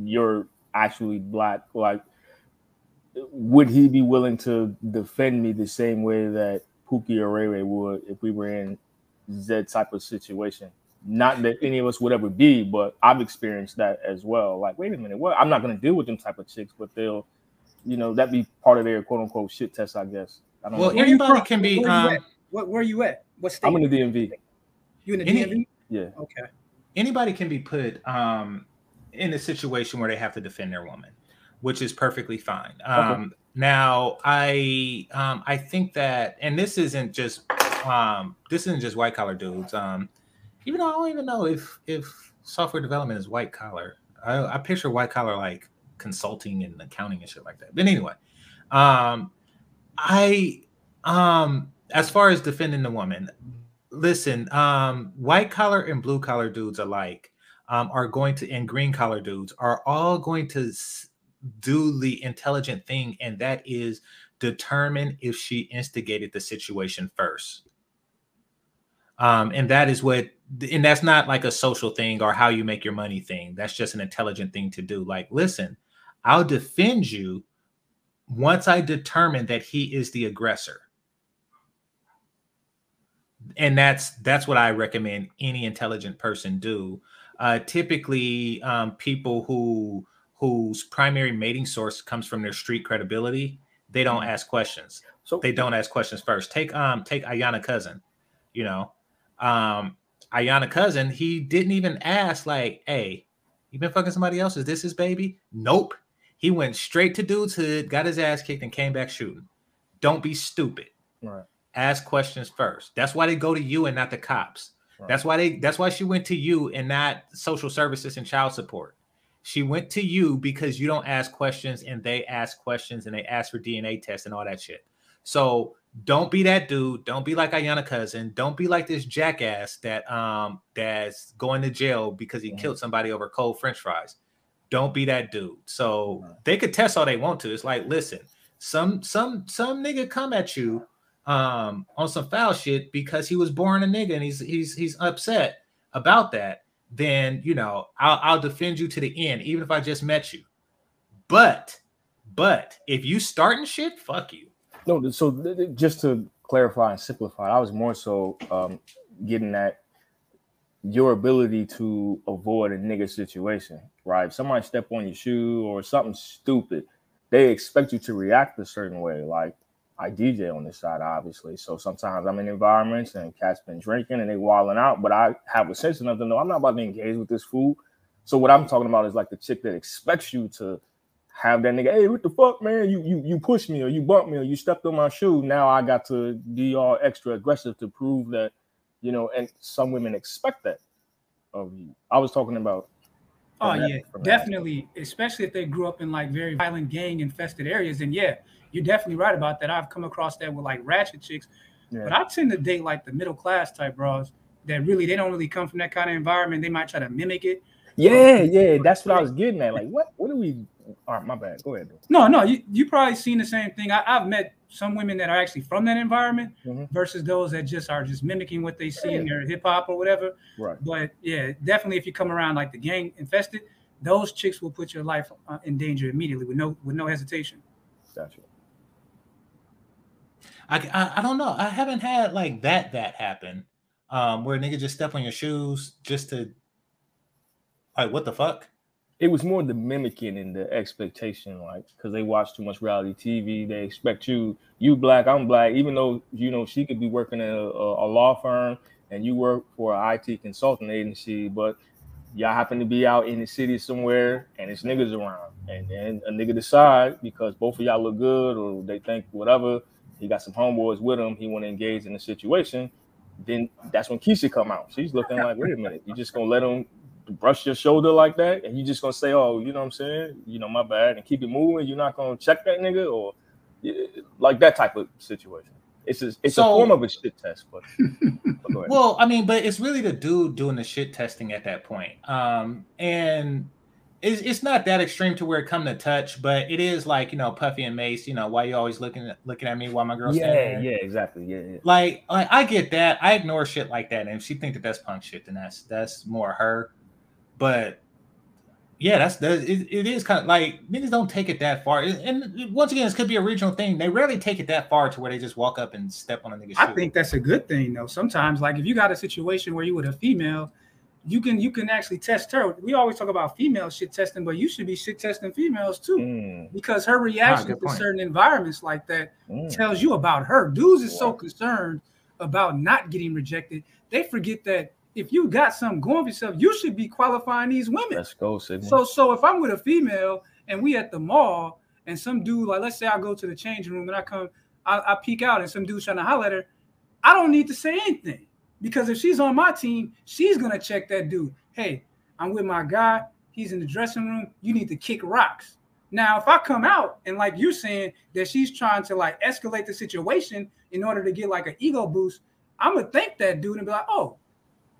you're actually black, like, would he be willing to defend me the same way that Pookie or Ray Ray would if we were in that type of situation? Not that any of us would ever be, but I've experienced that as well. Like, wait a minute, what? I'm not going to deal with them type of chicks, but they'll, you know, that be part of their quote unquote shit test, I guess. I don't well, know. Anybody can be. Where, um, you what, where are you at? What state? I'm in the D M V. You in the any, D M V? Yeah. Okay. Anybody can be put um, in a situation where they have to defend their woman, which is perfectly fine. Um, okay. Now, I um, I think that, and this isn't just um, this isn't just white collar dudes. Um, even though I don't even know if if software development is white collar. I, I picture white collar like consulting and accounting and shit like that. But anyway, um, I um, as far as defending the woman, listen, um, white collar and blue collar dudes alike um, are going to, and green collar dudes are all going to do the intelligent thing, and that is determine if she instigated the situation first. Um, and that is what, and that's not like a social thing or how you make your money thing. That's just an intelligent thing to do. Like, listen, I'll defend you once I determine that he is the aggressor. And that's, that's what I recommend any intelligent person do. Uh, typically, um, people who, whose primary mating source comes from their street credibility, they don't ask questions. So they don't ask questions first. Take, um, take Ayanna Cousin, you know, um, Ayanna Cousin, he didn't even ask like, hey, you been fucking somebody else? Is this his baby? Nope. He went straight to dude's hood, got his ass kicked and came back shooting. Don't be stupid. Right. Ask questions first. That's why they go to you and not the cops. Right. That's why they, that's why she went to you and not social services and child support. She went to you because you don't ask questions and they ask questions and they ask for D N A tests and all that shit. So don't be that dude. Don't be like Ayanna Cousin. Don't be like this jackass that um that's going to jail because he mm-hmm. killed somebody over cold French fries. Don't be that dude. So right. they could test all they want to. It's like, listen, some some some nigga come at you um on some foul shit because he was born a nigga and he's he's he's upset about that. Then you know I'll I'll defend you to the end, even if I just met you. But but if you starting shit, fuck you. No, so just to clarify and simplify, I was more so um, getting at your ability to avoid a nigga situation, right? If somebody step on your shoe or something stupid, they expect you to react a certain way. Like I D J on this side, obviously. So sometimes I'm in environments and cats been drinking and they wilding out, but I have a sense enough to know I'm not about to engage with this fool. So what I'm talking about is like the chick that expects you to have that nigga, hey, what the fuck, man? You you you pushed me or you bumped me or you stepped on my shoe. Now I got to be all extra aggressive to prove that, you know, and some women expect that of you. I was talking about. Oh, yeah, definitely. Especially if they grew up in like very violent gang infested areas. And yeah, you're definitely right about that. I've come across that with like ratchet chicks. Yeah. But I tend to date like the middle class type bros that really, they don't really come from that kind of environment. They might try to mimic it. Yeah, um, yeah, that's what I was getting at. Like, what, what do we... All right, my bad. Go ahead. No, no, you you probably seen the same thing. I, I've met some women that are actually from that environment mm-hmm. versus those that just are just mimicking what they see yeah. in their hip hop or whatever. Right. But yeah, definitely if you come around like the gang infested, those chicks will put your life uh, in danger immediately with no with no hesitation. Gotcha. I, I I don't know. I haven't had like that that happen, um, where a nigga just step on your shoes just to like what the fuck. It was more the mimicking and the expectation, like, because they watch too much reality T V. They expect you, you black, I'm black, even though, you know, she could be working at a, a law firm and you work for an I T consulting agency, but y'all happen to be out in the city somewhere and it's niggas around. And then a nigga decide because both of y'all look good or they think whatever, he got some homeboys with him, he want to engage in the situation. Then that's when Keisha come out. She's looking like, wait a minute, you just going to let him brush your shoulder like that and you just gonna say, oh, you know what I'm saying, you know, my bad, and keep it moving? You're not gonna check that nigga or like that type of situation. It's just, it's so, a form of a shit test, but, but go ahead. Well, I mean, but it's really the dude doing the shit testing at that point. Um and it's, it's not that extreme to where it come to touch, but it is like, you know, Puffy and Mace, you know, why you always looking looking at me while my girl's yeah, standing there? Yeah, exactly. Yeah, yeah. Like, like I get that. I ignore shit like that. And if she think that that's punk shit, then that's that's more her. But yeah, that's, that's it, it is kind of like niggas don't take it that far. And once again, this could be a regional thing. They rarely take it that far to where they just walk up and step on a nigga's shoe. I think that's a good thing though. Sometimes, like if you got a situation where you with a female, you can you can actually test her. We always talk about female shit testing, but you should be shit testing females too, mm. because her reaction ah, to certain environments like that mm. tells you about her. Dudes is so concerned about not getting rejected, they forget that. If you got something going for yourself, you should be qualifying these women. Let's go, Sydney. So, so if I'm with a female and we at the mall and some dude, like let's say I go to the changing room and I come, I, I peek out and some dude trying to holler at her, I don't need to say anything, because if she's on my team, she's going to check that dude. Hey, I'm with my guy. He's in the dressing room. You need to kick rocks. Now, if I come out and, like you're saying, that she's trying to, like, escalate the situation in order to get, like, an ego boost, I'm going to thank that dude and be like, oh,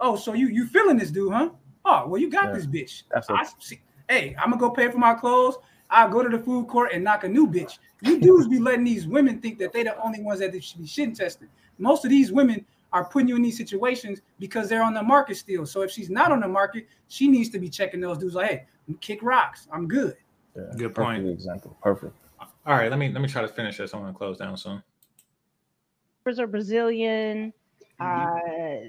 oh, so you you feeling this dude, huh? Oh, well, you got yeah, this bitch. That's I, see, hey, I'm going to go pay for my clothes. I'll go to the food court and knock a new bitch. You dudes be letting these women think that they're the only ones that they should be shitting tested. Most of these women are putting you in these situations because they're on the market still. So if she's not on the market, she needs to be checking those dudes like, hey, kick rocks. I'm good. Yeah, good point. Example. Perfect. All right, let me let me try to finish this. I'm going to close down soon. Are Brazilian. Mm-hmm. uh,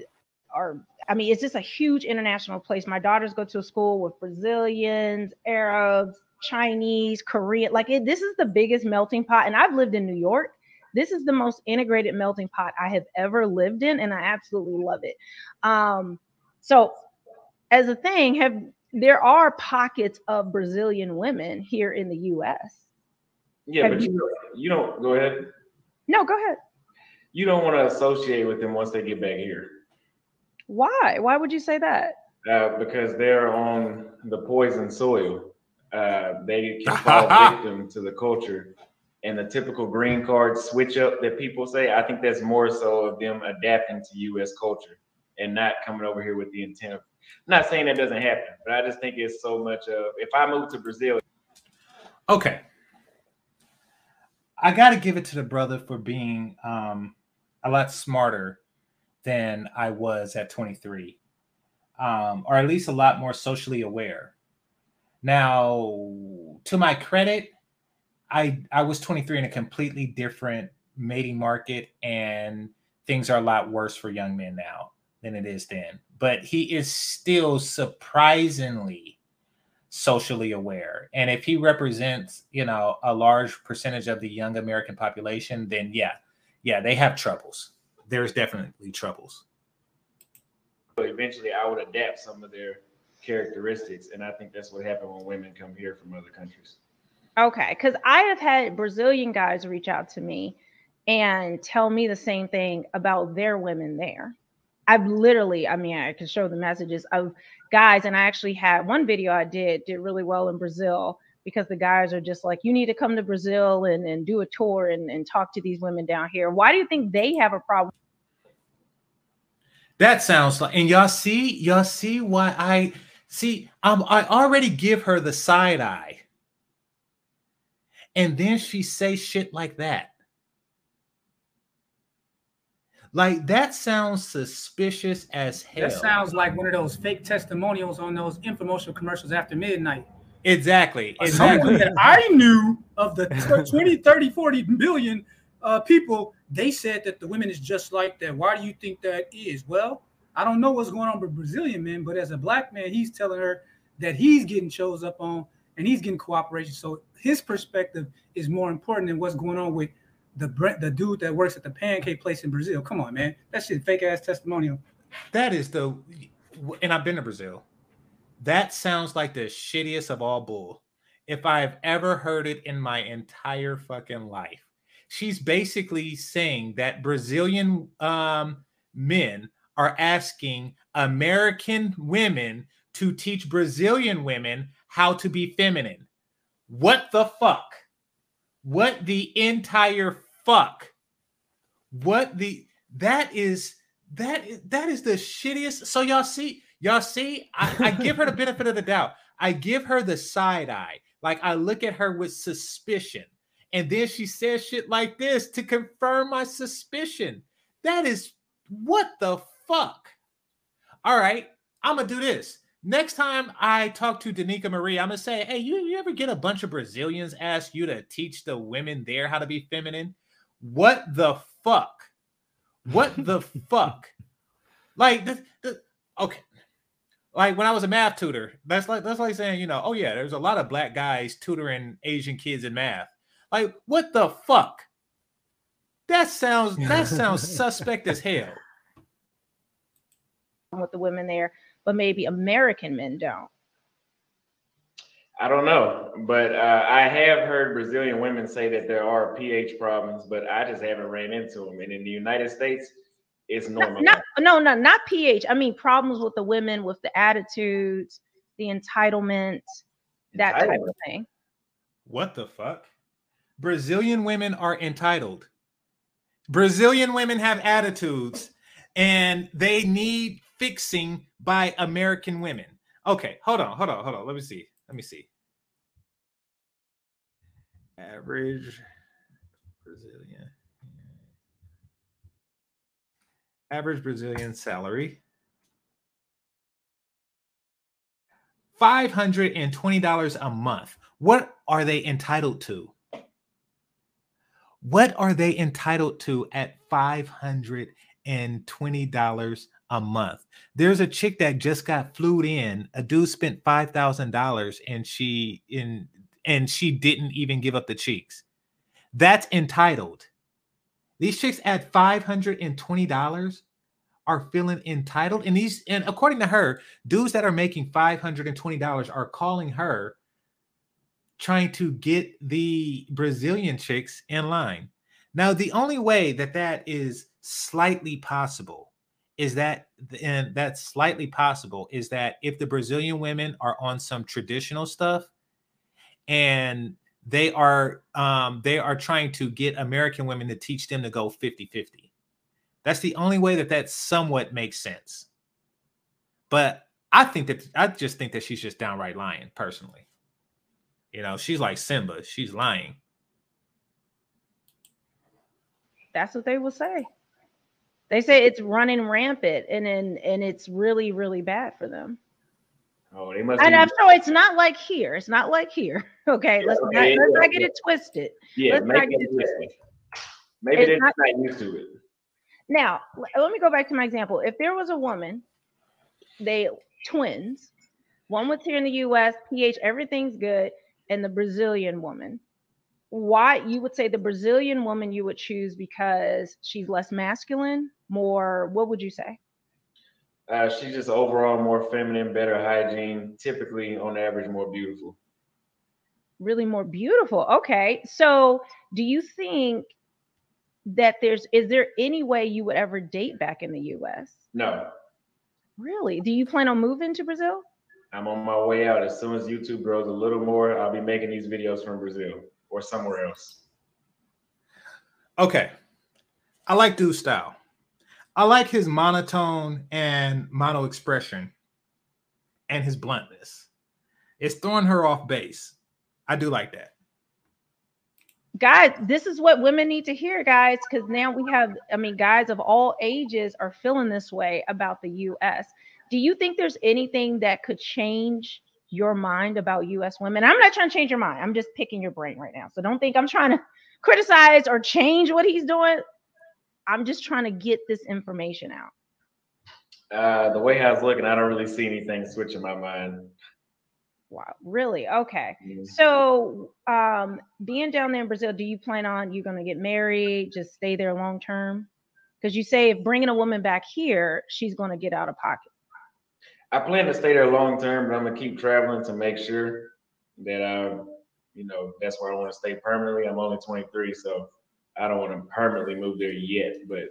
or I mean, it's just a huge international place. My daughters go to a school with Brazilians, Arabs, Chinese, Korean. Like it, this is the biggest melting pot. And I've lived in New York. This is the most integrated melting pot I have ever lived in, and I absolutely love it. Um, so, as a thing, have there are pockets of Brazilian women here in the U S Yeah, have but you, you, you don't go ahead. No, go ahead. You don't want to associate with them once they get back here. Why? Why would you say that? Uh, because they're on the poison soil. Uh, they can fall victim to the culture. And the typical green card switch up that people say, I think that's more so of them adapting to U S culture and not coming over here with the intent of, I'm not saying that doesn't happen, but I just think it's so much of, if I move to Brazil. Okay. I got to give it to the brother for being um, a lot smarter than I was at twenty-three, um, or at least a lot more socially aware. Now, to my credit, I, I was twenty-three in a completely different mating market, and things are a lot worse for young men now than it is then. But he is still surprisingly socially aware. And if he represents, you know, a large percentage of the young American population, then yeah, yeah, they have troubles. There's definitely troubles. But eventually I would adapt some of their characteristics. And I think that's what happened when women come here from other countries. Okay, because I have had Brazilian guys reach out to me and tell me the same thing about their women there. I've literally, I mean, I can show the messages of guys, and I actually had one video I did, did really well in Brazil because the guys are just like, you need to come to Brazil and, and do a tour and, and talk to these women down here. Why do you think they have a problem? That sounds like, and y'all see, y'all see why I, see, um, I already give her the side eye. And then she say shit like that. Like, that sounds suspicious as hell. That sounds like one of those fake testimonials on those infomercial commercials after midnight. Exactly. Exactly. Someone that I knew of the twenty, thirty, forty million uh, people, they said that the women is just like that. Why do you think that is? Well, I don't know what's going on with Brazilian men, but as a black man, he's telling her that he's getting chose up on and he's getting cooperation. So his perspective is more important than what's going on with the the dude that works at the pancake place in Brazil. Come on, man. That shit fake ass testimonial. That is the, and I've been to Brazil. That sounds like the shittiest of all bull. If I've ever heard it in my entire fucking life. She's basically saying that Brazilian um, men are asking American women to teach Brazilian women how to be feminine. What the fuck? What the entire fuck? What the that is that is that is the shittiest. So y'all see, y'all see, I, I give her the benefit of the doubt. I give her the side eye. Like I look at her with suspicion, and then she says shit like this to confirm my suspicion. That is what the fuck. All right, I'm gonna do this. Next time I talk to Danica Marie, I'm going to say, hey, you, you ever get a bunch of Brazilians ask you to teach the women there how to be feminine? What the fuck? What the fuck? Like, the, the, okay. Like when I was a math tutor, that's like, that's like saying, you know, oh yeah, there's a lot of black guys tutoring Asian kids in math. Like, what the fuck? That sounds, that sounds suspect as hell. With the women there. But maybe American men don't. I don't know, but uh, I have heard Brazilian women say that there are pH problems, but I just haven't ran into them. And in the United States, is normal. Not, no, no, not pH. I mean, problems with the women, with the attitudes, the entitlement, that entitlement. type of thing. What the fuck? Brazilian women are entitled. Brazilian women have attitudes and they need fixing by American women. Okay, hold on, hold on, hold on. Let me see. Let me see. Average Brazilian. Average Brazilian salary. five hundred twenty dollars a month. What are they entitled to? What are they entitled to at five hundred twenty dollars a month? There's a chick that just got flued in. A dude spent five thousand dollars and she in and she didn't even give up the cheeks. That's entitled. These chicks at five hundred twenty dollars are feeling entitled. And these, and according to her, dudes that are making five hundred twenty dollars are calling her, trying to get the Brazilian chicks in line. Now, the only way that that is slightly possible is that, and that's slightly possible is that if the Brazilian women are on some traditional stuff and they are, um, they are trying to get American women to teach them to go fifty fifty. That's the only way that that somewhat makes sense. But I think that, I just think that she's just downright lying personally. You know, she's like Simba. She's lying. That's what they will say. They say it's running rampant, and and, and it's really, really bad for them. Oh, they must. And I'm sure it's not like here. It's not like here. Okay, yeah, let's not, yeah, let's yeah, not get yeah. it twisted. Yeah, let's not get it twisted. Maybe it's they're not, not used to it. Now, let me go back to my example. If there was a woman, they twins. One was here in the U S, pH, everything's good, and the Brazilian woman. Why? You would say the Brazilian woman you would choose because she's less masculine, more, what would you say? Uh, she's just overall more feminine, better hygiene, typically on average more beautiful. Really more beautiful. Okay. So do you think that there's, is there any way you would ever date back in the U S? No. Really? Do you plan on moving to Brazil? I'm on my way out. As soon as YouTube grows a little more, I'll be making these videos from Brazil or somewhere else. Okay. I like dude's style. I like his monotone and mono expression and his bluntness. It's throwing her off base. I do like that. Guys, this is what women need to hear, guys, because now we have, I mean, guys of all ages are feeling this way about the U S. Do you think there's anything that could change your mind about U S women? I'm not trying to change your mind. I'm just picking your brain right now. So don't think I'm trying to criticize or change what he's doing. I'm just trying to get this information out. Uh, the way I was looking, I don't really see anything switching my mind. Wow. Really? Okay. Mm-hmm. So um, being down there in Brazil, do you plan on you're going to get married, just stay there long term? Because you say if bringing a woman back here, she's going to get out of pocket. I plan to stay there long term, but I'm gonna keep traveling to make sure that I, you know, that's where I want to stay permanently. I'm only twenty-three, so I don't want to permanently move there yet. But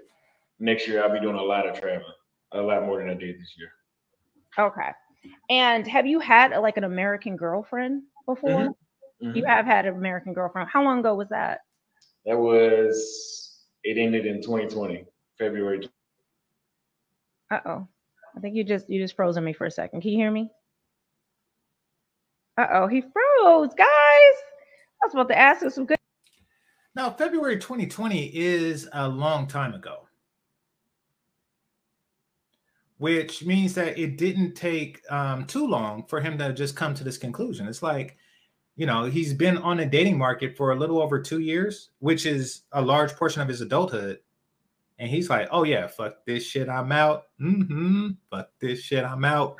next year I'll be doing a lot of traveling, a lot more than I did this year. Okay. And have you had like an American girlfriend before? Mm-hmm. Mm-hmm. You have had an American girlfriend. How long ago was that? That was. It ended in twenty twenty, February. Uh oh. I think you just you just froze on me for a second. Can you hear me? Uh-oh, he froze, guys. I was about to ask him some good. Now, February twenty twenty is a long time ago, which means that it didn't take um, too long for him to just come to this conclusion. It's like, you know, he's been on a dating market for a little over two years, which is a large portion of his adulthood. And he's like, oh, yeah, fuck this shit, I'm out. Mm-hmm. Fuck this shit, I'm out.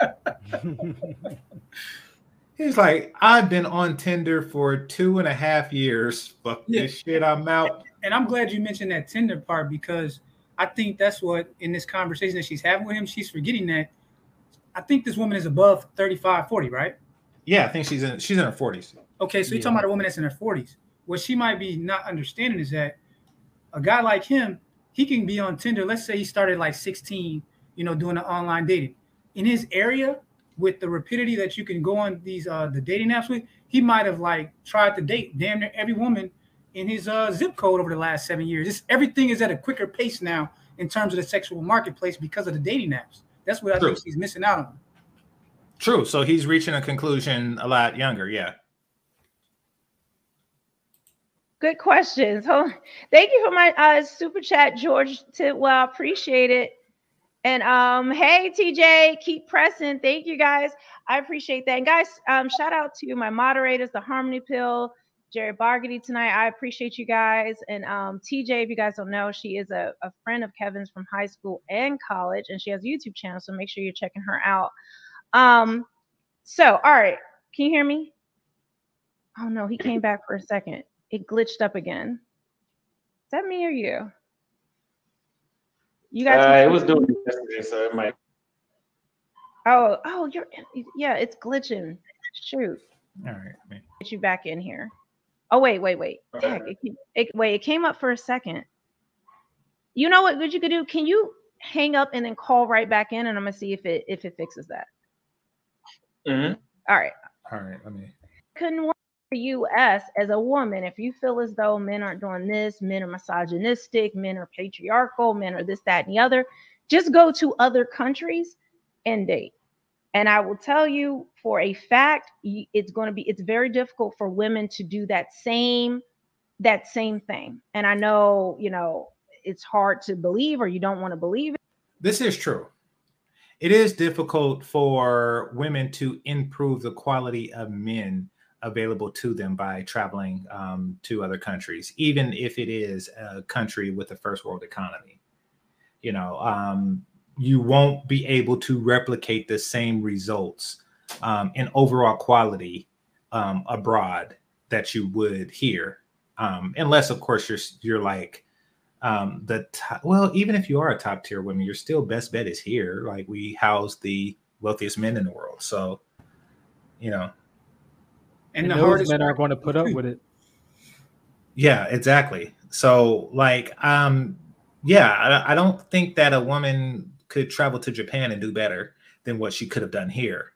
He's like, I've been on Tinder for two and a half years. Fuck yeah. This shit, I'm out. And I'm glad you mentioned that Tinder part, because I think that's what, in this conversation that she's having with him, she's forgetting that. I think this woman is above thirty-five, forty, right? Yeah, I think she's in she's in her forties. Okay, so yeah. You're talking about a woman that's in her forties. What she might be not understanding is that a guy like him, he can be on Tinder. Let's say he started like sixteen, you know, doing the online dating. In his area, with the rapidity that you can go on these uh, the dating apps with, he might have like tried to date damn near every woman in his uh, zip code over the last seven years. It's, everything is at a quicker pace now in terms of the sexual marketplace because of the dating apps. That's what I True. think he's missing out on. True. So he's reaching a conclusion a lot younger. Yeah. Good questions. Oh, thank you for my uh, super chat, George Tidwell. Appreciate it. And um, hey, T J, keep pressing. Thank you, guys. I appreciate that. And guys, um, shout out to my moderators, the Harmony Pill, Jerry Bargety tonight. I appreciate you guys. And um, T J, if you guys don't know, she is a, a friend of Kevin's from high school and college, and she has a YouTube channel, so make sure you're checking her out. Um, so, all right. Can you hear me? Oh, no, he came back for a second. It glitched up again. Is that me or you? You guys? Uh, it was doing it yesterday, so it might. Oh, oh, you're yeah. It's glitching. Shoot. All right, man. Get you back in here. Oh wait, wait, wait. Heck, right. it, it, wait, it came up for a second. You know what? What you could do? Can you hang up and then call right back in, and I'm gonna see if it if it fixes that. Mm-hmm. All right. All right. Let me. Couldn't work. U S as a woman, if you feel as though men aren't doing this, men are misogynistic, men are patriarchal, men are this, that, and the other, just go to other countries and date. And I will tell you for a fact, it's going to be, it's very difficult for women to do that same, that same thing. And I know, you know, it's hard to believe or you don't want to believe it. This is true. It is difficult for women to improve the quality of men available to them by traveling um, to other countries, even if it is a country with a first world economy. You know, um, you won't be able to replicate the same results um, in overall quality um, abroad that you would here. Um, unless, of course, you're you're like um, the top, well, even if you are a top tier woman, your still best bet is here. Like we house the wealthiest men in the world. So, you know, And, and the hardest men are going to put up with it. Yeah, exactly. So, like, um, yeah, I, I don't think that a woman could travel to Japan and do better than what she could have done here.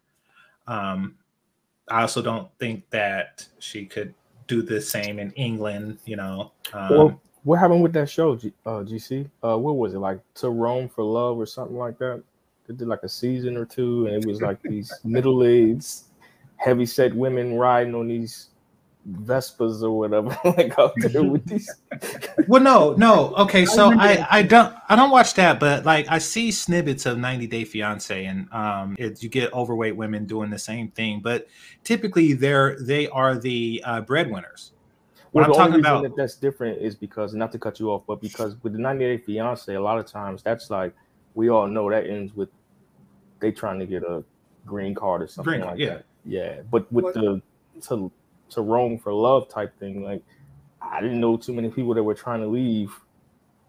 Um, I also don't think that she could do the same in England. You know, um, well, what happened with that show, G, uh, G C? Uh, what was it like? To Rome for Love or something like that? They did like a season or two, and it was like these middle-aged, heavy-set women riding on these Vespas or whatever, like out there with these. Well, no, no. Okay, so I, I don't I don't watch that, but like I see snippets of ninety day fiance, and um, it, you get overweight women doing the same thing, but typically they're they are the uh, breadwinners. What well, I'm the talking only about that that's different is because, not to cut you off, but because with the ninety day fiance, a lot of times that's like, we all know that ends with they trying to get a green card or something green, like yeah. that. Yeah, but with what? the to to Rome for Love type thing, like I didn't know too many people that were trying to leave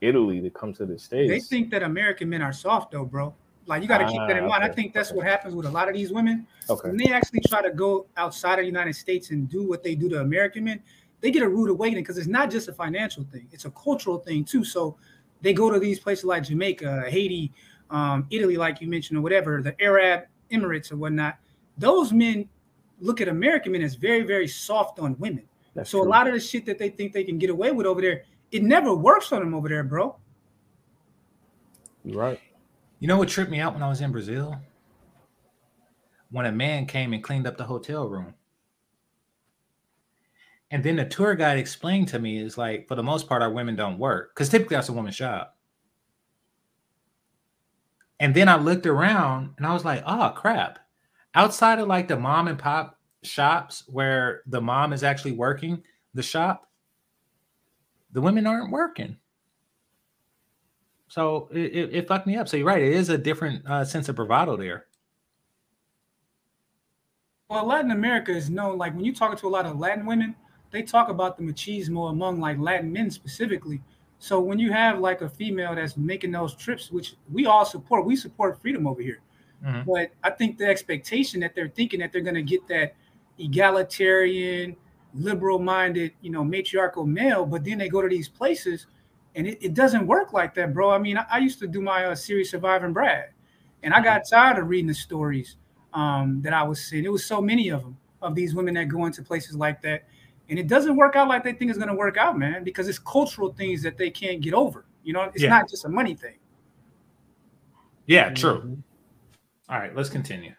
Italy to come to the States. They think that American men are soft, though, bro. Like you got to ah, keep that in mind. Okay. I think that's okay. what happens with a lot of these women. Okay, when they actually try to go outside of the United States and do what they do to American men, they get a rude awakening because it's not just a financial thing; it's a cultural thing too. So they go to these places like Jamaica, Haiti, um, Italy, like you mentioned, or whatever, the Arab Emirates or whatnot. Those men look at American men as very, very soft on women. That's so true. A lot of the shit that they think they can get away with over there, it never works on them over there, bro. You're right. You know what tripped me out when I was in Brazil? When a man came and cleaned up the hotel room. And then the tour guide explained to me, is like, for the most part, our women don't work. Because typically that's a woman's job. And then I looked around and I was like, oh, crap. Outside of like the mom and pop shops where the mom is actually working the shop, the women aren't working. So it, it, it fucked me up. So you're right. It is a different uh, sense of bravado there. Well, Latin America is known, like when you talk to a lot of Latin women, they talk about the machismo among like Latin men specifically. So when you have like a female that's making those trips, which we all support, we support freedom over here. Mm-hmm. But I think the expectation that they're thinking that they're going to get that egalitarian, liberal-minded, you know, matriarchal male, but then they go to these places And it, it doesn't work like that, bro. I mean, I, I used to do my uh, series Surviving Brad, and I got tired of reading the stories um, that I was seeing. It was so many of them, of these women that go into places like that. And it doesn't work out like they think it's going to work out, man, because it's cultural things that they can't get over. You know, it's yeah. not just a money thing. Yeah, true. Mm-hmm. All right, let's continue.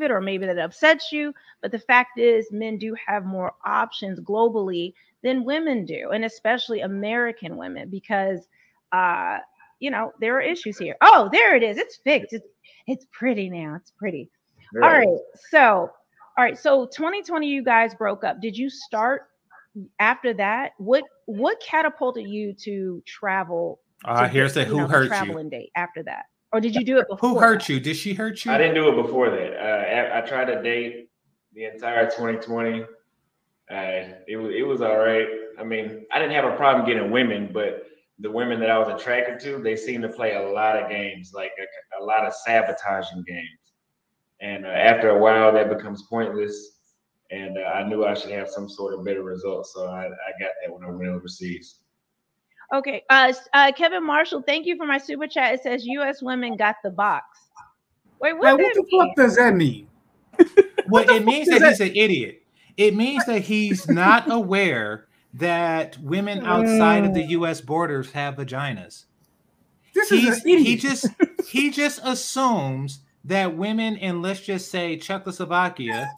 It or maybe that upsets you, but the fact is men do have more options globally than women do, and especially American women, because uh you know, there are issues here. Oh, there it is. It's fixed. It's, it's pretty now. It's pretty. There all right. Is. So, all right. So twenty twenty, you guys broke up. Did you start after that? What what catapulted you to travel? Uh, to here's the who know, hurt travel you and date after that. Or did you do it before? Who hurt that? You? Did she hurt you? I didn't do it before that. Uh, I, I tried to date the entire twenty twenty. Uh, it was it was all right. I mean, I didn't have a problem getting women, but the women that I was attracted to, they seemed to play a lot of games, like a, a lot of sabotaging games. And uh, after a while, that becomes pointless. And uh, I knew I should have some sort of better result, so I, I got that when I went overseas. Okay, uh, uh, Kevin Marshall, thank you for my super chat. It says U S women got the box. Wait, what, now, what the fuck does that mean? Well, it means that, that he's an idiot. It means that he's not aware that women outside of the U S borders have vaginas. This he's, is an idiot. He just he just assumes that women in, let's just say, Czechoslovakia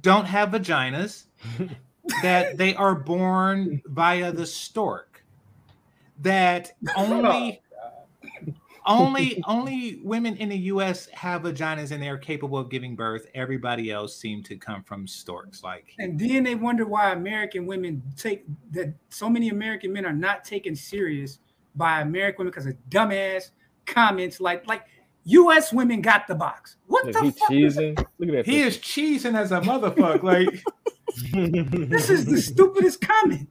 don't have vaginas. That they are born via the stork. That only, only, only women in the U S have vaginas and they are capable of giving birth. Everybody else seemed to come from storks. Like, and then they wonder why American women take that. So many American men are not taken serious by American women because of dumbass comments like, like U S women got the box. What Look, the he fuck? Cheesing. Look at that. He is cheesing as a motherfucker. Like, this is the stupidest comment.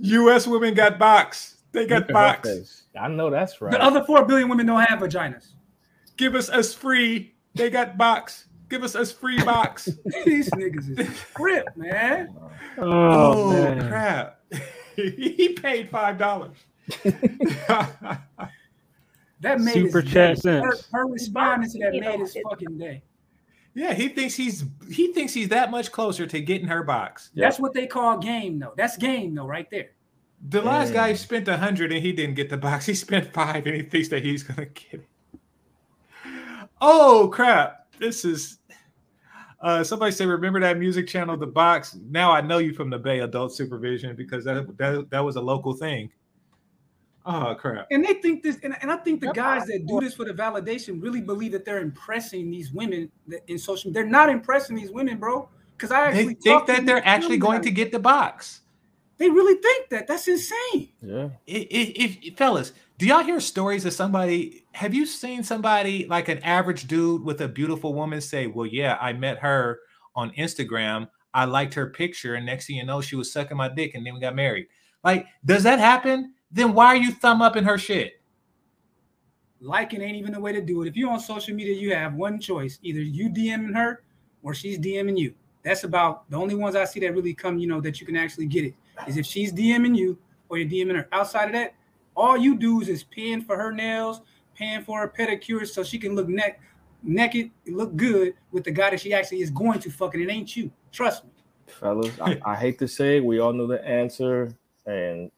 U S women got box. They got box. I know that's right. The other four billion women don't have vaginas. Give us us free. They got box. Give us us free box. These niggas is crap, man. Oh, oh man. Crap. He paid five dollars. That made super chat sense. Her, her response to that made his fucking day. Yeah, he thinks he's he thinks he's that much closer to getting her box. Yep. That's what they call game, though. That's game, though, right there. The mm. last guy spent a hundred and he didn't get the box. He spent five and he thinks that he's gonna get it. Oh crap! This is uh, somebody say. Remember that music channel, The Box? Now I know you from the Bay Adult Supervision because that that, that was a local thing. Oh crap! And they think this, and, and I think the That's guys that do this for the validation really believe that they're impressing these women in social media. They're not impressing these women, bro. Because I actually they think that they're actually going guys. to get the box. They really think that. That's insane. Yeah. If, if fellas, do y'all hear stories of somebody? Have you seen somebody like an average dude with a beautiful woman say, "Well, yeah, I met her on Instagram. I liked her picture, and next thing you know, she was sucking my dick, and then we got married." Like, does that happen? Then why are you thumb up in her shit? Liking ain't even the way to do it. If you're on social media, you have one choice. Either you DMing her or she's DMing you. That's about the only ones I see that really come, you know, that you can actually get it, is if she's DMing you or you're DMing her. Outside of that, all you do is paying for her nails, paying for her pedicures so she can look ne- naked, look good with the guy that she actually is going to fuck, and it ain't you. Trust me. Fellas, I, I hate to say it. We all know the answer, and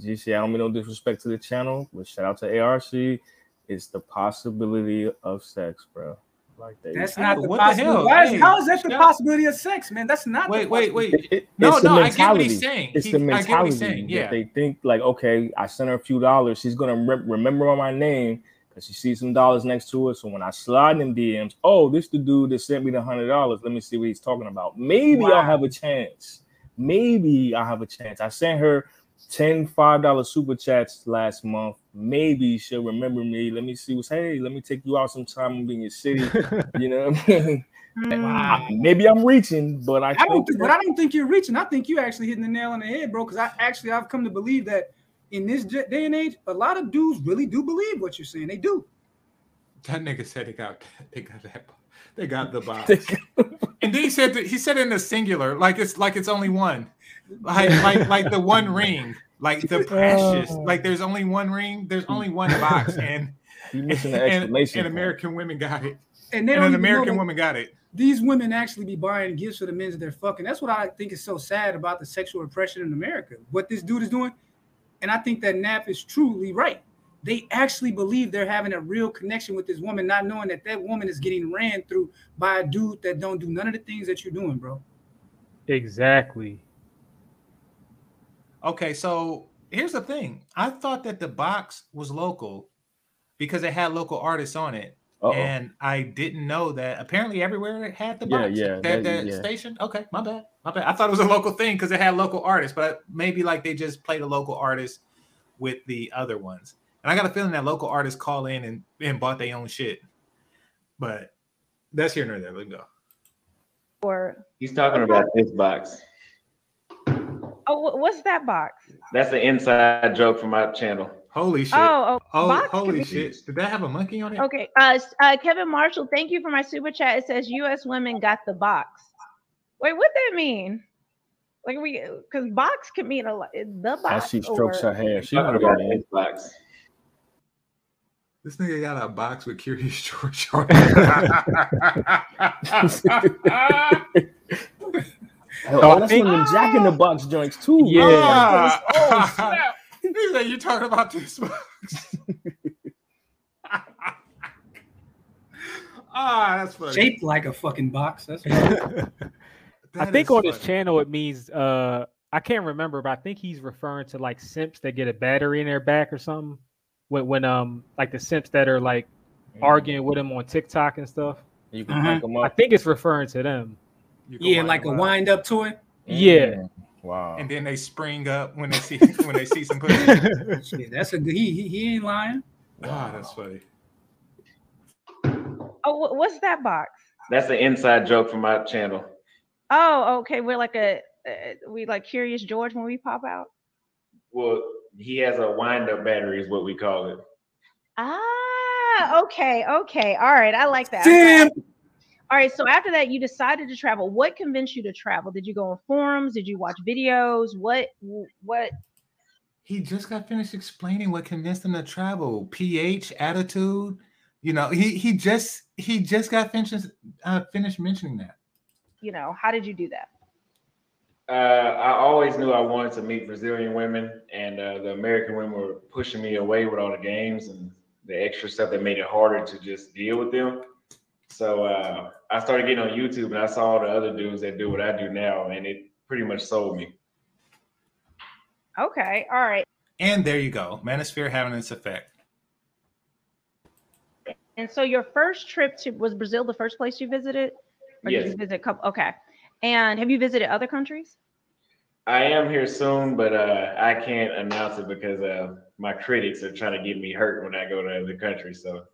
G C, I don't mean no disrespect to the channel, but shout out to A R C. It's the possibility of sex, bro. Like that. That's not know. the what possibility. The Why is, hey, how is that the possibility of sex, man? That's not. Wait, the wait, wait. It, no, no, I get what he's saying. It's he, the mentality. I get what he's saying. Yeah, they think like, okay, I sent her a few dollars. She's gonna re- remember my name because she sees some dollars next to her. So when I slide in D Ms, oh, this the dude that sent me the hundred dollars. Let me see what he's talking about. Maybe wow. I'll have a chance. Maybe I'll have a chance. I sent her ten five dollar super chats last month. Maybe she'll remember me. Let me see what's hey, let me take you out sometime and be in your city. You know what I mean? Wow. Maybe I'm reaching, but I, I don't think, but I don't think you're reaching. I think you're actually hitting the nail on the head, bro. Because I actually I've come to believe that in this day and age, a lot of dudes really do believe what you're saying. They do. That nigga said they got they got that they got the box. And then he said that, he said in the singular, like it's like it's only one. like like like the one ring, like the precious, oh. like there's only one ring, there's only one box, and you missing the explanation. And, and American women got it, and, they and an American woman got it. These women actually be buying gifts for the men that they're fucking. That's what I think is so sad about the sexual oppression in America. What this dude is doing, and I think that Nap is truly right. They actually believe they're having a real connection with this woman, not knowing that that woman is getting ran through by a dude that don't do none of the things that you're doing, bro. Exactly. Okay, so here's the thing. I thought that the box was local because it had local artists on it. Uh-oh. And I didn't know that apparently everywhere it had the box. Yeah, yeah, that, that, that yeah. station. Okay, my bad. My bad. I thought it was a local thing because it had local artists, but maybe like they just played a local artist with the other ones. And I got a feeling that local artists call in and, and bought their own shit. But that's here nor there. Let me go. Or he's talking about this box. Oh, what's that box? That's an inside joke from my channel. Holy shit. Oh, oh, oh holy shit. Did that have a monkey on it? Okay. Uh, uh, Kevin Marshall, thank you for my super chat. It says U S women got the box. Wait, what that mean? Like we, because box can mean a lot. The box. As she strokes or, her hair. She would have got an box. This nigga got a box with Curious George on it. Oh, that's one of them Jack in the Box joints too. Yeah. Uh, oh, snap. He's like, you're talking about this box. Ah, that's funny. Shaped like a fucking box. That's funny. I think on funny. His channel it means uh I can't remember, but I think he's referring to like simps that get a battery in their back or something. When when um like the simps that are like mm. arguing with him on TikTok and stuff. You can uh-huh. pick them up. I think it's referring to them. Yeah, like a wind up toy. Yeah. Wow. And then they spring up when they see when they see some pussy. Shit, that's a good. He, he he ain't lying. Wow, that's funny. Oh, what's that box? That's an inside joke from my channel. Oh, okay. We're like a uh, we like Curious George when we pop out. Well, he has a wind up battery, is what we call it. Ah, okay, okay, all right. I like that. Damn. All right, so after that, you decided to travel. What convinced you to travel? Did you go on forums? Did you watch videos? What? What? He just got finished explaining what convinced him to travel. P H, attitude. You know, he he just he just got finished uh, finished mentioning that. You know, how did you do that? Uh, I always knew I wanted to meet Brazilian women, and uh, the American women were pushing me away with all the games and the extra stuff that made it harder to just deal with them. So uh, I started getting on YouTube and I saw all the other dudes that do what I do now, and it pretty much sold me. Okay, all right. And there you go, Manosphere having its effect. And so your first trip to was Brazil the first place you visited? Or yes. Did you visit a couple? Okay. And have you visited other countries? I am here soon, but uh, I can't announce it because uh, my critics are trying to get me hurt when I go to other countries. So.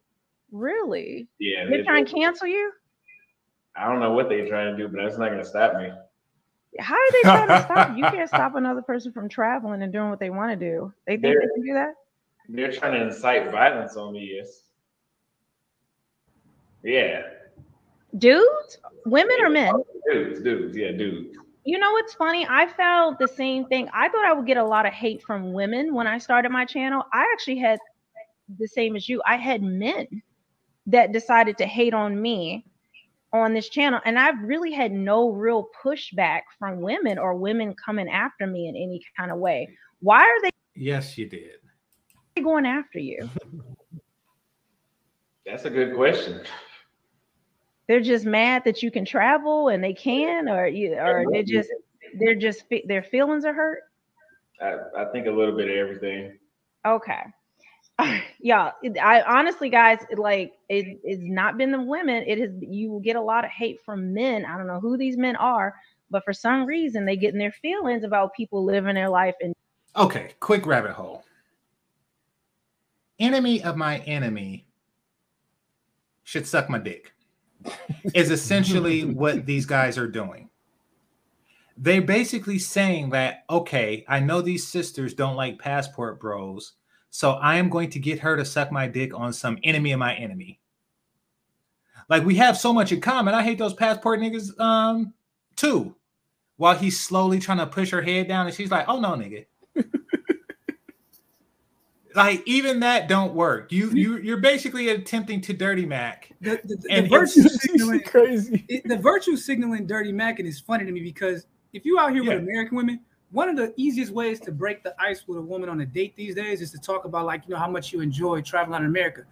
Really? Yeah. They're trying to cancel you? I don't know what they're trying to do, but that's not going to stop me. How are they trying to stop you? You can't stop another person from traveling and doing what they want to do. They think they're, they can do that? They're trying to incite violence on me, yes. Yeah. Dudes? Women yeah. or men? Dudes, dudes, yeah, dudes. You know what's funny? I felt the same thing. I thought I would get a lot of hate from women when I started my channel. I actually had the same as you. I had men that decided to hate on me on this channel. And I've really had no real pushback from women or women coming after me in any kind of way. Why are they? Yes, you did. Why are they going after you? That's a good question. They're just mad that you can travel and they can, or you, or they just, they're just, their feelings are hurt. I, I think a little bit of everything. Okay. Yeah, I honestly, guys, like it, it's not been the women. It is, you will get a lot of hate from men. I don't know who these men are, but for some reason they get in their feelings about people living their life. And okay, quick rabbit hole. Enemy of my enemy should suck my dick is essentially what these guys are doing. They're basically saying that, okay, I know these sisters don't like passport bros, so I am going to get her to suck my dick on some enemy of my enemy. Like, we have so much in common. I hate those passport niggas um, too. while he's slowly trying to push her head down, and she's like, "Oh no, nigga." Like, even that don't work. You you you're basically attempting to dirty Mac. The, the, the, and the virtue signaling, crazy. It, the virtue signaling dirty Mac, and it's funny to me because if you out here yeah. with American women, one of the easiest ways to break the ice with a woman on a date these days is to talk about, like, you know, how much you enjoy traveling in America.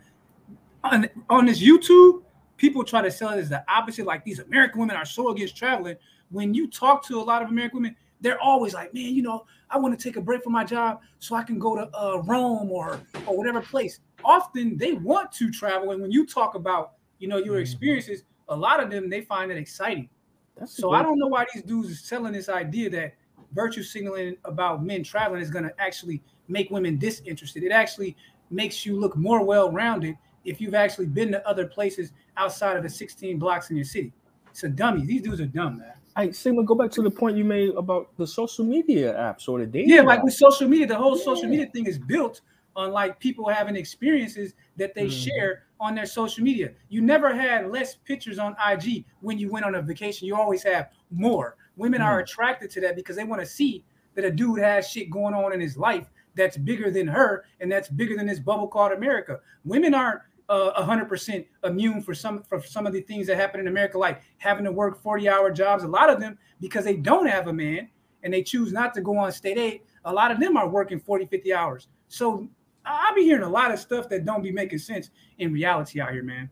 On, on this YouTube, people try to sell it as the opposite. Like, these American women are so against traveling. When you talk to a lot of American women, they're always like, man, you know, I want to take a break from my job so I can go to uh, Rome or, or whatever place. Often they want to travel. And when you talk about, you know, your experiences, a lot of them, they find it exciting. That's so I don't know why these dudes are selling this idea that virtue signaling about men traveling is going to actually make women disinterested. It actually makes you look more well-rounded if you've actually been to other places outside of the sixteen blocks in your city. So dummies. These dudes are dumb, man. I Sigma, go back to the point you made about the social media apps or the dating. Yeah, like with social media, the whole yeah. social media thing is built on, like, people having experiences that they mm. share on their social media. You never had less pictures on I G when you went on a vacation. You always have more. Women mm. are attracted to that because they want to see that a dude has shit going on in his life that's bigger than her and that's bigger than this bubble called America. Women aren't a hundred percent immune for some for some of the things that happen in America, like having to work forty hour jobs. A lot of them, because they don't have a man and they choose not to go on state aid, a lot of them are working forty, fifty hours. So I'll be hearing a lot of stuff that don't be making sense in reality out here, man.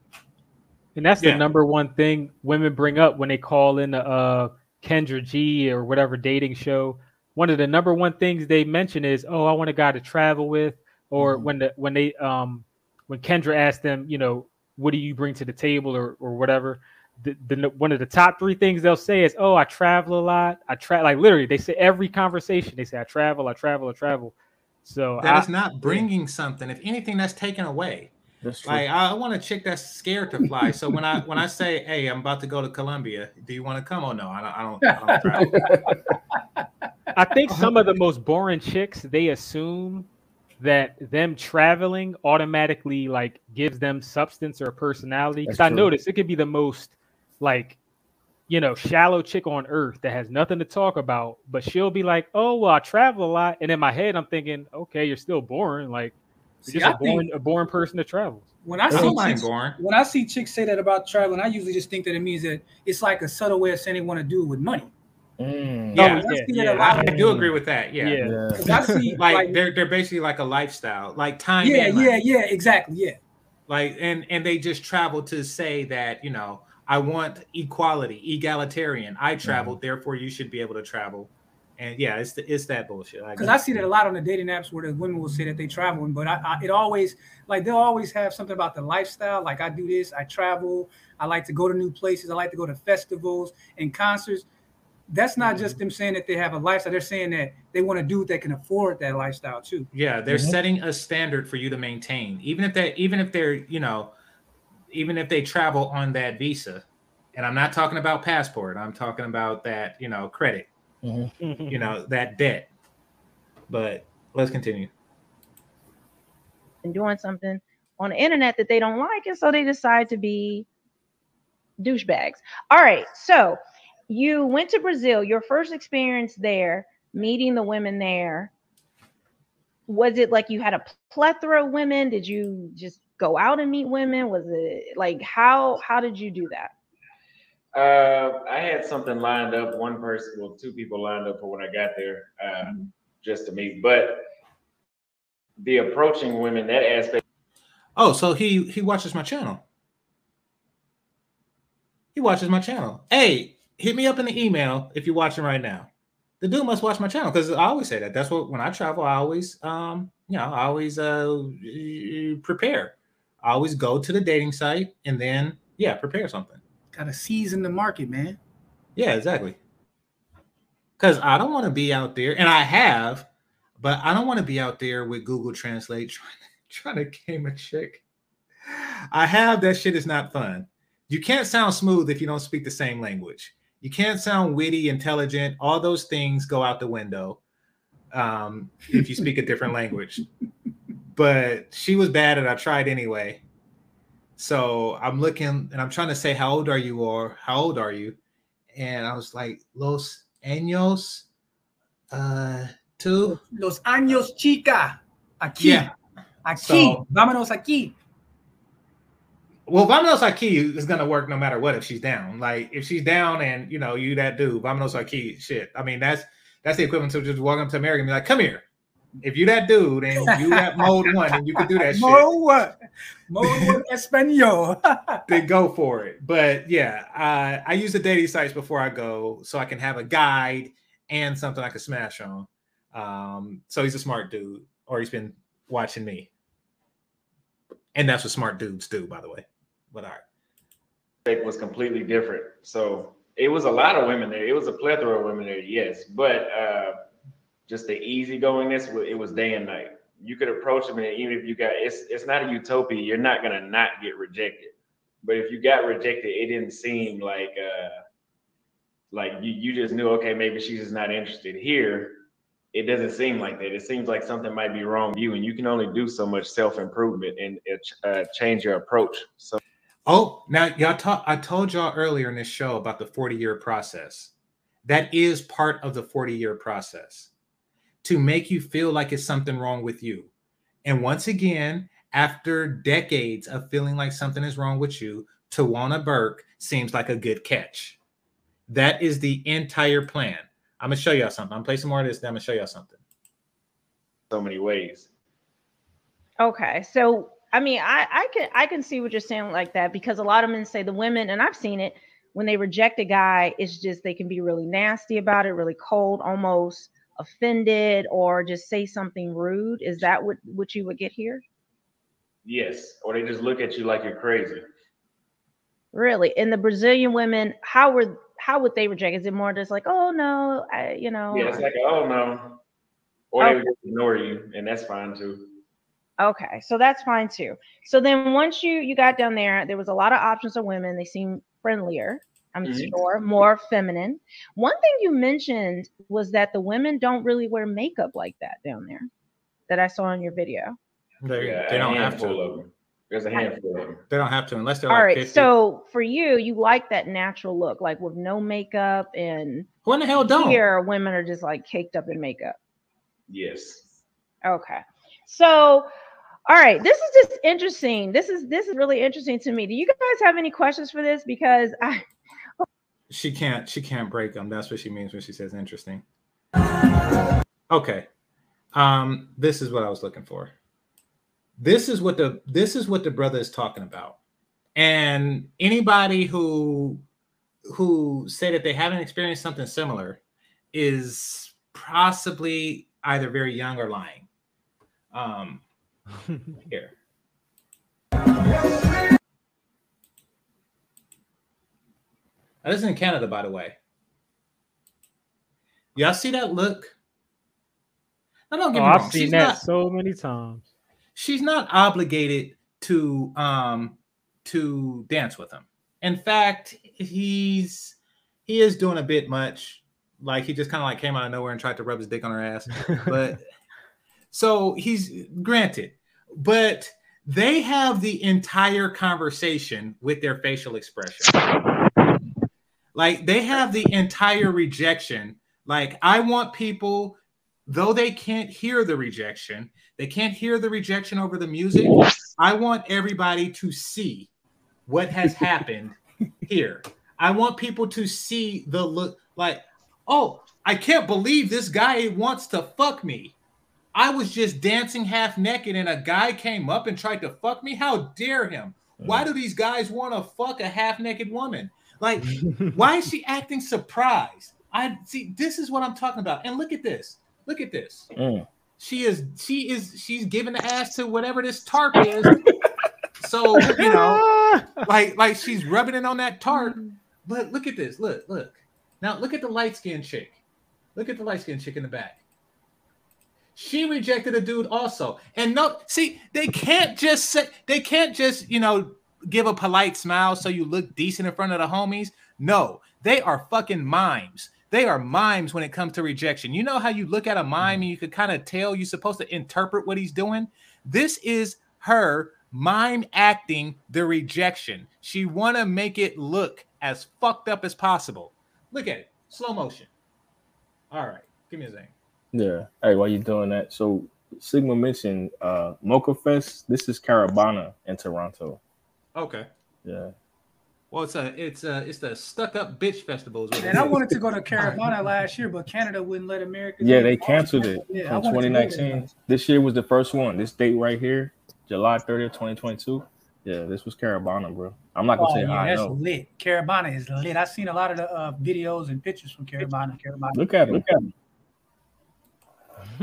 And that's yeah. the number one thing women bring up when they call in the uh, Kendra G or whatever dating show. One of the number one things they mention is, oh, I want a guy to travel with. Or mm-hmm. when the when they um when Kendra asked them, you know, what do you bring to the table or or whatever, the, the one of the top three things they'll say is, oh, I travel a lot. I travel, like, literally, they say every conversation, they say, I travel, I travel, I travel. So that's not bringing something. If anything, that's taken away. That's true. Like, I want a chick that's scared to fly. So when I when I say, hey, I'm about to go to Colombia, do you want to come? Oh no, I don't. I don't, I don't travel. I think some of the most boring chicks, they assume that them traveling automatically, like, gives them substance or personality. Because I noticed it could be the most, like, you know, shallow chick on earth that has nothing to talk about, but she'll be like, oh, well, I travel a lot. And in my head, I'm thinking, okay, you're still boring. Like, you're see, just a boring, a boring person that travels. When I, see chicks, boring. when I see chicks say that about traveling, I usually just think that it means that it's like a subtle way of saying they want to do it with money. Mm. Yeah, no, yeah, yeah. I, I do agree with that. Yeah, yeah. yeah. I see, like, like they're they're basically like a lifestyle, like time. Yeah, yeah, life. yeah, exactly. Yeah, like and and they just travel to say that, you know, I want equality, egalitarian. I traveled, mm. therefore you should be able to travel. And yeah, it's the, it's that bullshit. Because I, I see that a lot on the dating apps where the women will say that they traveling, but I, I it always like they'll always have something about the lifestyle. Like, I do this, I travel, I like to go to new places, I like to go to festivals and concerts. That's not just them saying that they have a lifestyle. They're saying that they want a dude that can afford that lifestyle too. Yeah, they're mm-hmm. setting a standard for you to maintain, even if that, even if they're, you know, even if they travel on that visa. And I'm not talking about passport. I'm talking about that, you know, credit, mm-hmm. you know, that debt. But let's continue. And doing something on the internet that they don't like, and so they decide to be douchebags. All right, so. You went to Brazil, your first experience there, meeting the women there. Was it like you had a plethora of women? Did you just go out and meet women? Was it like, how, how did you do that? Uh, I had something lined up, one person, well, two people lined up for when I got there, uh, mm-hmm. just to meet, but the approaching women, that aspect. Oh, so he, he watches my channel. He watches my channel. Hey. Hit me up in the email if you're watching right now. The dude must watch my channel, because I always say that. That's what, when I travel, I always, um, you know, I always uh, prepare. I always go to the dating site and then, yeah, prepare something. Got to season the market, man. Yeah, exactly. Because I don't want to be out there, and I have, but I don't want to be out there with Google Translate trying to, trying to game a chick. I have. That shit is not fun. You can't sound smooth if you don't speak the same language. You can't sound witty, intelligent. All those things go out the window um, if you speak a different language. But she was bad, and I tried anyway. So I'm looking, and I'm trying to say, how old are you? Or how old are you? And I was like, Los años uh, to los años, chica. Aquí. Yeah. Aquí. So, vámonos aquí. Well, vámonos aquí is gonna work no matter what if she's down. Like if she's down and you know you that dude, vámonos aquí, shit. I mean that's that's the equivalent to just walking up to America and be like, come here. If you that dude and you that mode one and you can do that shit. Mode one Espanol. Then go for it. But yeah, uh, I use the dating sites before I go so I can have a guide and something I can smash on. Um, so he's a smart dude, or he's been watching me. And that's what smart dudes do, by the way. But all right. It was completely different. So it was a lot of women there. It was a plethora of women there, yes. But uh, just the easygoingness, it was day and night. You could approach them, and even if you got, it's it's not a utopia. You're not going to not get rejected. But if you got rejected, it didn't seem like, uh, like you, you just knew, okay, maybe she's just not interested here. It doesn't seem like that. It seems like something might be wrong with you, and you can only do so much self-improvement and uh, change your approach. So, oh, now y'all talk. I told y'all earlier in this show about the forty-year process. That is part of the forty-year process to make you feel like it's something wrong with you. And once again, after decades of feeling like something is wrong with you, Tarana Burke seems like a good catch. That is the entire plan. I'm going to show y'all something. I'm going to play some more of this, then I'm going to show y'all something. So many ways. Okay. So, I mean, I, I can I can see what you're saying like that, because a lot of men say the women, and I've seen it, when they reject a guy, it's just they can be really nasty about it, really cold, almost offended, or just say something rude. Is that what, what you would get here? Yes. Or they just look at you like you're crazy. Really? And the Brazilian women, how were... how would they reject? Is it more just like, oh no, I, you know? Yeah, it's like, oh no. Or okay. They would just ignore you, and that's fine too. Okay, so that's fine too. So then once you you got down there, there was a lot of options of women. They seemed friendlier, I'm mm-hmm. sure, more feminine. One thing you mentioned was that the women don't really wear makeup like that down there, that I saw in your video. They, yeah, they don't have to. There's a handful of them. They don't have to unless they're all like right. fifty. So for you, you like that natural look, like with no makeup, and who in the hell don't? Here, women are just like caked up in makeup. Yes. Okay. So, all right, this is just interesting. This is this is really interesting to me. Do you guys have any questions for this? Because I she can't she can't break them. That's what she means when she says interesting. Okay. Um, this is what I was looking for. This is what the this is what the brother is talking about. And anybody who who say that they haven't experienced something similar is possibly either very young or lying. Um, here. This is in Canada, by the way. Y'all see that look? I don't get oh, me wrong. I've seen She's that not... so many times. She's not obligated to um, to dance with him. In fact, he's he is doing a bit much. Like he just kind of like came out of nowhere and tried to rub his dick on her ass. But so he's granted, but they have the entire conversation with their facial expression. Like they have the entire rejection. Like I want people. Though they can't hear the rejection, they can't hear the rejection over the music. I want everybody to see what has happened here. I want people to see the look like, oh, I can't believe this guy wants to fuck me. I was just dancing half naked and a guy came up and tried to fuck me. How dare him? Why do these guys want to fuck a half naked woman? Like, why is she acting surprised? I see, this is what I'm talking about. And look at this. Look at this. Mm. She is, she is, she's giving the ass to whatever this tarp is. So, you know, like, like she's rubbing it on that tarp. But look at this. Look, look. Now, look at the light skinned chick. Look at the light skinned chick in the back. She rejected a dude also. And no, see, they can't just say, they can't just, you know, give a polite smile so you look decent in front of the homies. No, they are fucking mimes. They are mimes when it comes to rejection. You know how you look at a mime and you could kind of tell you're supposed to interpret what he's doing? This is her mime acting the rejection. She want to make it look as fucked up as possible. Look at it. Slow motion. All right, give me a thing. Yeah. Hey, while you're doing that, so Sigma mentioned uh, Mocha Fest. This is Carabana in Toronto. Okay. Yeah. Well, it's a it's a it's the stuck up bitch festivals. And I wanted to go to Caravana last year, but Canada wouldn't let America. Yeah, they canceled it in yeah, twenty nineteen. This year was the first one. This date right here, July thirtieth, twenty twenty-two. Yeah, this was Caravana, bro. I'm not gonna oh, say yeah, I that's know. That's lit. Caravana is lit. I've seen a lot of the uh, videos and pictures from Caravana. Caravana. Look at it. Look at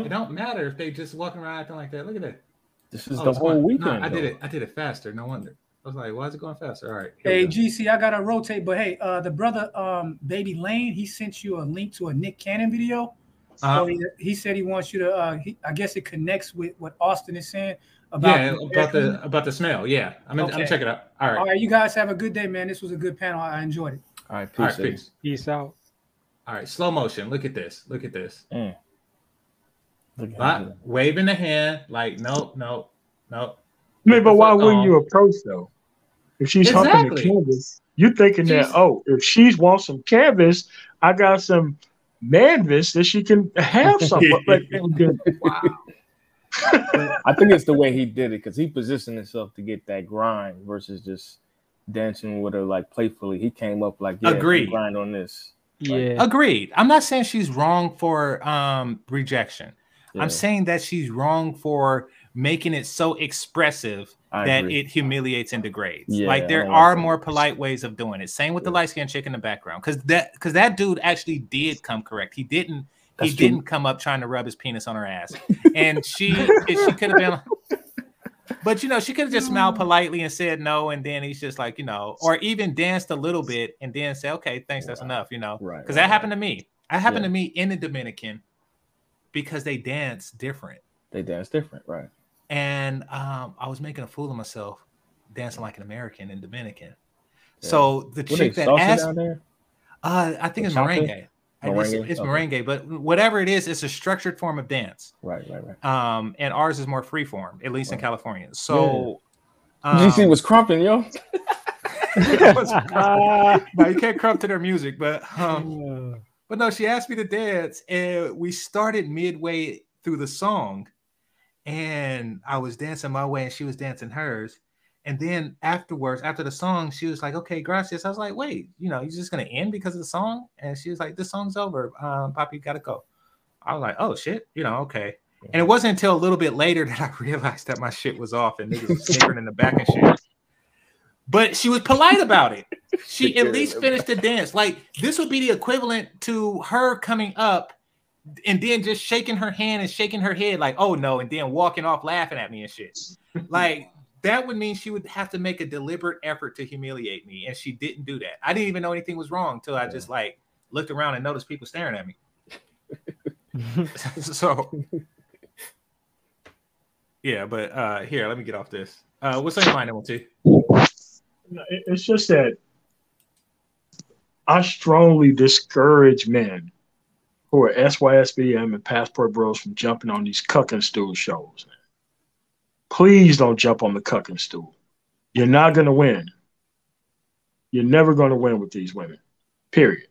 it. It don't matter if they just walking around acting like that. Look at that. This is oh, the whole fun. Weekend. No, I did it. I did it faster. No wonder. I was like, why is it going faster? All right. Hey, go. G C, I got to rotate. But, hey, uh, the brother, um, Baby Lane, he sent you a link to a Nick Cannon video. So uh, he, he said he wants you to, uh, he, I guess it connects with what Austin is saying. About yeah, the about the about the smell. Yeah. I'm going okay. to check it out. All right. All right. You guys have a good day, man. This was a good panel. I enjoyed it. All right. Peace, All right, peace. peace out. All right. Slow motion. Look at this. Look at this. Mm. Look at Lot, waving the hand like, nope, nope, nope. I mean, but why um, wouldn't you approach, though? If she's exactly. humping the canvas, you're thinking she's, that, oh, if she wants some canvas, I got some manvis that she can have some. Like, wow. I think it's the way he did it because he positioned himself to get that grind versus just dancing with her like playfully. He came up like, yeah, agreed. Grind on this. Like, yeah, agreed. I'm not saying she's wrong for um, rejection. Yeah. I'm saying that she's wrong for making it so expressive I that agree. It humiliates and degrades. Yeah, like there are more polite ways of doing it. Same with yeah. the light skinned chick in the background, because that because that dude actually did come correct. He didn't. That's he true. Didn't come up trying to rub his penis on her ass, and she she could have been. Like, but you know, she could have just smiled politely and said no, and then he's just like you know, or even danced a little bit and then say okay, thanks, that's right. enough, you know, right? Because right, that right. happened to me. That happened yeah. to me in the Dominican because they dance different. They dance different, right? And um, I was making a fool of myself dancing like an American and Dominican. Yeah. So the chick that asked, down there? Uh, I think it's merengue. It's, it's okay. merengue, but whatever it is, it's a structured form of dance. Right, right, right. Um, and ours is more free form, at least right. in California. So yeah. um, G C was crumping, yo. was crumping. But you can't crump to their music, but um, yeah. but no, she asked me to dance, and we started midway through the song. And I was dancing my way and she was dancing hers. And then afterwards, after the song, she was like, okay, gracias. I was like, wait, you know, you're just going to end because of the song? And she was like, this song's over. Um, Papi, you got to go. I was like, oh, shit. You know, okay. And it wasn't until a little bit later that I realized that my shit was off and niggas was snickering in the back and shit. But she was polite about it. She at least finished the dance. Like, this would be the equivalent to her coming up and then just shaking her hand and shaking her head like, oh, no, and then walking off laughing at me and shit. Like, that would mean she would have to make a deliberate effort to humiliate me, and she didn't do that. I didn't even know anything was wrong until I just, like, looked around and noticed people staring at me. So, yeah, but uh, here, let me get off this. Uh, what's on your mind, M L T? It's just that I strongly discourage men who are S Y S B M and Passport Bros from jumping on these cucking stool shows. Please don't jump on the cucking stool. You're not going to win. You're never going to win with these women, period.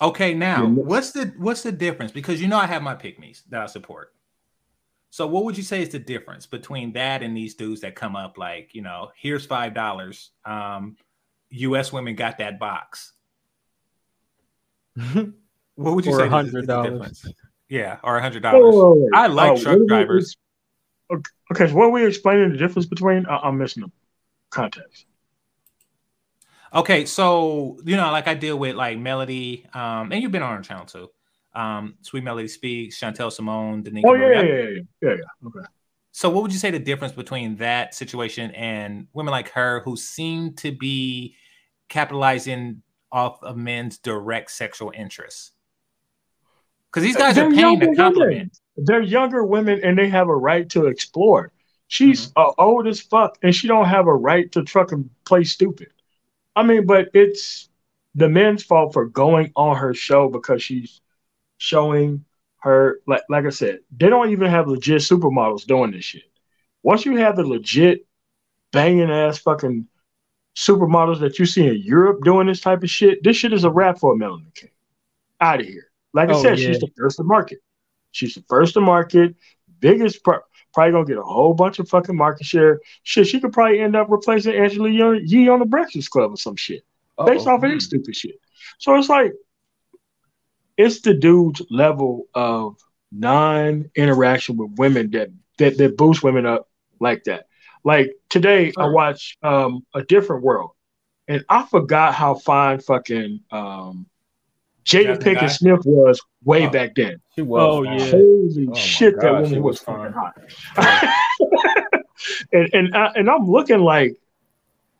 Okay, now, what's the what's the difference? Because you know I have my pick-me's that I support. So what would you say is the difference between that and these dudes that come up like, you know, here's five dollars. Um, U S women got that box. What would you or say? one hundred dollars. Yeah, or one hundred dollars. Oh, I like oh, truck drivers. We, okay, so what are we explaining the difference between? I, I'm missing the context. Okay, so, you know, like I deal with like Melody, um, and you've been on our channel too. Um, Sweet Melody Speaks, Chantel Simone, Danica Marie. Oh, yeah, yeah, yeah, yeah, yeah. Okay. So what would you say the difference between that situation and women like her who seem to be capitalizing off of men's direct sexual interests? Because these guys They're are paying the compliment. Women. They're younger women, and they have a right to explore. She's mm-hmm. uh, old as fuck, and she don't have a right to truck and play stupid. I mean, but it's the men's fault for going on her show because she's showing her, like, like I said, they don't even have legit supermodels doing this shit. Once you have the legit banging-ass fucking supermodels that you see in Europe doing this type of shit, this shit is a wrap for a Melanie King. Out of here. Like oh, I said, yeah. she's the first to market. She's the first to market. Biggest, pro- probably going to get a whole bunch of fucking market share. Shit, she could probably end up replacing Angela Yee on The Breakfast Club or some shit. Uh-oh. Based off of this stupid shit. So it's like, it's the dude's level of non-interaction with women that, that, that boosts women up like that. Like today, I watched um, A Different World, and I forgot how fine fucking um, Jada Pinkett Smith was way oh, back then. She was. Oh, yeah. Holy oh, shit, God, that woman was, was fucking hot. Yeah. and and, I, and I'm looking like,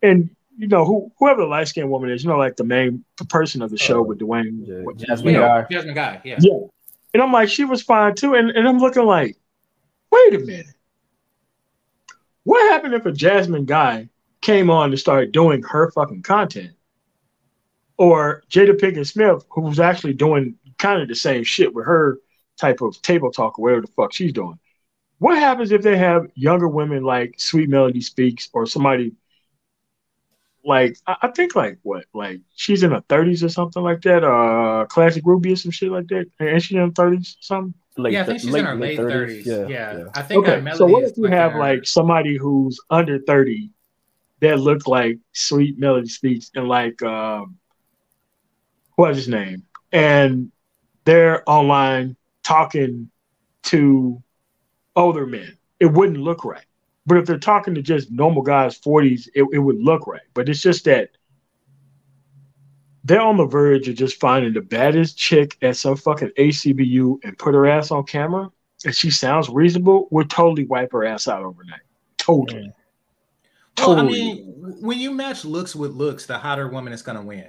and you know, who, whoever the light skinned woman is, you know, like the main person of the show oh, with Dwayne. Yeah. With, Jasmine Guy. Jasmine Guy, yeah. yeah. And I'm like, she was fine too. And, and I'm looking like, wait a minute. What happened if a Jasmine Guy came on to start doing her fucking content? Or Jada Pinkett Smith, who was actually doing kind of the same shit with her type of table talk or whatever the fuck she's doing. What happens if they have younger women like Sweet Melody Speaks or somebody like, I, I think like what? Like she's in her thirties or something like that. Uh, Classic Ruby or some shit like that. And she's in her thirties or something. Late, yeah, I think she's late, in her late thirties. thirties. Yeah, yeah. yeah, I think. Okay, Melody, so what if you like have her. Like somebody who's under thirty that looked like Sweet Melody Speaks and like um, what's his name? And they're online talking to older men. It wouldn't look right. But if they're talking to just normal guys, forties, it, it would look right. But it's just that they're on the verge of just finding the baddest chick at some fucking H C B U and put her ass on camera, and she sounds reasonable, we'll totally wipe her ass out overnight. Totally. Yeah. Totally. Well, I mean, when you match looks with looks, the hotter woman is going to win.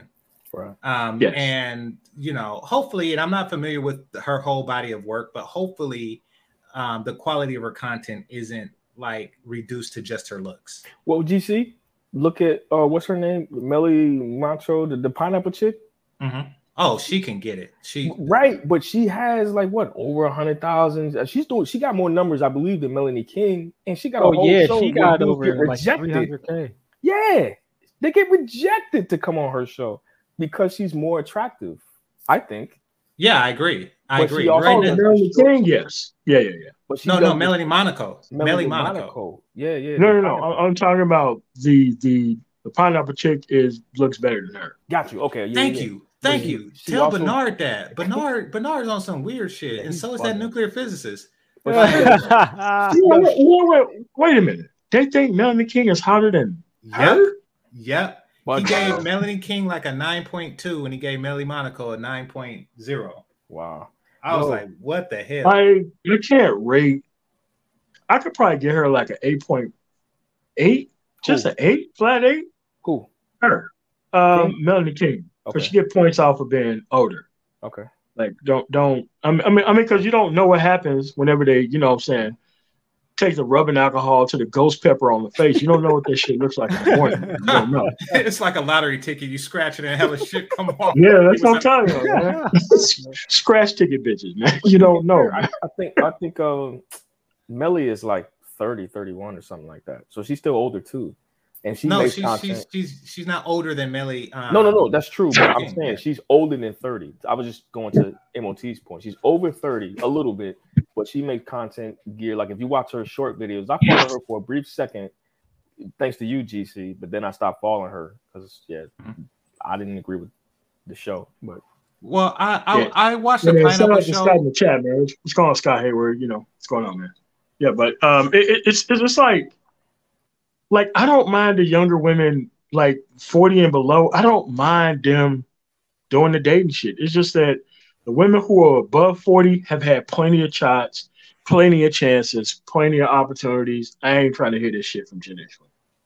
Right. Um, yes. And, you know, hopefully, and I'm not familiar with her whole body of work, but hopefully um, the quality of her content isn't like reduced to just her looks. What would you see? Look at uh, what's her name, Melly Macho, the, the pineapple chick. Mm-hmm. Oh, she can get it. She right, but she has like what over a hundred thousand. She's doing. She got more numbers, I believe, than Melanie King, and she got. Oh a whole yeah, show she got over like three hundred thousand. Yeah, they get rejected to come on her show because she's more attractive. I think. Yeah, I agree. I but agree. Right now, Melanie King, yes. Yeah, yeah, yeah. But no, no, Melanie Monaco. Melly Monaco. Monaco. Yeah, yeah. No, no, no. I'm, I'm talking about the the the pineapple chick is looks better than her. Got you. Okay. Yeah, Thank yeah. you. Thank but you. She, Tell she also, Bernard that. Bernard Bernard's on some weird shit, yeah, and so is funny. That nuclear physicist. Yeah. you know, wait, wait, wait a minute. They think Melanie King is hotter than yep. her? Yep. He gave Melanie King like a nine point two, and he gave Melly Monaco a nine point oh. Wow. I was Yo, like, what the hell? I you can't rate. I could probably get her like an eight point eight, eight, just an eight, flat eight. Cool. Her. Um, King? Melanie King. Because okay. she get points off of being older. Okay. Like, don't, don't, I mean, I mean, I mean, because you don't know what happens whenever they, you know what I'm saying, take the rubbing alcohol to the ghost pepper on the face. You don't know what that shit looks like in the morning. You don't know. It's like a lottery ticket. You scratch it and hella shit come off. Yeah, that's what I'm talking about, man. Scratch ticket bitches, man. You don't know. I, I think I think um, Melly is like thirty, thirty-one or something like that. So she's still older too. And she no, she's, she's she's she's not older than Melly. Um, no, no, no, that's true. But I'm saying she's older than thirty. I was just going to M O T's point. She's over thirty a little bit, but she makes content gear. Like if you watch her short videos, I followed her for a brief second, thanks to you, G C. But then I stopped following her because yeah, mm-hmm. I didn't agree with the show. But well, I I, yeah. I watched the yeah, pineapple like show. In the chat, man. What's going on, Scott Hayward? You know what's going on, man. Yeah, but um, it, it, it's it's just like. Like, I don't mind the younger women, like forty and below. I don't mind them doing the dating shit. It's just that the women who are above forty have had plenty of shots, plenty of chances, plenty of opportunities. I ain't trying to hear this shit from Gen X.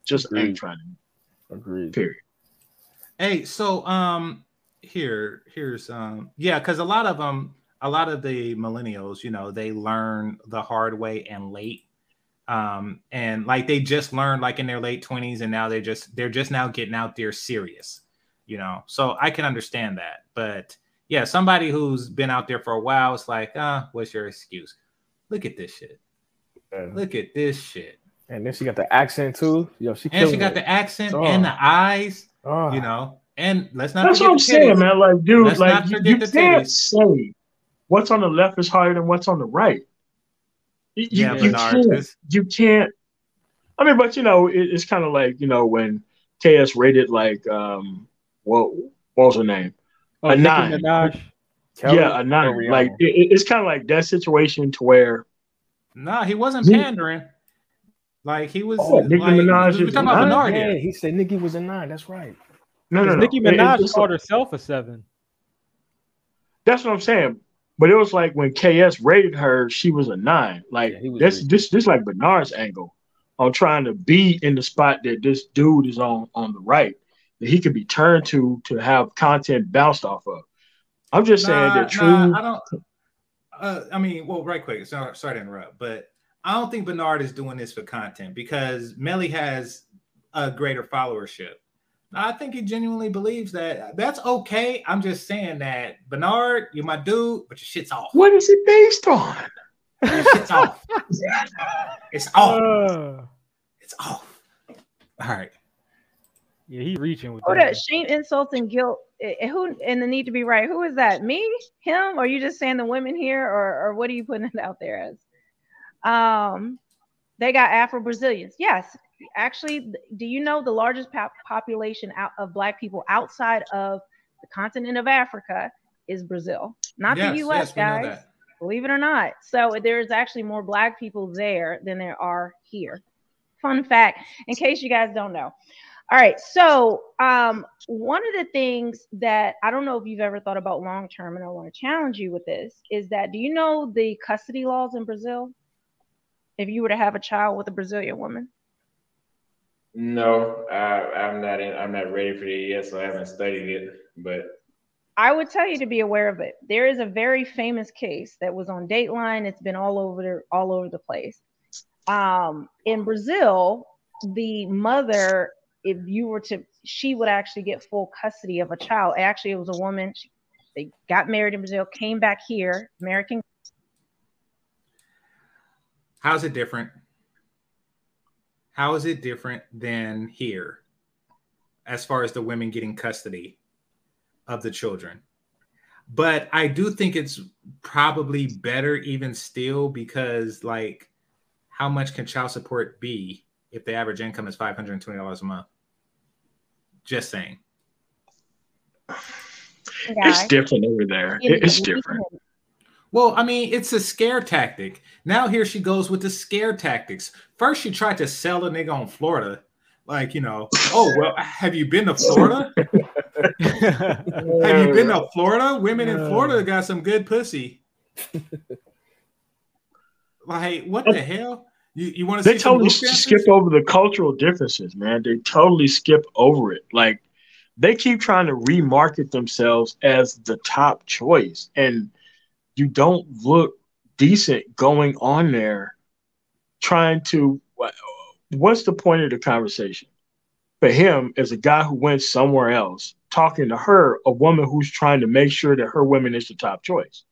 Just Agreed. Ain't trying to. Agreed. Period. Hey, so um, here, here's um, yeah, because a lot of them, a lot of the millennials, you know, they learn the hard way and late. Um, and like they just learned like in their late twenties and now they just, they're just now getting out there serious, you know, so I can understand that. But yeah, somebody who's been out there for a while, it's like, ah, uh, what's your excuse? Look at this shit. Okay. Look at this shit. And then she got the accent too. Yo, she and she got it. The accent oh. and the eyes, oh. you know, and let's not, that's what I'm saying, man. Like, dude, let's like you, you can't say what's on the left is higher than what's on the right. You, yeah, you, Bernard, can't, you can't. I mean, but, you know, it, it's kind of like, you know, when K S rated, like, um, what, what was her name? Oh, a Nicki nine. Minaj. Yeah, a nine. Ariana. Like, it, it's kind of like that situation to where. Nah, he wasn't pandering. Like, he was. Oh, Nicki like, Minaj we is talking about Bernard yeah, here. He said Nicki was a nine. That's right. No, no, no. Nicki Minaj it, called herself a seven. That's what I'm saying. But it was like when K S rated her, she was a nine. Like yeah, this, weird. this, this, like Bernard's angle on trying to be in the spot that this dude is on on the right, that he could be turned to to have content bounced off of. I'm just nah, saying that true. Nah, I don't. Uh, I mean, well, right quick. Sorry, sorry to interrupt, but I don't think Bernard is doing this for content because Melly has a greater followership. I think he genuinely believes that. That's okay. I'm just saying that, Bernard, you're my dude, but your shit's off. What is it based on? Your shit's off. It's off. Uh, it's off. All right. Yeah, he's reaching with that. Shame, insult, and guilt. Who and the need to be right? Who is that? Me? Him? Or are you just saying the women here? Or, or what are you putting it out there as? Um, they got Afro-Brazilians. Yes. Actually, do you know the largest pop population out of Black people outside of the continent of Africa is Brazil, not yes, the U S, yes, guys, believe it or not. So there is actually more Black people there than there are here. Fun fact, in case you guys don't know. All right. So um, one of the things that I don't know if you've ever thought about long term, and I want to challenge you with this, is that do you know the custody laws in Brazil? If you were to have a child with a Brazilian woman? No, I, I'm not in, I'm not ready for it yet, so I haven't studied it. But I would tell you to be aware of it. There is a very famous case that was on Dateline. It's been all over the, all over the place. Um, in Brazil, the mother, if you were to, she would actually get full custody of a child. Actually, it was a woman. She, they got married in Brazil, came back here, American. How's it different? How is it different than here as far as the women getting custody of the children? But I do think it's probably better even still because, like, how much can child support be if the average income is five hundred twenty dollars a month? Just saying. It's different over there. It's different. Well, I mean, it's a scare tactic. Now here she goes with the scare tactics. First, she tried to sell a nigga on Florida. Like, you know, oh, well, have you been to Florida? Have you been to Florida? Women in Florida got some good pussy. Like, what the hell? You, you want to see? They totally skip over the cultural differences, man. They totally skip over it. Like, they keep trying to remarket themselves as the top choice. And you don't look decent going on there trying to – what's the point of the conversation? For him, as a guy who went somewhere else, talking to her, a woman who's trying to make sure that her woman is the top choice.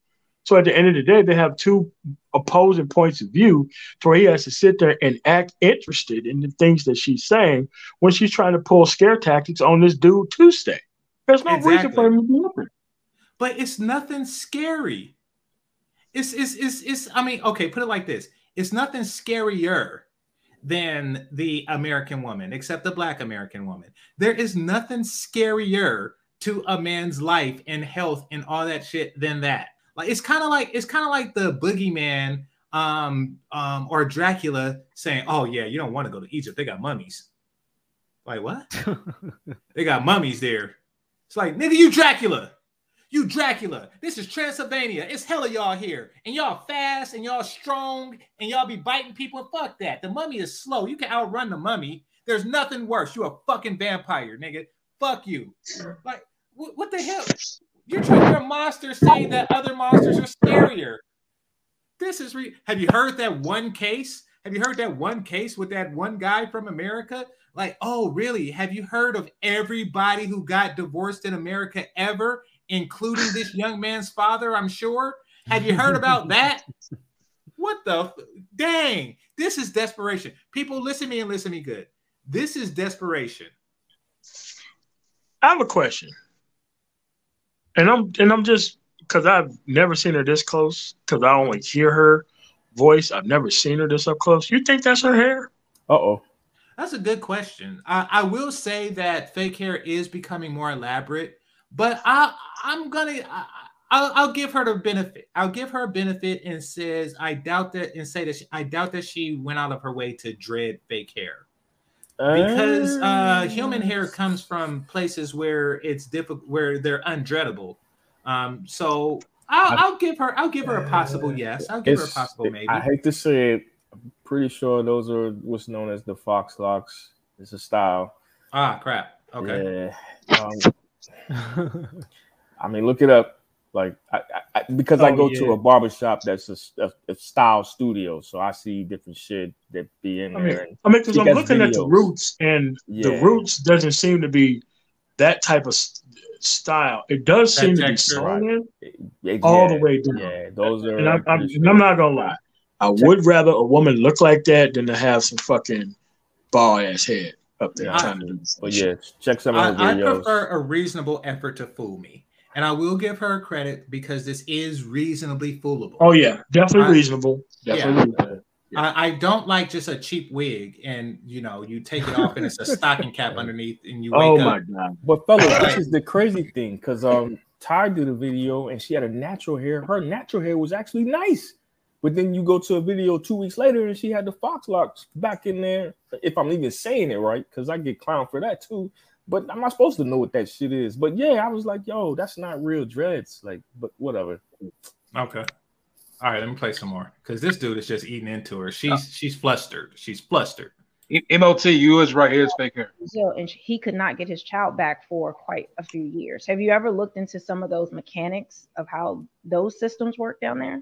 So at the end of the day, they have two opposing points of view to where he has to sit there and act interested in the things that she's saying when she's trying to pull scare tactics on this dude Tuesday. There's no exactly. reason for him to be different. But it's nothing scary. It's, it's, it's, it's, I mean, okay, put it like this. It's nothing scarier than the American woman, except the Black American woman. There is nothing scarier to a man's life and health and all that shit than that. Like, it's kind of like, it's kind of like the boogeyman um, um, or Dracula saying, oh yeah, you don't want to go to Egypt. They got mummies. Like, what? They got mummies there. It's like, nigga, you Dracula. You Dracula, this is Transylvania. It's hella y'all here. And y'all fast and y'all strong and y'all be biting people. Fuck that. The mummy is slow. You can outrun the mummy. There's nothing worse. You a fucking vampire, nigga. Fuck you. Like, wh what the hell? You're trying to monster saying that other monsters are scarier. This is re Have you heard that one case? Have you heard that one case with that one guy from America? Like, oh, really? Have you heard of everybody who got divorced in America ever? Including this young man's father, I'm sure. Have you heard about that? What the? Dang, this is desperation. People, listen to me and listen to me good. This is desperation. I have a question. And I'm and I'm just because I've never seen her this close, because I only hear her voice. I've never seen her this up close. You think that's her hair? Uh-oh. That's a good question. I, I will say that fake hair is becoming more elaborate, but I, I'm going to... I'll, I'll give her the benefit. I'll give her a benefit and says I doubt that, and say that she, I doubt that she went out of her way to dread fake hair, because uh, human hair comes from places where it's difficult, where they're undreadable. Um, so I'll, I'll give her. I'll give her a possible yes. I'll give her a possible maybe. I hate to say it. I'm pretty sure those are what's known as the fox locks. It's a style. Ah, crap. Okay. Yeah. Um, I mean, look it up. Like, I, I, because oh, I go yeah. to a barbershop that's a, a, a style studio, so I see different shit that be in I mean, there. I mean, because I'm looking videos. at the roots, and yeah. the roots doesn't seem to be that type of style. It does that seem to be slinging right. all yeah. the way down. Yeah, those are. And I'm, I'm, and I'm not gonna lie, I would rather a woman look like that than to have some fucking bald ass head up there. I, trying to do but yeah, check some of the videos. I prefer a reasonable effort to fool me. And I will give her credit because this is reasonably foolable. Oh, yeah. Definitely I, reasonable. Definitely yeah. reasonable. Yeah. I, I don't like just a cheap wig and, you know, you take it off and it's a stocking cap underneath and you wake oh up. Oh, my God. But, fellas, this is the crazy thing because um, Ty did a video and she had a natural hair. Her natural hair was actually nice. But then you go to a video two weeks later and she had the fox locks back in there, if I'm even saying it right, because I get clowned for that, too. But I'm not supposed to know what that shit is. But yeah, I was like, yo, that's not real dreads. Like, but whatever. Okay. All right, let me play some more. Because this dude is just eating into her. She's oh. she's flustered. She's flustered. M O T, you is right here is fake hair. And he could not get his child back for quite a few years. Have you ever looked into some of those mechanics of how those systems work down there?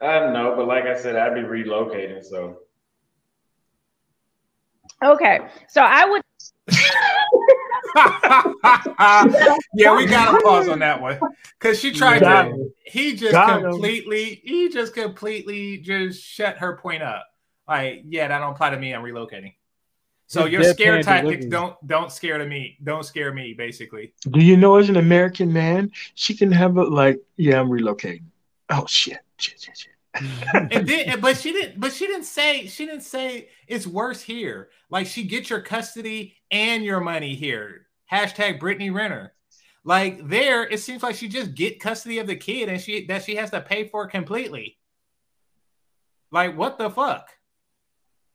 I don't know, but like I said, I'd be relocating, so. Okay, so I would. Yeah, we gotta pause on that one because she tried got to him. he just got completely him. he just completely just shut her point up. Like, yeah, that don't apply to me, I'm relocating. So it's your scare tactics don't don't scare to me don't scare me basically. Do you know, as an American man, she can have a like, yeah, I'm relocating. Oh shit, shit, shit, shit. And then, but she didn't. But she didn't say. She didn't say it's worse here. Like, she gets your custody and your money here. Hashtag Brittany Renner. Like, there, it seems like she just get custody of the kid and she that she has to pay for completely. Like, what the fuck?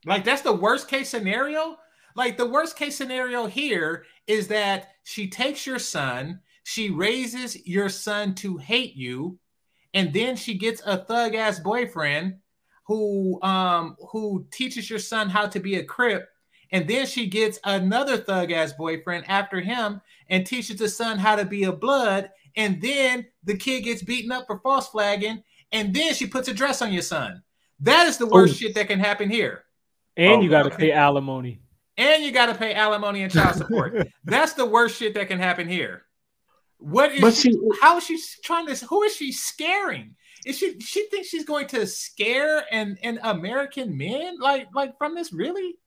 Like, that's the worst case scenario. Like, the worst case scenario here is that she takes your son. She raises your son to hate you. And then she gets a thug ass boyfriend who um who teaches your son how to be a Crip, and then she gets another thug ass boyfriend after him and teaches the son how to be a Blood, and then the kid gets beaten up for false flagging, and then she puts a dress on your son. That is the worst oh. shit that can happen here. And oh, you gotta okay. pay alimony. And you gotta pay alimony and child support. That's the worst shit that can happen here. What is she, she? How is she trying to? Who is she scaring? Is she? She thinks she's going to scare an an American man like like from this? Really?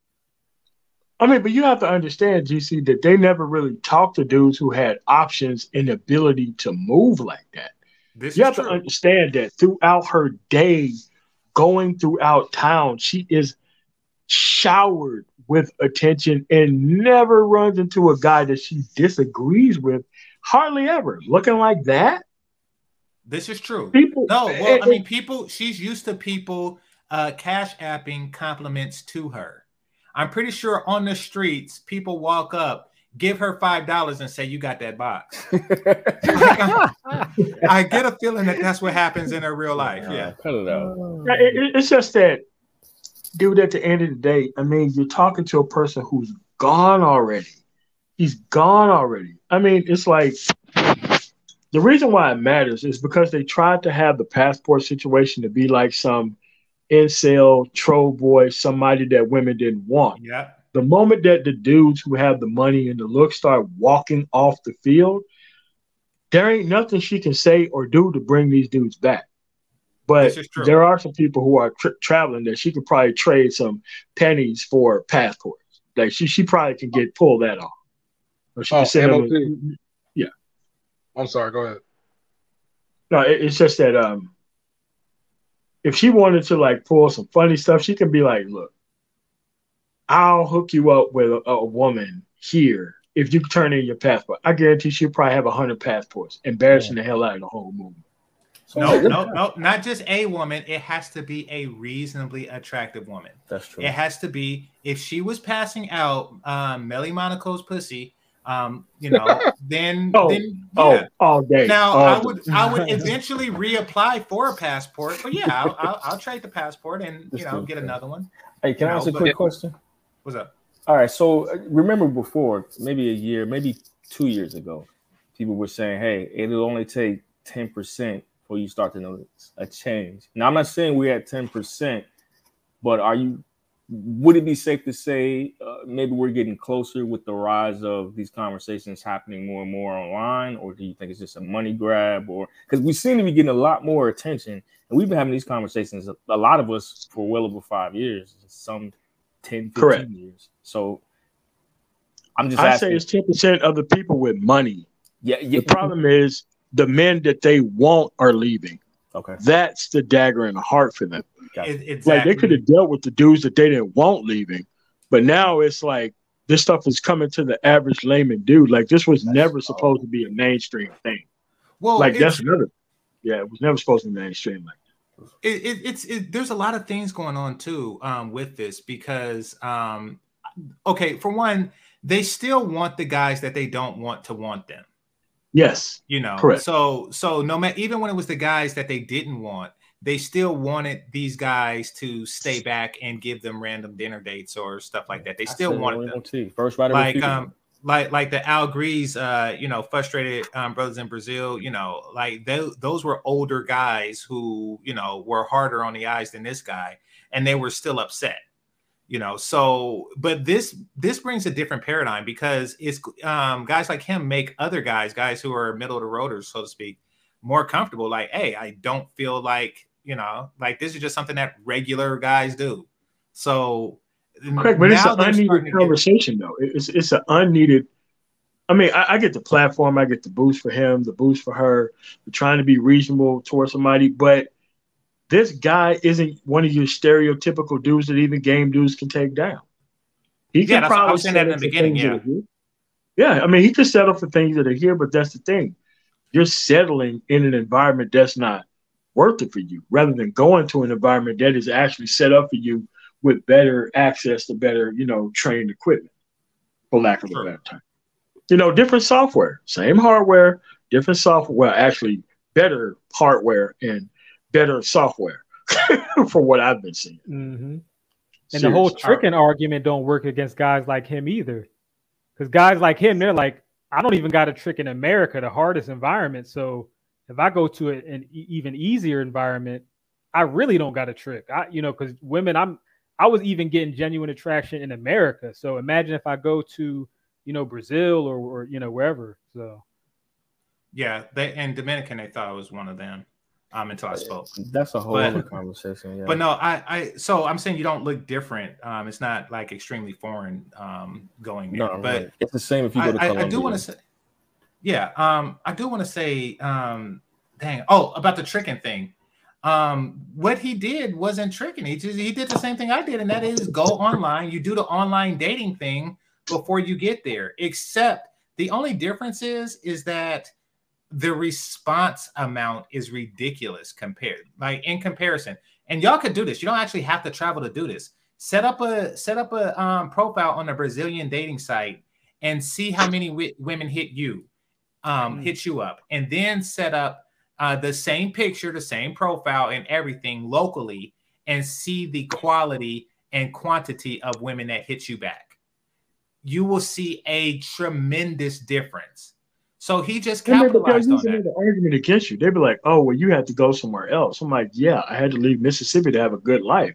I mean, but you have to understand, G C, that they never really talked to dudes who had options and ability to move like that. This you have true. to understand that throughout her day, going throughout town, she is showered with attention and never runs into a guy that she disagrees with. Hardly ever. Looking like that? This is true. People, no, well, it, I mean, people, she's used to people uh, cash apping compliments to her. I'm pretty sure on the streets, people walk up, give her five dollars and say, you got that box. I, I get a feeling that that's what happens in her real life. Yeah. Cut it out. It, it's just that, dude, at the end of the day, I mean, you're talking to a person who's gone already. He's gone already. I mean, it's like the reason why it matters is because they tried to have the passport situation to be like some incel, troll boy, somebody that women didn't want. Yeah. The moment that the dudes who have the money and the look start walking off the field, there ain't nothing she can say or do to bring these dudes back. But there are some people who are tra traveling that she could probably trade some pennies for passports. Like, she, she probably can get pull that off. Oh, yeah. I'm sorry, go ahead. No, it, it's just that um, if she wanted to like pull some funny stuff, she can be like, look, I'll hook you up with a, a woman here if you turn in your passport. I guarantee she'll probably have one hundred passports, embarrassing yeah. the hell out of the whole movement. No, no, no, not just a woman. It has to be a reasonably attractive woman. That's true. It has to be, if she was passing out um, Melly Monaco's pussy, um, you know, then, oh, then yeah. oh, all day. Now, all I would day. I would eventually reapply for a passport, but yeah, I'll, I'll, I'll trade the passport and, you know, get another one. Hey, can you I know, ask a quick yeah. question? What's up? All right, so remember before, maybe a year, maybe two years ago, people were saying, hey, it'll only take ten percent before you start to notice a change. Now, I'm not saying we're at ten percent, but are you? Would it be safe to say uh, maybe we're getting closer with the rise of these conversations happening more and more online, or do you think it's just a money grab? Or because we seem to be getting a lot more attention, and we've been having these conversations, a lot of us, for well over five years, some ten, fifteen Correct. years. So I'm just I asking. say it's ten percent of the people with money. Yeah, yeah. The problem is, the men that they want are leaving. Okay, that's the dagger in the heart for them. It, exactly. Like they could have dealt with the dudes that they didn't want leaving, but now it's like this stuff is coming to the average layman dude. Like this was that's, never supposed oh. to be a mainstream thing. Well, like that's another. Yeah, it was never supposed to be mainstream like that. It, it, it's it, there's a lot of things going on too um, with this because um, okay, for one, they still want the guys that they don't want to want them. Yes, you know, correct. so so no matter, even when it was the guys that they didn't want, they still wanted these guys to stay back and give them random dinner dates or stuff like that. They still wanted them. First rider, like um, like like the Al Grease, uh, you know, frustrated um, brothers in Brazil. You know, like they, those were older guys who you know were harder on the eyes than this guy, and they were still upset. You know, so but this this brings a different paradigm because it's um, guys like him make other guys, guys who are middle of the roaders, so to speak, more comfortable. Like, hey, I don't feel like, you know, like this is just something that regular guys do. So, correct, but it's an unneeded conversation, though. It's it's an unneeded. I mean, I, I get the platform, I get the boost for him, the boost for her, trying to be reasonable towards somebody, but this guy isn't one of your stereotypical dudes that even game dudes can take down. He can yeah, probably I was saying that in the beginning. Yeah. yeah, I mean, he could settle for things that are here, but that's the thing. You're settling in an environment that's not worth it for you, rather than going to an environment that is actually set up for you with better access to better, you know, trained equipment, for lack of sure. a better term. You know, different software, same hardware, different software, well, actually better hardware and better software from what I've been seeing. Mm-hmm. And Seriously. the whole tricking argument don't work against guys like him either. Because guys like him, they're like, I don't even got a trick in America, the hardest environment. So if I go to an even easier environment, I really don't got a trick. I, you know, because women, I'm, I was even getting genuine attraction in America. So imagine if I go to, you know, Brazil or, or you know, wherever. So yeah, they and Dominican, they thought I was one of them. Um, until I spoke. That's a whole but, other conversation. Yeah. But no, I, I, so I'm saying you don't look different. Um, it's not like extremely foreign. Um, going there, no, but right. it's the same if you go to I, Colombia. I do want to say, yeah. Um, I do want to say, um, dang. Oh, about the tricking thing. Um, what he did wasn't tricking. He just he did the same thing I did, and that is go online. You do the online dating thing before you get there. Except the only difference is is that the response amount is ridiculous compared, like in comparison. And y'all could do this. You don't actually have to travel to do this. Set up a set up a um, profile on a Brazilian dating site and see how many w women hit you, um, hit you up, and then set up uh, the same picture, the same profile, and everything locally, and see the quality and quantity of women that hit you back. You will see a tremendous difference. So he just capitalized on that. An argument against you. They'd be like, oh, well, you had to go somewhere else. I'm like, yeah, I had to leave Mississippi to have a good life.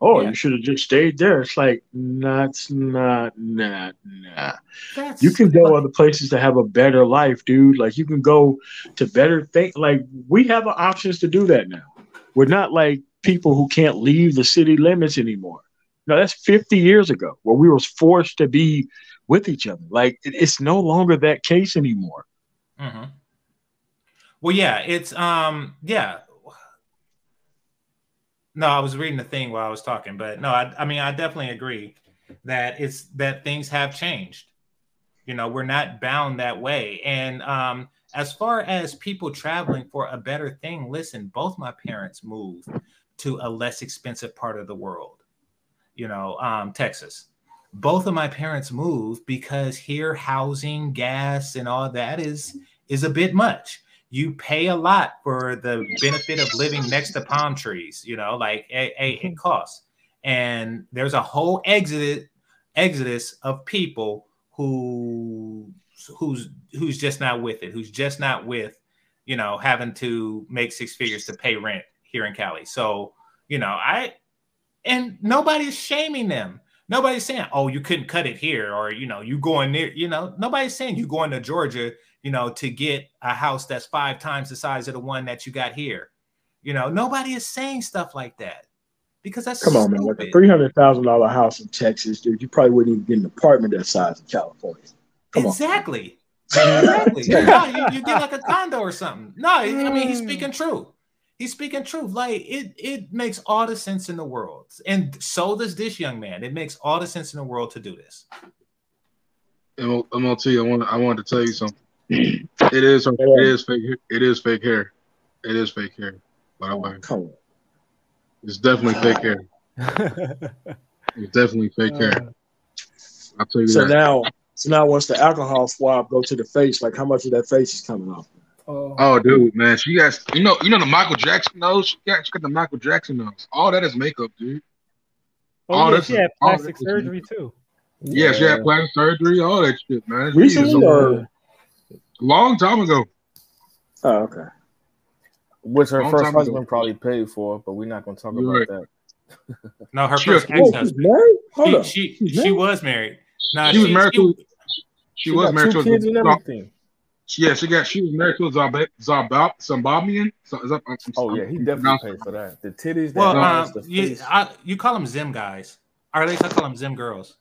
Oh, yeah. You should have just stayed there. It's like, nah, it's not, nah, nah. That's you can go funny. other places to have a better life, dude. Like, you can go to better things. Like, we have options to do that now. We're not like people who can't leave the city limits anymore. No, that's fifty years ago where we were forced to be with each other. Like, it's no longer that case anymore. Mm-hmm. Well, yeah, it's um, yeah. No, I was reading the thing while I was talking, but no, I, I mean, I definitely agree that it's that things have changed. You know, we're not bound that way. And um, as far as people traveling for a better thing, listen, both my parents moved to a less expensive part of the world, you know, um, Texas. Both of my parents moved because here housing, gas, and all that is is a bit much. You pay a lot for the benefit of living next to palm trees, you know, like a, a, it costs. And there's a whole exodus, exodus of people who who's who's just not with it, who's just not with, you know, having to make six figures to pay rent here in Cali. So, you know, I and nobody's shaming them. Nobody's saying, oh, you couldn't cut it here, or, you know, you going near, you know, nobody's saying you going to Georgia, you know, to get a house that's five times the size of the one that you got here. You know, nobody is saying stuff like that because that's come on, man. Like a three hundred thousand dollar house in Texas, dude, you probably wouldn't even get an apartment that size in California. Come exactly. on. Exactly. Exactly. No, you, you get like a condo or something. No, I mean, he's speaking truth. He's speaking truth. Like it, it makes all the sense in the world. And so does this young man. It makes all the sense in the world to do this. I'm, I'm gonna tell you. I want. I wanted to tell you something. It is. It is fake. It is fake hair. It is fake hair. By the way, it's definitely fake hair. It's definitely fake hair. I'll tell you. So that. now, so now, once the alcohol swab go to the face, like how much of that face is coming off? Oh. oh, dude, man, she got you know, you know the Michael Jackson nose. She got, she got the Michael Jackson nose. All that is makeup, dude. Oh, all yeah, that's she had plastic surgery too. Yeah, yeah, she had plastic surgery, all that shit, man. Recently, Jesus, or long time ago. Oh, okay. Which her long first husband ago. probably paid for, but we're not going to talk You're about right. that. No, her she first ex-husband. She she, she, she was married. No, she, she was married. She, to, she, she was married two to kids and everything. Yeah, she got. She was married to a Zimbabwean. So, is that, I'm, oh yeah, he definitely paid for that. The titties. That well, um, the you, I, you call them Zim guys, or at least I call them Zim girls.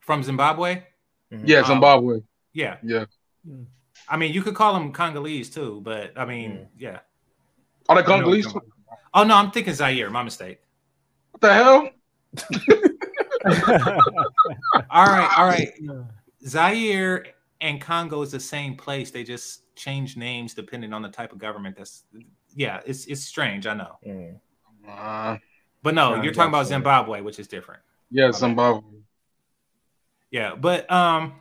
From Zimbabwe. Mm-hmm. Yeah, Zimbabwe. Um, yeah, yeah. I mean, you could call them Congolese too, but I mean, mm. yeah. Are they Congolese? Oh no, I'm thinking Zaire. My mistake. What the hell? all right, all right. Zaire and Congo is the same place. They just change names depending on the type of government. That's yeah, it's it's strange. I know, mm. uh, but no, you're talking about Zimbabwe, which is different. Yeah, Zimbabwe. Yeah, but um,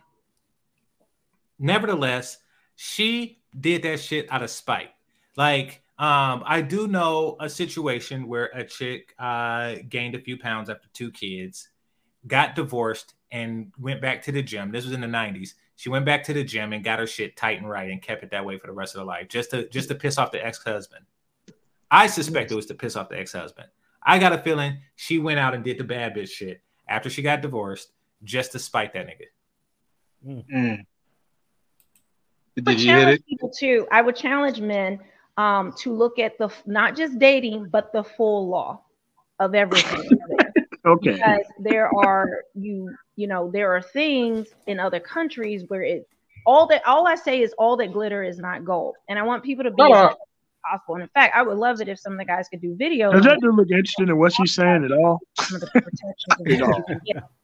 nevertheless, she did that shit out of spite. Like, um, I do know a situation where a chick uh gained a few pounds after two kids, got divorced, and went back to the gym. This was in the nineties. She went back to the gym and got her shit tight and right and kept it that way for the rest of her life, just to just to piss off the ex-husband. I suspect it was to piss off the ex-husband. I got a feeling she went out and did the bad bitch shit after she got divorced just to spite that nigga. Mm-hmm. Did I you challenge hit it? People too. I would challenge men um, to look at the not just dating, but the full law of everything. Okay. Because there are you you know there are things in other countries where it all that all I say is all that glitter is not gold, and I want people to be oh, as possible. And in fact, I would love it if some of the guys could do videos. Does that do look interesting in what she's saying at all?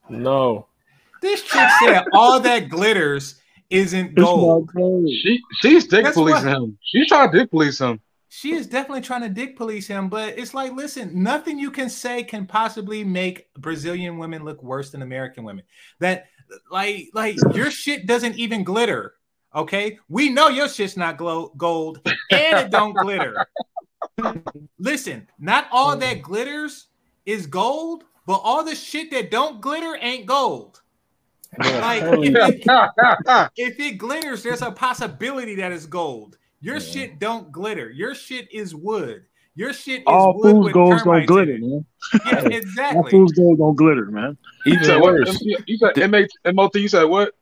No. This chick said all that glitters isn't gold. She she's dick That's policing what? him. She's trying to dick police him. She is definitely trying to dick police him, but it's like, listen, nothing you can say can possibly make Brazilian women look worse than American women. That, like, like your shit doesn't even glitter, okay? We know your shit's not glow, gold, and it don't glitter. Listen, not all that glitters is gold, but all the shit that don't glitter ain't gold. Like, if it, if it glitters, there's a possibility that it's gold. Your yeah. shit don't glitter. Your shit is wood. Your shit is all wood food with goals don't glitter, man. Yeah, exactly. All food goals don't glitter, man. Even you said worse. What? You said M O T, you said what?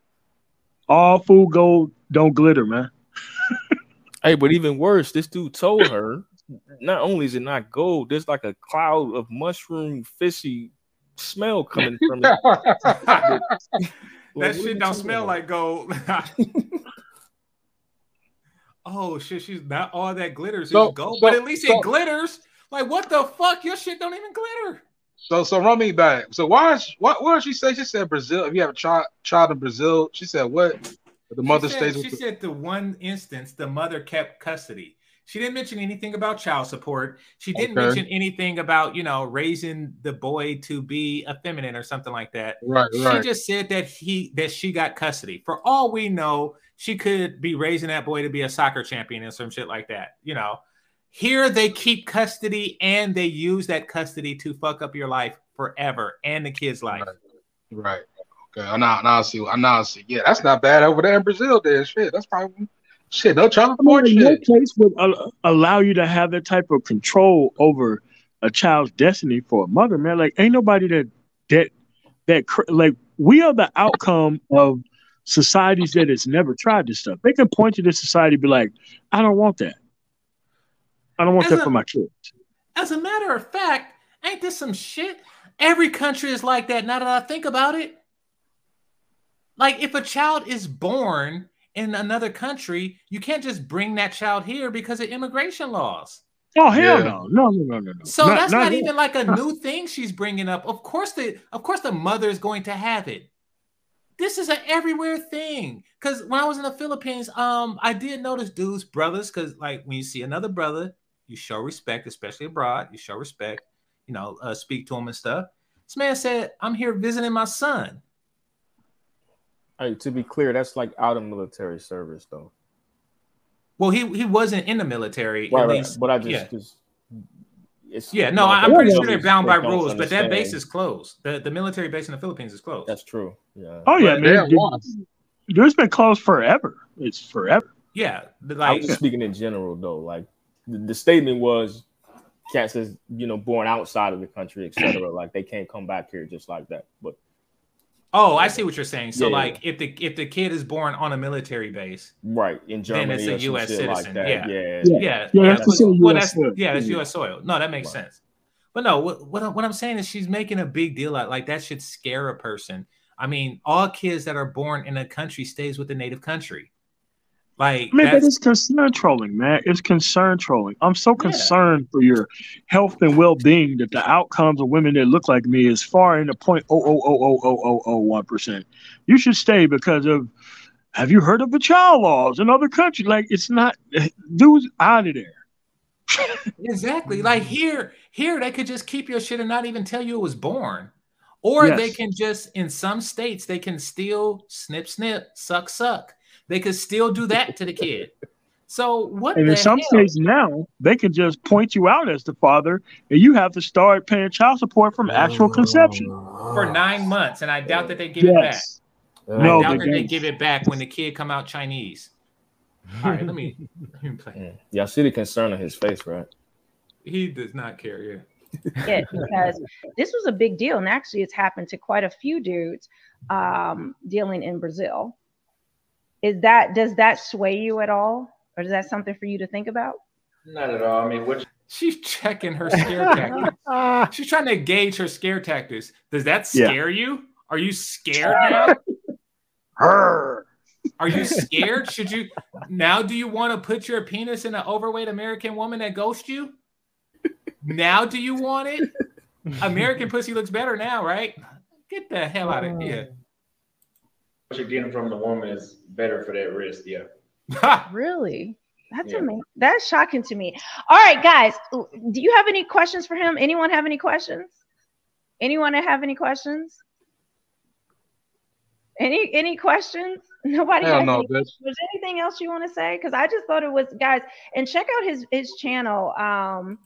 All food gold don't glitter, man. Hey, but even worse, this dude told her, not only is it not gold, there's like a cloud of mushroom fishy smell coming from it. That, that shit don't smell about? like gold. oh shit, she's not all that glitters. So, gold, so, but at least so, it glitters. Like, what the fuck? Your shit don't even glitter. So, so run me back. So why is what? What did she say? She said Brazil. If you have a child, child in Brazil, she said what? The mother she said, stays. With she the... said the one instance the mother kept custody. She didn't mention anything about child support. She didn't okay. mention anything about, you know, raising the boy to be effeminate or something like that. Right, she right. just said that he that she got custody. For all we know, she could be raising that boy to be a soccer champion or some shit like that. You know, here they keep custody and they use that custody to fuck up your life forever and the kid's life. Right. right. Okay. Now, now I see. Now I see. Yeah, that's not bad over there in Brazil. There, shit. That's probably. Shit, no child support. No place would uh, allow you to have that type of control over a child's destiny for a mother, man. Like, ain't nobody that that that like we are the outcome of societies that has never tried this stuff. They can point to this society, and be like, I don't want that. I don't want as that a, for my kids. As a matter of fact, ain't this some shit? Every country is like that. Now that I think about it, like if a child is born in another country, you can't just bring that child here because of immigration laws. Oh, hell yeah. no. No, no, no, no, no. So not, that's not, not even like a new thing she's bringing up. Of course the, of course the mother is going to have it. This is an everywhere thing. Because when I was in the Philippines, um, I did notice dudes, brothers, because like when you see another brother, you show respect, especially abroad, you show respect, you know, uh, speak to him and stuff. This man said, I'm here visiting my son. Hey, to be clear, that's like out of military service, though. Well, he he wasn't in the military, right, at least. Right. But I just, yeah, just it's, yeah no, I'm pretty sure they're bound by rules, understand. But that base is closed. The the military base in the Philippines is closed. That's true. Yeah. Oh yeah, man. There's been closed forever. It's forever. Yeah, like I was just speaking in general, though. Like the, the statement was, cats is you know born outside of the country, et cetera. Like they can't come back here just like that, but. Oh, I see what you're saying. So, yeah, like, yeah. if the if the kid is born on a military base, right, in Germany, then it's a U S citizen. Like yeah. Yeah. Yeah. yeah, yeah, yeah, that's well, U S that's, soil. Yeah, that's U S soil. No, that makes right. sense. But no, what, what what I'm saying is she's making a big deal out. Like that should scare a person. I mean, all kids that are born in a country stays with the native country. Like, I mean, but it's concern trolling, man. It's concern trolling. I'm so concerned yeah. for your health and well-being that the outcomes of women that look like me is far in the zero point zero zero zero zero zero zero one percent. You should stay because of. Have you heard of the child laws in other countries? Like, it's not dudes out of there. Exactly. Like here, here they could just keep your shit and not even tell you it was born, or yes. they can just in some states they can steal, snip, snip, suck, suck. They could still do that to the kid. So what? And in some states now, they can just point you out as the father, and you have to start paying child support from actual conception for nine months. And I doubt that they give yes. it back. No, I doubt that they give it back when the kid come out Chinese. All right, let me, let me play. Yeah, I see the concern on his face, right? He does not care. Yeah. Yeah, because this was a big deal, and actually, it's happened to quite a few dudes um, dealing in Brazil. Is that does that sway you at all, or is that something for you to think about? Not at all. I mean, what she's checking her scare tactics. She's trying to gauge her scare tactics. Does that scare yeah. you? Are you scared now? Her. Are you scared? Should you now? Do you want to put your penis in an overweight American woman that ghosts you? Now, do you want it? American pussy looks better now, right? Get the hell out of here. What you're getting from the woman is better for that risk, yeah. Really? That's yeah. amazing. That's shocking to me. All right, guys, do you have any questions for him? Anyone have any questions? Anyone have any questions? Any any questions? Nobody has no, any questions. Was there anything else you want to say? Because I just thought it was, guys, and check out his his channel. Um,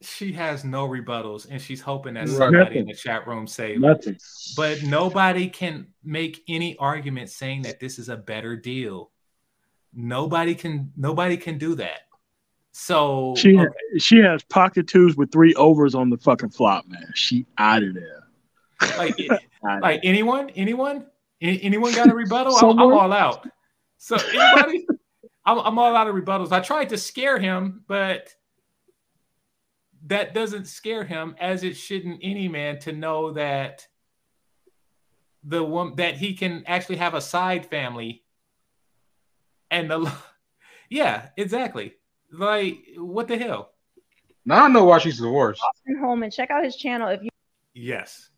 She has no rebuttals, and she's hoping that somebody Nothing. in the chat room says nothing. But nobody can make any argument saying that this is a better deal. Nobody can. Nobody can do that. So she okay. she has pocket twos with three overs on the fucking flop, man. She out of there. Like, like anyone, anyone, Any, anyone got a rebuttal? I'm, I'm all out. So anybody, I'm, I'm all out of rebuttals. I tried to scare him, but. That doesn't scare him, as it shouldn't any man to know that the woman that he can actually have a side family, and the Yeah, exactly. Like, what the hell? Now I know why she's divorced. Austin Holleman, check out his channel if you. Yes.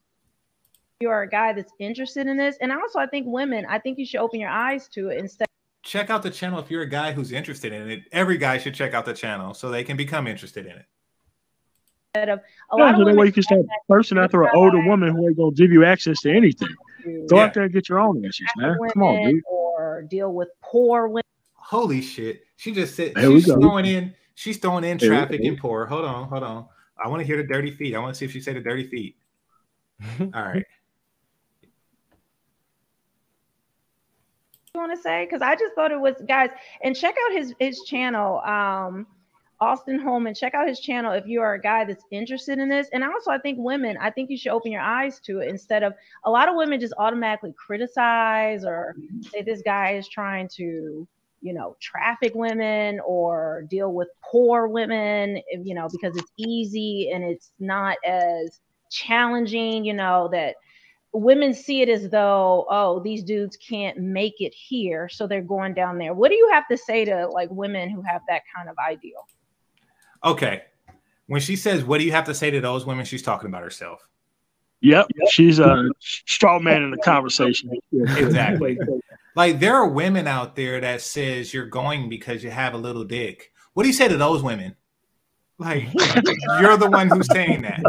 You are a guy that's interested in this, and also I think women. I think you should open your eyes to it instead. Check out the channel if you're a guy who's interested in it. Every guy should check out the channel so they can become interested in it. Instead of a yeah, lot so of way you can start person after an older woman who ain't gonna give you access to anything. Go yeah. out there and get your own issues, man. Come on, dude. Or deal with poor women. Holy shit! She just said she's go. throwing in. She's throwing in there traffic and poor. Hold on, hold on. I want to hear the dirty feet. I want to see if she said the dirty feet. All right. You want to say, because I just thought it was, guys, and check out his his channel, um Austin Holleman. Check out his channel if you are a guy that's interested in this, and also I think women, I think you should open your eyes to it instead of a lot of women just automatically criticize or say this guy is trying to, you know, traffic women or deal with poor women, you know, because it's easy and it's not as challenging, you know, that women see it as though, oh, these dudes can't make it here, so they're going down there. What do you have to say to like women who have that kind of ideal? Okay, when she says, what do you have to say to those women, she's talking about herself. Yep, she's a straw man in the conversation. Exactly. Like there are women out there that says you're going because you have a little dick. What do you say to those women? Like you're the one who's saying that.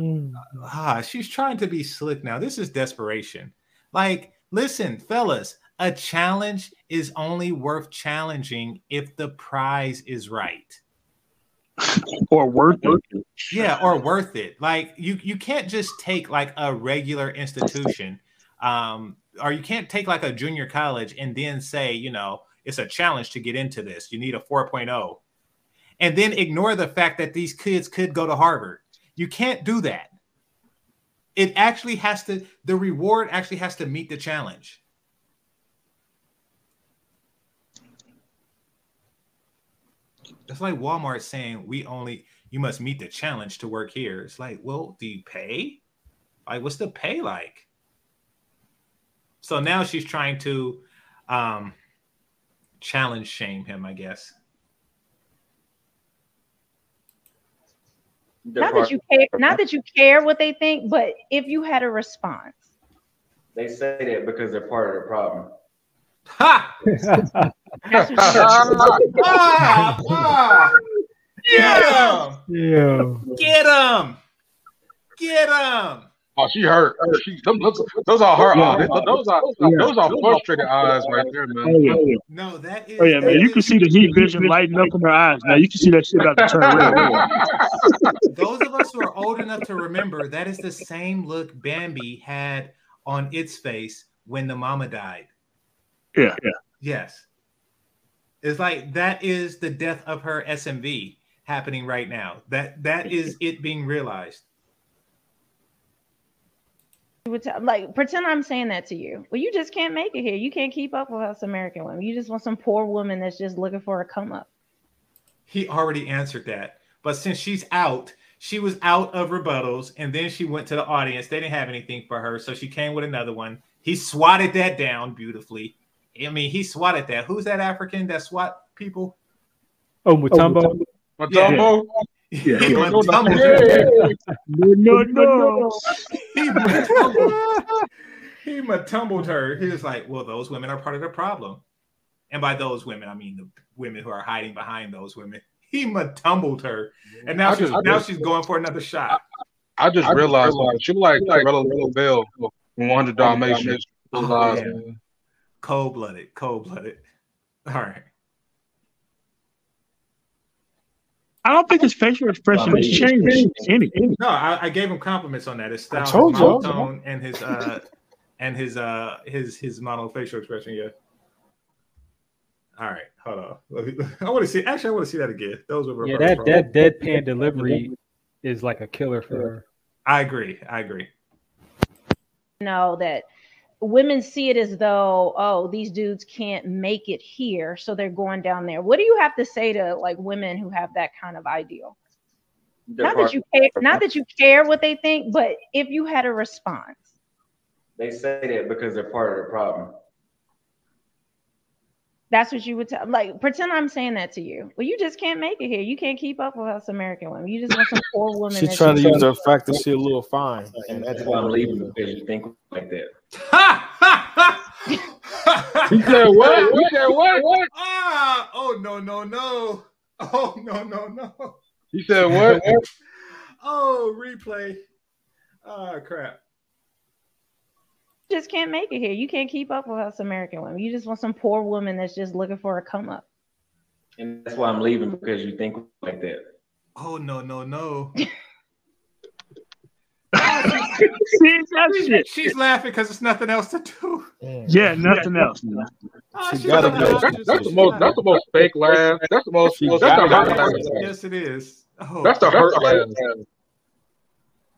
Mm. Ah, she's trying to be slick now. This is desperation. Like, listen, fellas, a challenge is only worth challenging if the prize is right. Or worth it. Yeah, or worth it. Like, you, you can't just take like a regular institution, um, or you can't take like a junior college and then say, you know, it's a challenge to get into this. You need a four point oh. And then ignore the fact that these kids could go to Harvard. You can't do that. It actually has to, the reward actually has to meet the challenge. That's like Walmart saying, we only, you must meet the challenge to work here. It's like, well, do you pay? Like, what's the pay like? So now she's trying to um, challenge shame him, I guess. Not that you care, not that you care what they think, but if you had a response. They say that because they're part of the problem. Ha! ah, ah. Get him! Yeah. Get him! Get him! Oh, she hurt. She, those, those are her eyes. Those are yeah. those are frustrated eyes right there, man. Oh, yeah. No, that is. Oh yeah, man. You can see the heat vision lighting up in her eyes. Now you can see that shit about to turn red. Those of us who are old enough to remember, that is the same look Bambi had on its face when the mama died. Yeah. Yeah. Yes. It's like that is the death of her S M V happening right now. That that is it being realized. Would tell, like pretend I'm saying that to you. Well, you just can't make it here. You can't keep up with us American women. You just want some poor woman that's just looking for a come up. He already answered that, but since she's out, she was out of rebuttals, and then she went to the audience. They didn't have anything for her, so she came with another one. He swatted that down beautifully. I mean, he swatted that. Who's that African that swat people? Oh, Mutombo. Oh, Mutombo. Yeah. Yeah, he yeah. No, no, no. He matumbled. He matumbled her. He was like, well, those women are part of the problem. And by those women, I mean the women who are hiding behind those women. He matumbled her. And now, I she's, just, now just, she's going for another shot. I, I, just, I just realized, realized she like, like Little, little Bell from one hundred Dalmatians. Oh, yeah. Cold-blooded, cold-blooded. All right. I don't think his facial expression has changed any. No, I, I gave him compliments on that. His style, his monotone, and his uh, and his uh, his his mono facial expression. Yeah. All right, hold on. I want to see. Actually, I want to see that again. Those were yeah. That that deadpan delivery is like a killer for her. I agree. I agree. No, that. Women see it as though, oh, these dudes can't make it here, so they're going down there. What do you have to say to like women who have that kind of ideal? They're not that you care, not that you care what they think, but if you had a response. They say that because they're part of the problem. That's what you would tell. Like, pretend I'm saying that to you. Well, you just can't make it here. You can't keep up with us American women. You just want some poor woman. She's trying to use her fact that she's a little fine, and that's why I'm leaving because you think like that. Ha ha ha! You said what? You said what? What? Ah! Oh no no no! Oh no no no! You said what? Oh, replay. Oh crap. Just can't make it here. You can't keep up with us American women. You just want some poor woman that's just looking for a come up. And that's why I'm leaving because you think like that. Oh no no no! she's, she's, she's laughing because there's nothing else to do. Yeah, nothing yeah. else. Oh, she she got got that's, that's the most. That's the most fake laugh. That's the most. That's the hurt laugh. Yes, it is. Oh, that's the hurt laugh.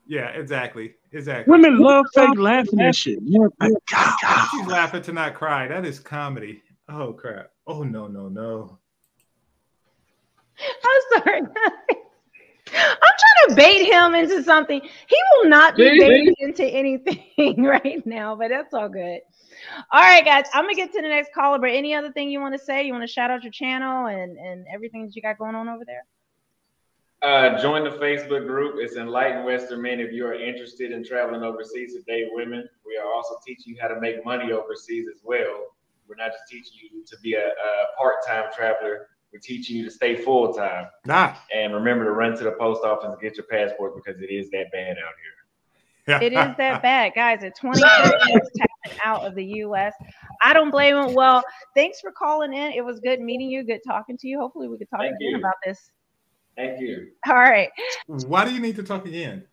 Yeah, exactly. Exactly. Women love fake laughing and shit. She's laughing to not cry. That is comedy. Oh crap. Oh no, no, no. I'm sorry. I'm trying to bait him into something. He will not be baited into anything right now, but that's all good. All right, guys. I'm gonna get to the next caller, but any other thing you want to say? You want to shout out your channel and, and everything that you got going on over there? Uh, join the Facebook group. It's Enlightened Western Men. If you are interested in traveling overseas to date women, we are also teaching you how to make money overseas as well. We're not just teaching you to be a, a part-time traveler. We're teaching you to stay full-time. Nah. And remember to run to the post office and get your passport because it is that bad out here. It is that bad, guys. At twenty-six years tapping out of the U S I don't blame him. Well, thanks for calling in. It was good meeting you. Good talking to you. Hopefully we could talk Thank again you. about this. Thank you. All right. Why do you need to talk again?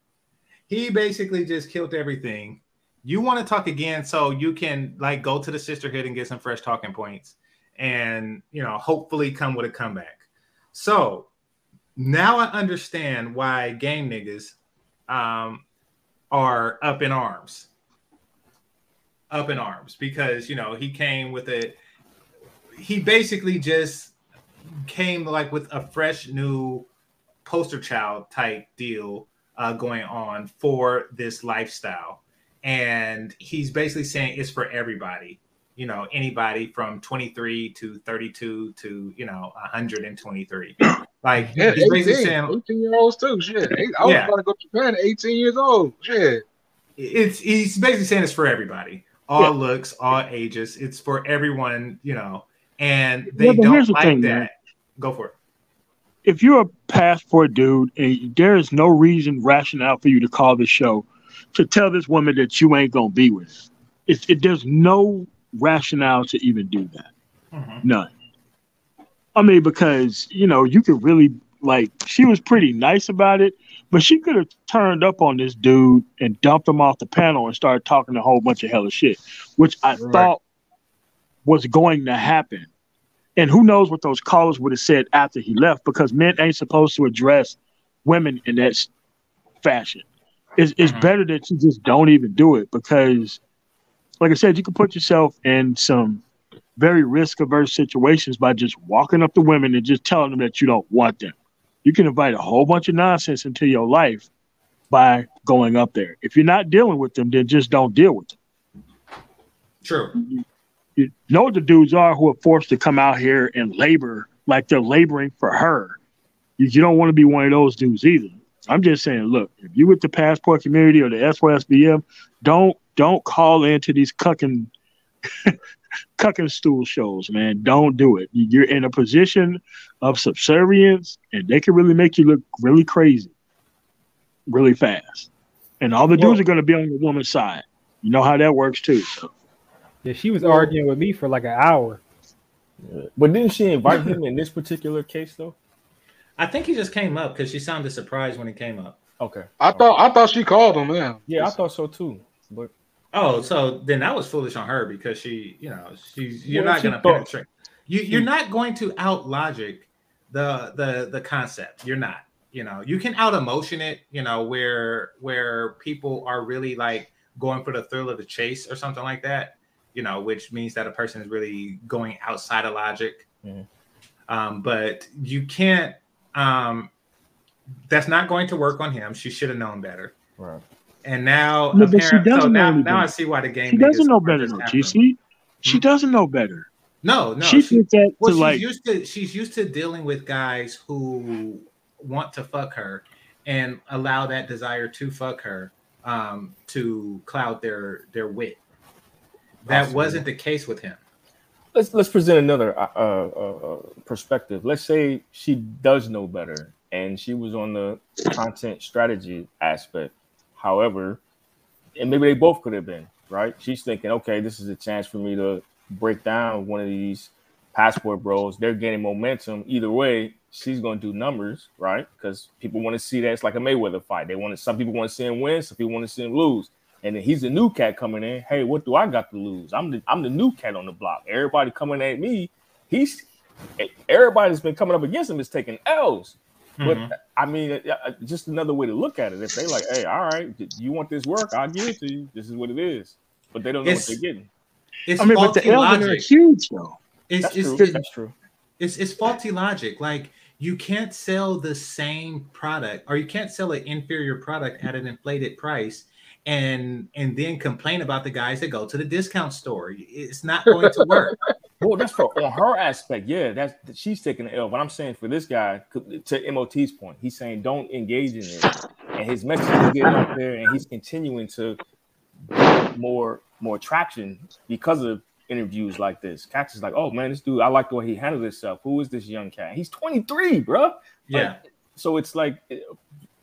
He basically just killed everything. You want to talk again so you can like go to the sisterhood and get some fresh talking points and, you know, hopefully come with a comeback. So now I understand why game niggas um, are up in arms. Up in arms because, you know, he came with a he basically just came like with a fresh new poster child type deal uh, going on for this lifestyle. And he's basically saying it's for everybody, you know, anybody from twenty-three to thirty-two to, you know, one hundred twenty-three. Like, yeah, he's basically saying, eighteen year olds too. Shit. I was yeah. about to go to Japan at eighteen years old. Shit. It's, he's basically saying it's for everybody, all yeah. looks, all ages. It's for everyone, you know, and they yeah, don't like thing, that. Man. Go for it. If you're a passport dude, and there is no reason, rationale for you to call this show to tell this woman that you ain't gonna be with. It's, it there's no rationale to even do that. Mm-hmm. None. I mean, because you know you could really like. She was pretty nice about it, but she could have turned up on this dude and dumped him off the panel and started talking a whole bunch of hella shit, which I right. thought was going to happen. And who knows what those callers would have said after he left, because men ain't supposed to address women in that fashion. It's, it's better that you just don't even do it because, like I said, you can put yourself in some very risk-averse situations by just walking up to women and just telling them that you don't want them. You can invite a whole bunch of nonsense into your life by going up there. If you're not dealing with them, then just don't deal with them. True. You know what the dudes are who are forced to come out here and labor like they're laboring for her. You, you don't want to be one of those dudes either. I'm just saying, look, if you with the passport community or the S Y S B M, don't don't call into these cucking cucking stool shows, man. Don't do it. You're in a position of subservience, and they can really make you look really crazy, really fast. And all the dudes are going to be on the woman's side. You know how that works too. So. Yeah, she was arguing with me for like an hour. Yeah. But didn't she invite him in this particular case though? I think he just came up because she sounded surprised when he came up. Okay. I okay. thought I thought she called him, yeah. Yeah, I thought so too. But oh, so then that was foolish on her because she, you know, she's you're well, not she gonna thought. penetrate. You you're not going to out logic the the the concept. You're not, you know, you can out emotion it, you know, where where people are really like going for the thrill of the chase or something like that. You know, which means that a person is really going outside of logic. Mm-hmm. Um, but you can't, um, that's not going to work on him. She should have known better. Right. And now, no, apparent, she doesn't so know now, now I see why the game. She doesn't know better. She, she doesn't know better. No, no. She, she, that well, to she's like, used to she's used to dealing with guys who want to fuck her and allow that desire to fuck her um, to cloud their their wit. That awesome. wasn't the case with him. Let's let's present another uh, uh, perspective. Let's say she does know better and she was on the content strategy aspect. However, and maybe they both could have been, right? She's thinking, okay, this is a chance for me to break down one of these passport bros. They're gaining momentum. Either way, she's going to do numbers, right? Because people want to see that. It's like a Mayweather fight. They want to, some people want to see him win, some people want to see him lose. And then he's the new cat coming in. Hey, what do I got to lose? I'm the I'm the new cat on the block. Everybody coming at me. He's everybody's been coming up against him is taking L's. Mm-hmm. But I mean, just another way to look at it. If they like, hey, all right, you want this work? I'll give it to you. This is what it is. But they don't know it's, what they're getting. It's I mean, faulty but the L's logic. Are huge, though. It's, That's, it's, true. It, That's true. It's it's faulty logic. Like you can't sell the same product, or you can't sell an inferior product at an inflated price, and and then complain about the guys that go to the discount store. It's not going to work. Well, that's for on her aspect, yeah. That's she's taking the L. But I'm saying for this guy, to M O T's point, he's saying don't engage in it, and his message is getting out there, and he's continuing to get more more traction because of interviews like this. Cats is like, oh man, this dude, I like the way he handled himself. Who is this young cat? He's twenty-three, bro. Yeah. Like, so it's like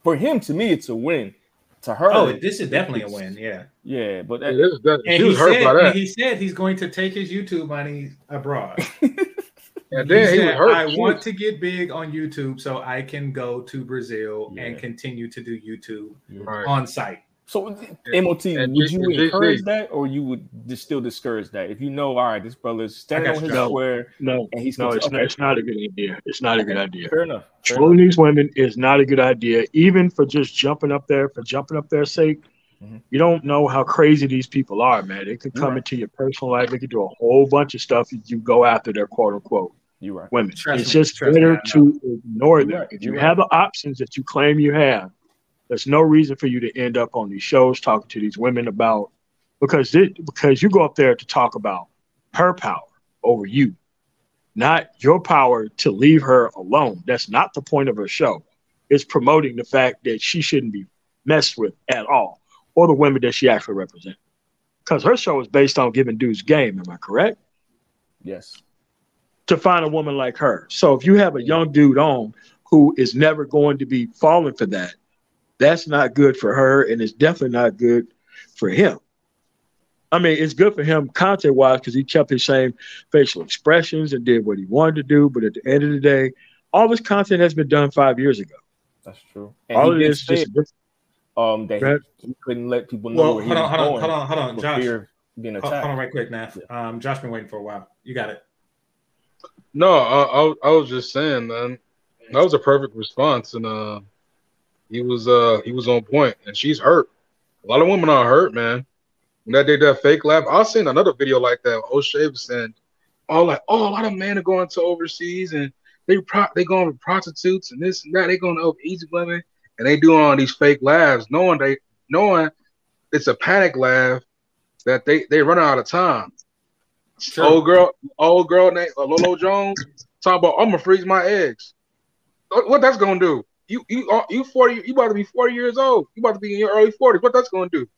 for him, to me, it's a win. To her, oh, this is definitely a win, yeah, yeah. But that, yeah, that, and he, he, hurt said, by that. he said he's going to take his YouTube money abroad. and then he, he said, I you. want to get big on YouTube so I can go to Brazil yeah. and continue to do YouTube right. on site. So, and, M O T, and, would you and, encourage and, that, or you would just still discourage that? If you know, all right, this brother's standing on his no, square, no, and he's no, it's, okay. not, it's not a good idea. It's not a good idea. Fair enough. Fair Trolling enough. These women is not a good idea, even for just jumping up there for jumping up their sake. Mm-hmm. You don't know how crazy these people are, man. They could come right. into your personal life. They could do a whole bunch of stuff. You go after their quote unquote you right. women. Trust it's me, just better me, to ignore You're them. Right. If you You're have right. the options that you claim you have. There's no reason for you to end up on these shows talking to these women about because it, because you go up there to talk about her power over you, not your power to leave her alone. That's not the point of her show. It's promoting the fact that she shouldn't be messed with at all, or the women that she actually represents. Because her show is based on giving dudes game. Am I correct? Yes. To find a woman like her. So if you have a young dude on who is never going to be falling for that, that's not good for her, and it's definitely not good for him. I mean, it's good for him content-wise because he kept his same facial expressions and did what he wanted to do, but at the end of the day, all this content has been done five years ago. That's true. And all of this is just different. Um, that right? he, he couldn't let people know well, where he on, was hold going. Hold on, hold on, hold on, Josh. Fear being attacked. Hold on right quick, Nath. Yeah. Um, Josh been waiting for a while. You got it. No, I, I, I was just saying, man, that was a perfect response, and uh. He was uh he was on point, and she's hurt. A lot of women are hurt, man. When that did that fake laugh, I've seen another video like that. O'Shea was saying, all like, oh, a lot of men are going to overseas, and they pro they going with prostitutes and this and that. They going to over Egypt women, and they doing all these fake laughs, knowing they knowing it's a panic laugh that they they run out of time. Sure. Old girl, old girl named Lolo Jones talking about I'm gonna freeze my eggs. What that's gonna do? You you are you forty. You about to be forty years old. You about to be in your early forties. What that's going to do?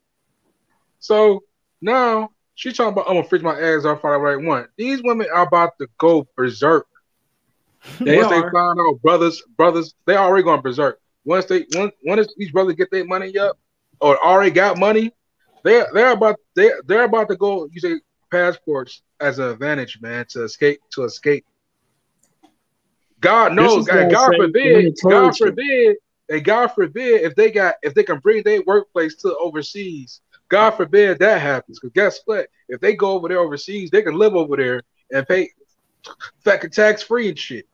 So now she's talking about I'm gonna freeze my ass off for the right one. These women are about to go berserk. They once they find out brothers brothers they already going berserk. Once they once once these brothers get their money up or already got money, they they're about they they're about to go use their passports as an advantage, man, to escape to escape. God knows, God, God forbid, God forbid, and God forbid if they got if they can bring their workplace to overseas. God forbid that happens. Because guess what? If they go over there overseas, they can live over there and pay fucking tax free and shit.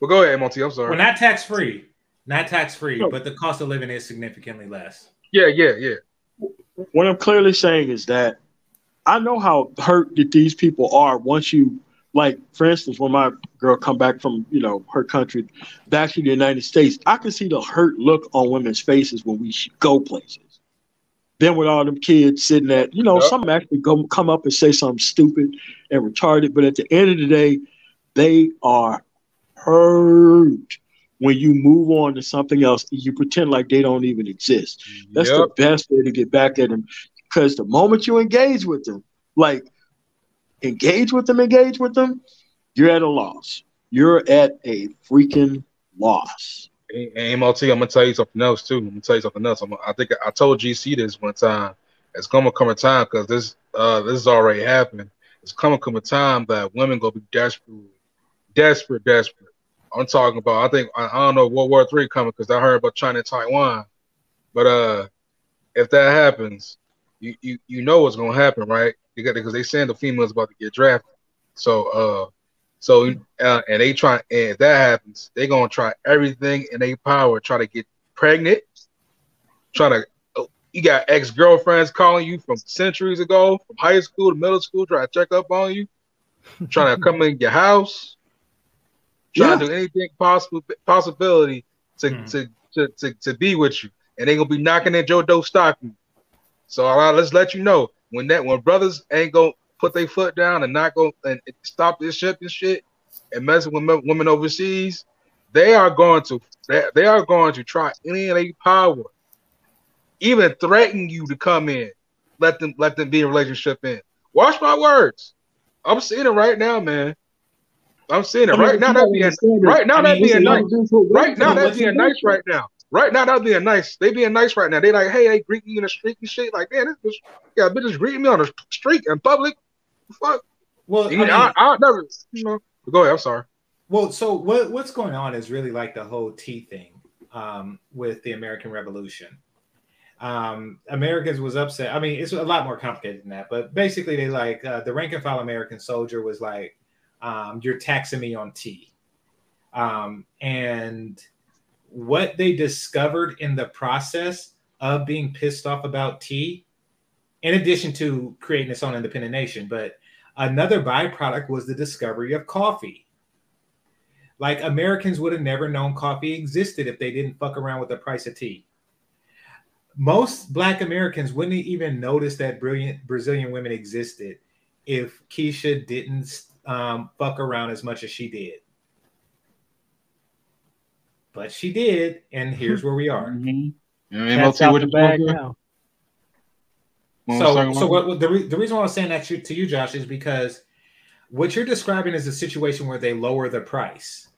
But go ahead, M O T. I'm sorry. Well, not tax free, not tax free, no. But the cost of living is significantly less. Yeah, yeah, yeah. What I'm clearly saying is that I know how hurt that these people are once you. Like, for instance, when my girl come back from, you know, her country back to the United States, I can see the hurt look on women's faces when we go places. Then with all them kids sitting at, you know, yep. some actually go, come up and say something stupid and retarded. But at the end of the day, they are hurt when you move on to something else and you pretend like they don't even exist. That's yep. the best way to get back at them. Because the moment you engage with them, like engage with them, engage with them, you're at a loss. You're at a freaking loss. A M L T, I'm gonna tell you something else too. I'm gonna tell you something else. I'm, I think I told G C this one time. It's gonna come a time because this uh, this is already happening. It's gonna come a time that women gonna be desperate, desperate, desperate. I'm talking about. I think I, I don't know World War Three coming because I heard about China and Taiwan. But uh, if that happens, you you you know what's gonna happen, right? Because they saying the female's about to get drafted. So uh. So uh, and they try, and if that happens, they're gonna try everything in their power, try to get pregnant, try to. Oh, you got ex girlfriends calling you from centuries ago, from high school to middle school, trying to check up on you, trying to come in your house, trying yeah. to do anything possible possibility to, mm. to, to to to be with you, and they gonna be knocking at your door stocking. So all right, let's let you know when that when brothers ain't gonna. Put their foot down and not go and stop this ship and shit and messing with women overseas. They are going to they, they are going to try any of their power, even threaten you to come in. Let them let them be in a relationship in. Watch my words. I'm seeing it right now, man. I'm seeing it I mean, right now. That being right now. I mean, that being nice. Right now. That being nice. Right now. Right now. That being nice. They being nice right now. They like, hey, they greet me in the street and shit. Like, man, this bitch, yeah, bitches greeting me on the street in public. Fuck. Well, you know, I mean, I, I never, you know, go ahead. I'm sorry. Well, so what, what's going on is really like the whole tea thing um, with the American Revolution. Um, Americans was upset. I mean, it's a lot more complicated than that, but basically they like uh, the rank and file American soldier was like, um, you're taxing me on tea. Um, and what they discovered in the process of being pissed off about tea, in addition to creating its own independent nation, but another byproduct was the discovery of coffee. Like Americans would have never known coffee existed if they didn't fuck around with the price of tea. Most Black Americans wouldn't even notice that brilliant Brazilian women existed if Keisha didn't um, fuck around as much as she did. But she did, and here's where we are. Mm-hmm. That's out the bag now. So, so what, what the, re the reason why I'm saying that to, to you, Josh, is because what you're describing is a situation where they lower the price.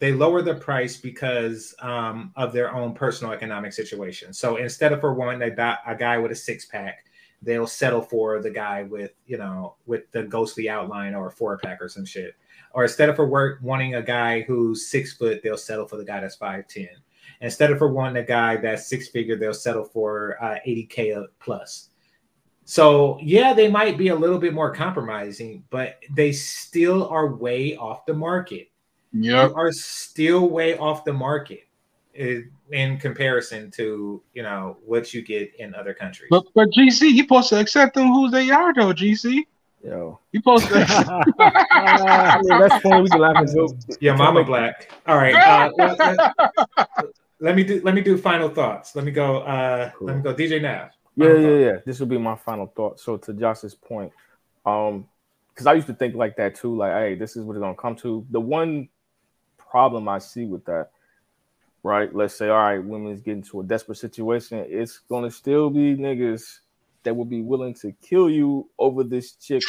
They lower the price because um, of their own personal economic situation. So instead of for one, they buy a guy with a six pack, they'll settle for the guy with, you know, with the ghostly outline or a four pack or some shit. Or instead of for work wanting a guy who's six foot, they'll settle for the guy that's five ten. Instead of for wanting a guy that's six figure, they'll settle for uh, eighty K plus. So, yeah, they might be a little bit more compromising, but they still are way off the market. Yep. They are still way off the market in comparison to, you know, what you get in other countries. But, but G C, you're supposed to accept them who they are, though, G C. Yo. You're supposed to accept them. uh, that's funny. We can laugh at you. Yeah, mama black. All right. Uh, let, let, let, me do, let me do final thoughts. Let me go, uh, cool. Let me go D J Nav. Yeah, yeah, yeah. This will be my final thought. So to Josh's point, um, because I used to think like that too, like, hey, this is what it's gonna come to. The one problem I see with that, right? Let's say, all right, women's getting to a desperate situation. It's gonna still be niggas that will be willing to kill you over this chick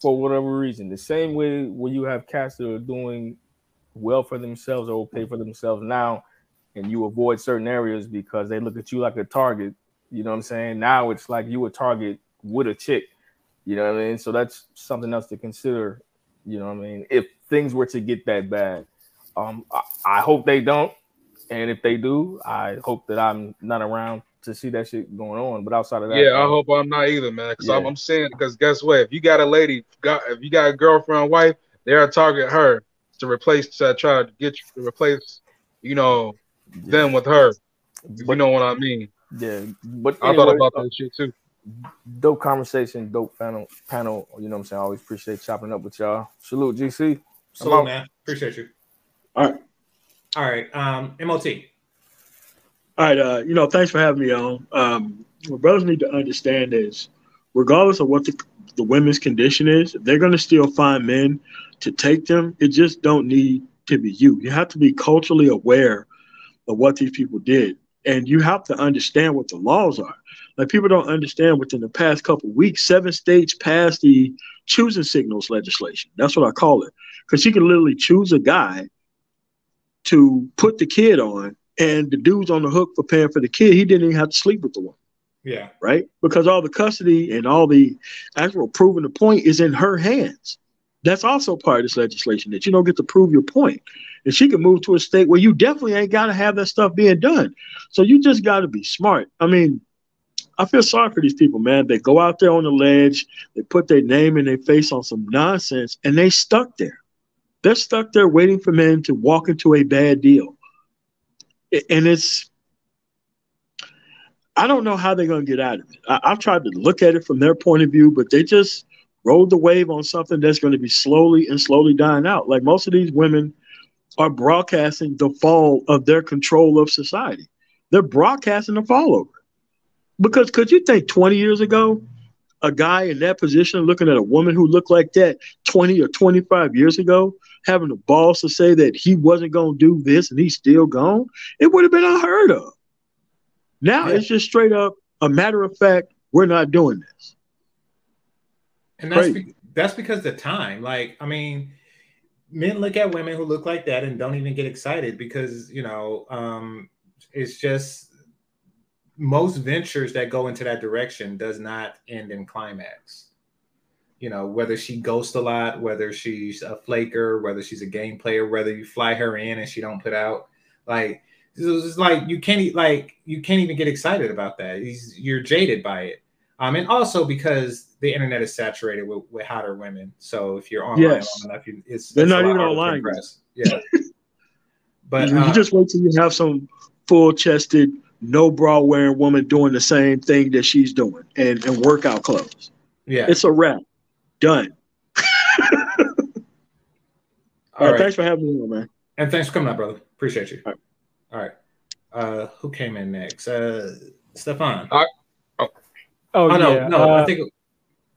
for whatever reason. The same way when you have cats that are doing well for themselves or okay for themselves now, and you avoid certain areas because they look at you like a target. You know what I'm saying? Now it's like you a target with a chick. You know what I mean? So that's something else to consider. You know what I mean? If things were to get that bad, um, I, I hope they don't. And if they do, I hope that I'm not around to see that shit going on. But outside of that, yeah, I hope I'm not either, man. Because yeah. I'm, I'm saying, because guess what? If you got a lady, got, if you got a girlfriend, wife, they're a target her to replace, to try to get you to replace, you know, yeah. them with her. If but, you know what I mean? Yeah, but I anyway, thought about that shit too. Dope conversation, dope panel, panel. You know what I'm saying? I always appreciate chopping up with y'all. Salute, G C. Salute, man. Appreciate you. All right. All right. Um, M O T. All right. Uh, you know, thanks for having me on. Um, what brothers need to understand is, regardless of what the, the women's condition is, they're going to still find men to take them. It just don't need to be you. You have to be culturally aware of what these people did. And you have to understand what the laws are. Like, people don't understand within the past couple of weeks, seven states passed the choosing signals legislation. That's what I call it. Because you can literally choose a guy to put the kid on, and the dude's on the hook for paying for the kid. He didn't even have to sleep with the woman. Yeah. Right? Because all the custody and all the actual proving the point is in her hands. That's also part of this legislation, that you don't get to prove your point. And she can move to a state where you definitely ain't got to have that stuff being done. So you just got to be smart. I mean, I feel sorry for these people, man. They go out there on the ledge, they put their name and their face on some nonsense, and they stuck there. They're stuck there waiting for men to walk into a bad deal. And it's, I don't know how they're going to get out of it. I, I've tried to look at it from their point of view, but they just rode the wave on something that's going to be slowly and slowly dying out. Like, most of these women are broadcasting the fall of their control of society. They're broadcasting the fall over. Because could you think twenty years ago, a guy in that position looking at a woman who looked like that twenty or twenty-five years ago, having the balls to say that he wasn't going to do this and he's still gone? It would have been unheard of. Now yeah. It's just straight up a matter of fact, we're not doing this. And that's, be- that's because the time, like, I mean, men look at women who look like that and don't even get excited because, you know, um, it's just most ventures that go into that direction does not end in climax. You know, whether she ghosts a lot, whether she's a flaker, whether she's a game player, whether you fly her in and she don't put out, like, it's like you can't, like you can't even get excited about that. You're jaded by it. Um, and also because the internet is saturated with, with hotter women. So if you're online yes. long enough, you, it's they're it's not even online. Yeah, but you, uh, you just wait till you have some full-chested, no bra wearing woman doing the same thing that she's doing, and and workout clothes. Yeah, it's a wrap. Done. All, All right. Thanks for having me on, man. And thanks for coming up, brother. Appreciate you. All right. All right. Uh, who came in next? Uh, Stefan. Uh, oh. oh, oh, no, yeah. no. Uh, I think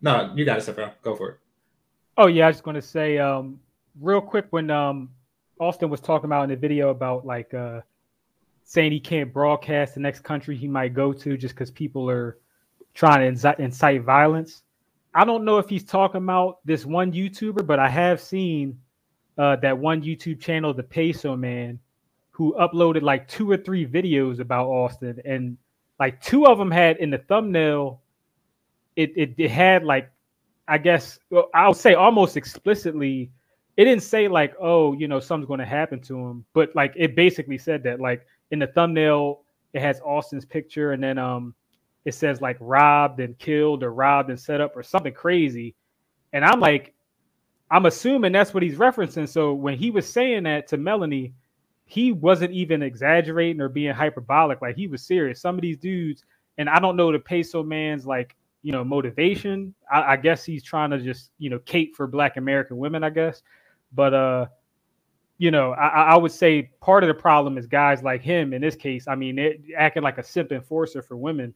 no. You got it, Stefan. Go for it. Oh yeah, I was just going to say, um, real quick, when um, Austin was talking about in the video about like uh, saying he can't broadcast the next country he might go to just because people are trying to incite violence. I don't know if he's talking about this one YouTuber, but I have seen uh, that one YouTube channel, the Peso Man, who uploaded like two or three videos about Austin, and like two of them had in the thumbnail, it it, it had like, I guess, well, I'll say almost explicitly, it didn't say like, oh, you know, something's going to happen to him, but like it basically said that. Like in the thumbnail, it has Austin's picture, and then um, it says like robbed and killed, or robbed and set up, or something crazy, and I'm like, I'm assuming that's what he's referencing. So when he was saying that to Melanie, he wasn't even exaggerating or being hyperbolic. Like, he was serious. Some of these dudes, and I don't know the Peso Man's, like, you know, motivation. I, I guess he's trying to just, you know, cape for Black American women, I guess. But, uh, you know, I, I would say part of the problem is guys like him in this case. I mean, it, acting like a simp enforcer for women.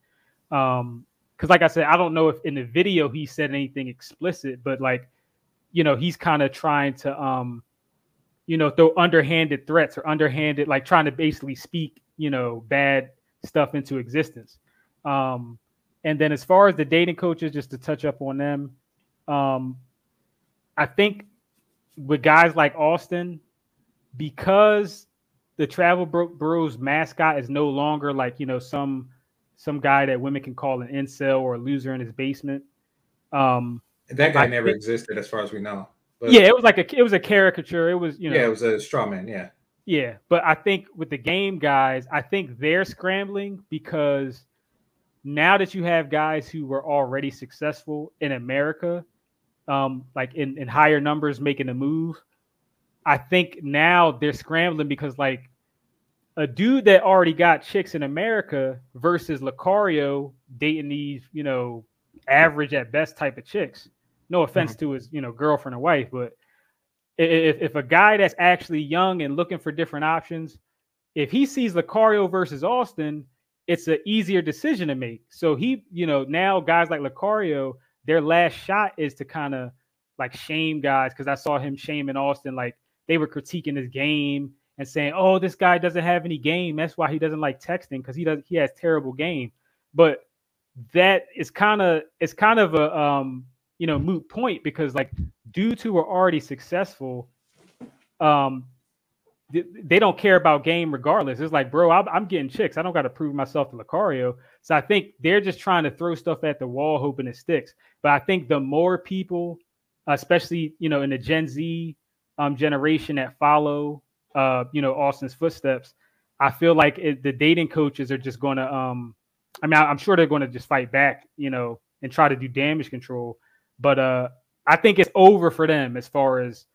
Um, because, like I said, I don't know if in the video he said anything explicit, but, like, you know, he's kind of trying to, um, you know, throw underhanded threats or underhanded, like trying to basically speak, you know, bad stuff into existence. Um, and then as far as the dating coaches, just to touch up on them, um, I think with guys like Austin, because the Travel Bros mascot is no longer like, you know, some some guy that women can call an incel or a loser in his basement. Um, that guy I never think- existed as far as we know. But yeah, it was like a it was a caricature. It was, you know, yeah, it was a straw man. Yeah. Yeah. But I think with the game guys, I think they're scrambling because now that you have guys who were already successful in America, um, like in, in higher numbers making a move, I think now they're scrambling because like a dude that already got chicks in America versus Licario dating these, you know, average at best type of chicks. No offense mm-hmm. to his, you know, girlfriend or wife, but if, if a guy that's actually young and looking for different options, if he sees Licario versus Austin, it's an easier decision to make. So he, you know, now guys like Licario, their last shot is to kind of like shame guys, because I saw him shaming Austin. Like, they were critiquing his game and saying, oh, this guy doesn't have any game. That's why he doesn't like texting, because he does he has terrible game. But that is kind of it's kind of a um, you know, moot point, because like dudes who are already successful, um, they, they don't care about game regardless. It's like, bro, I'm, I'm getting chicks. I don't got to prove myself to Licario. So I think they're just trying to throw stuff at the wall, hoping it sticks. But I think the more people, especially, you know, in the Gen Z um, generation that follow, uh, you know, Austin's footsteps, I feel like it, the dating coaches are just going to, um, I mean, I, I'm sure they're going to just fight back, you know, and try to do damage control. But uh, I think it's over for them as far as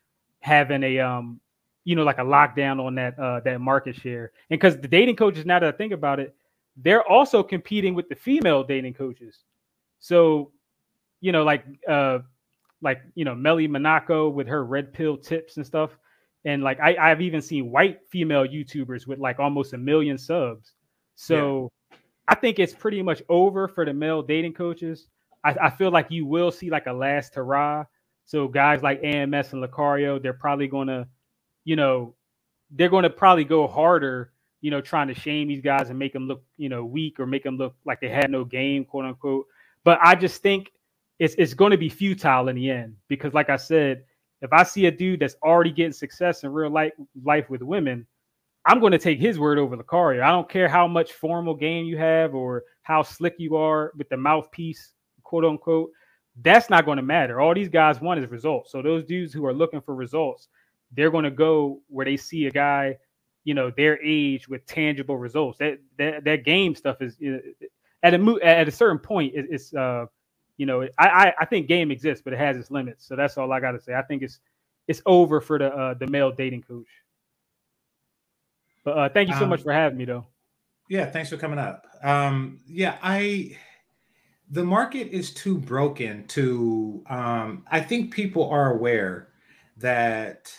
having a, um, you know, like a lockdown on that uh, that market share. And because the dating coaches, now that I think about it, they're also competing with the female dating coaches. So, you know, like, uh, like, you know, Melly Monaco with her red pill tips and stuff. And like, I, I've even seen white female YouTubers with like almost a million subs. So yeah. I think it's pretty much over for the male dating coaches. I, I feel like you will see like a last hurrah. So guys like A M S and Licario, they're probably going to, you know, they're going to probably go harder, you know, trying to shame these guys and make them look, you know, weak, or make them look like they had no game, quote unquote. But I just think it's it's going to be futile in the end, because like I said, if I see a dude that's already getting success in real life, life with women, I'm going to take his word over Licario. I don't care how much formal game you have or how slick you are with the mouthpiece, quote unquote. That's not going to matter. All these guys want is results. So those dudes who are looking for results, they're going to go where they see a guy, you know, their age with tangible results. That that, that game stuff is, at a at a certain point, it, it's uh, you know, I I think game exists, but it has its limits. So that's all I got to say. I think it's it's over for the uh, the male dating coach. But uh, thank you so um, much for having me, though. Yeah, thanks for coming up. Um, yeah, I. The market is too broken to. Um, I think people are aware that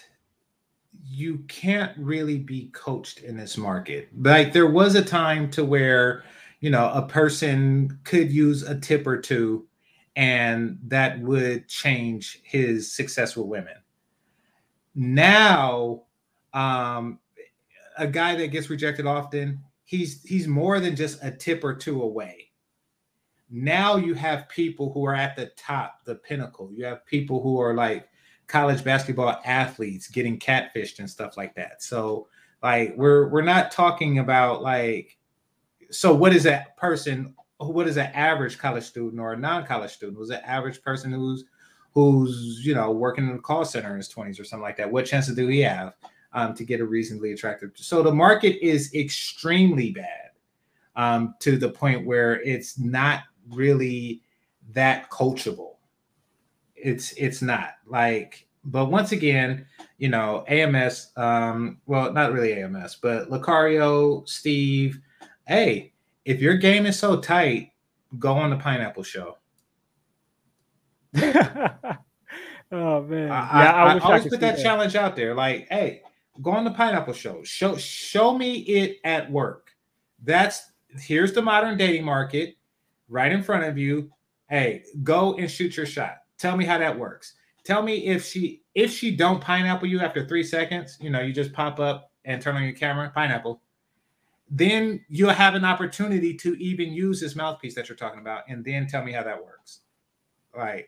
you can't really be coached in this market. Like, there was a time to where, you know, a person could use a tip or two and that would change his success with women. Now, um, a guy that gets rejected often, he's, he's more than just a tip or two away. Now you have people who are at the top, the pinnacle. You have people who are like college basketball athletes getting catfished and stuff like that. So like, we're, we're not talking about like, so what is that person? What is an average college student or a non-college student? Who's an average person who's, who's, you know, working in a call center in his twenties or something like that? What chances do we have um, to get a reasonably attractive? So the market is extremely bad um, to the point where it's not really that coachable. It's it's not like, but once again, you know, A M S, um, well, not really A M S, but Licario, Steve, hey, if your game is so tight, go on the Pineapple Show. Oh man, I, I, yeah, I, I wish always I put that, that challenge out there. Like, hey, go on the Pineapple Show. Show show me it at work. That's here's the modern dating market right in front of you. Hey, go and shoot your shot. Tell me how that works. Tell me if she if she don't pineapple you after three seconds, you know, you just pop up and turn on your camera, pineapple. Then you'll have an opportunity to even use this mouthpiece that you're talking about, and then tell me how that works. All right.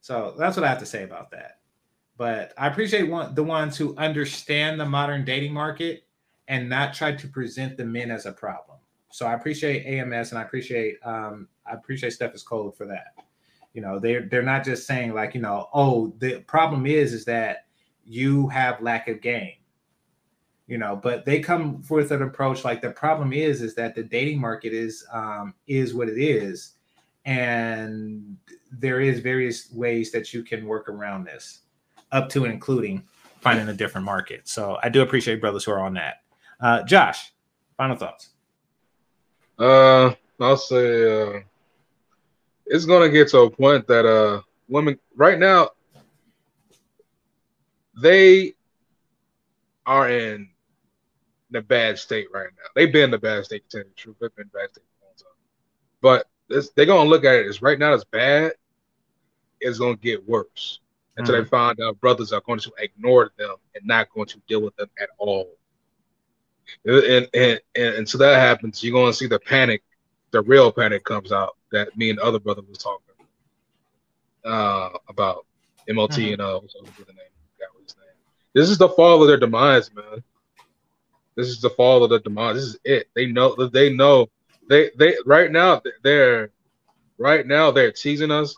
So that's what I have to say about that. But I appreciate one, the ones who understand the modern dating market and not try to present the men as a problem. So I appreciate A M S, and I appreciate um, I appreciate Steffis Cole for that. You know, they're, they're not just saying like, you know, oh, the problem is, is that you have lack of game, you know, but they come with an approach like the problem is, is that the dating market is, um, is what it is. And there is various ways that you can work around this, up to and including finding a different market. So I do appreciate brothers who are on that. Uh, Josh, final thoughts. Uh, I'll say, uh, it's gonna get to a point that uh women right now, they are in in a bad state right now. They've been in a bad state, to tell you the truth. They've been in a bad state for a long time. But this, they're going to look at it as right now it's bad, it's going to get worse. Until mm. they find out brothers are going to ignore them and not going to deal with them at all. And, and, and until that happens, you're going to see the panic, the real panic comes out that me and the other brother was talking uh, about. M L T mm-hmm. and uh, what's the name? That was his name. This is the fall of their demise, man. This is the fall of their demise. This is it. They know. They know. They they right now. They're right now. They're teasing us.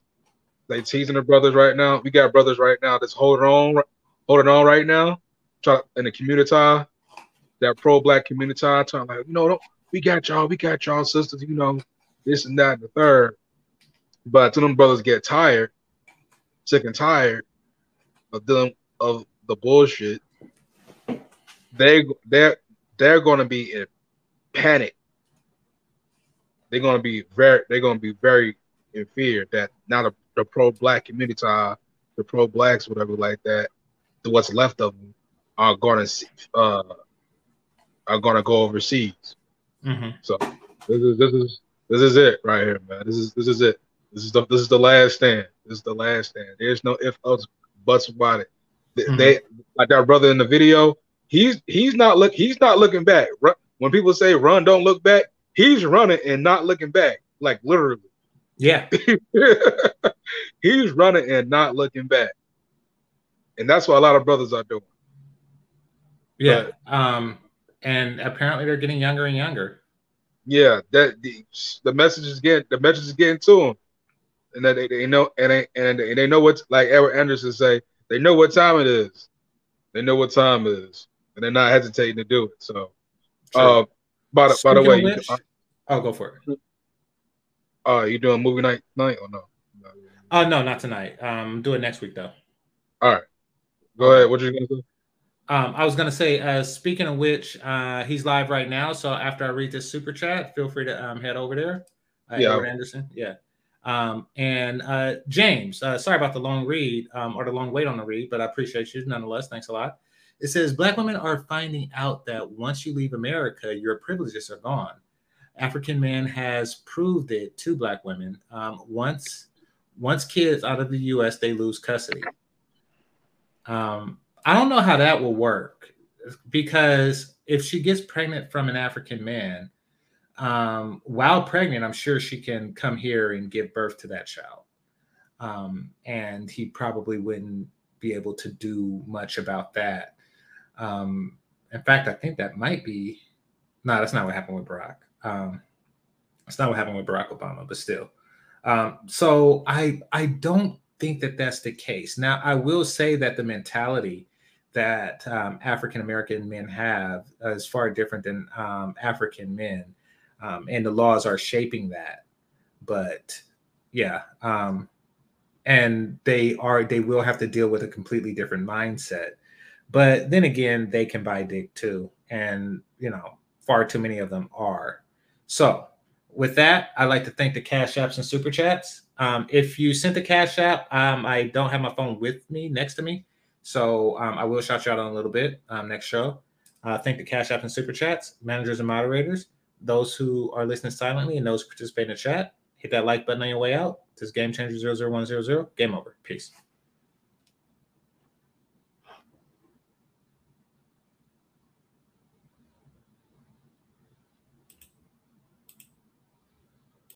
They teasing the brothers right now. We got brothers right now that's holding on, holding on right now. Try in the community, that pro-black community, trying like you know, don't, we got y'all, we got y'all sisters, you know, this and that and the third. But till them brothers get tired. Sick and tired of them of the bullshit. They they're they're gonna be in panic. They're gonna be very they're gonna be very in fear that now the, the pro-black community, the pro-blacks, whatever like that, the what's left of them are gonna uh, are gonna go overseas. Mm-hmm. So this is this is this is it right here, man. This is this is it. This is the this is the last stand. This is the last stand. There's no if ups buts about it. They, mm-hmm. they like that brother in the video. He's he's not look he's not looking back. When people say run, don't look back. He's running and not looking back. Like literally. Yeah. He's running and not looking back. And that's what a lot of brothers are doing. Yeah. But, um. And apparently they're getting younger and younger. Yeah. That the the message is getting the message is getting to them. And that they, they know, and they, and they know what, like Edward Anderson say, they know what time it is. They know what time it is, and they're not hesitating to do it. So, uh, by the by the way, you, I, I'll go for it. Uh, you doing movie night night or no? No, uh, no, not tonight. Um, do it next week though. All right, go ahead. What you gonna do? Um, I was gonna say, uh, speaking of which, uh, he's live right now. So after I read this super chat, feel free to um head over there. Uh, yeah, Edward Anderson. Yeah. Um, and uh, James, uh, sorry about the long read um, or the long wait on the read, but I appreciate you nonetheless. Thanks a lot. It says, Black women are finding out that once you leave America, your privileges are gone. African man has proved it to Black women. Um, once once kids out of the U S, they lose custody. Um, I don't know how that will work, because if she gets pregnant from an African man, Um, while pregnant, I'm sure she can come here and give birth to that child. Um, and he probably wouldn't be able to do much about that. Um, in fact, I think that might be, no, that's not what happened with Barack. Um, that's not what happened with Barack Obama, but still. Um, so I, I don't think that that's the case. Now, I will say that the mentality that um, African-American men have is far different than um, African men. Um, and the laws are shaping that, but yeah, um, and they are they will have to deal with a completely different mindset. But then again, they can buy dick too, and you know, far too many of them are. So with that, I'd like to thank the Cash Apps and Super Chats. Um, if you sent the Cash App, um, I don't have my phone with me next to me, so um, I will shout you out on a little bit um, next show. Uh, thank the Cash Apps and Super Chats, managers and moderators. Those who are listening silently and those who participate in the chat, hit that like button on your way out. This is Game Changer zero zero one zero zero. Game over. Peace.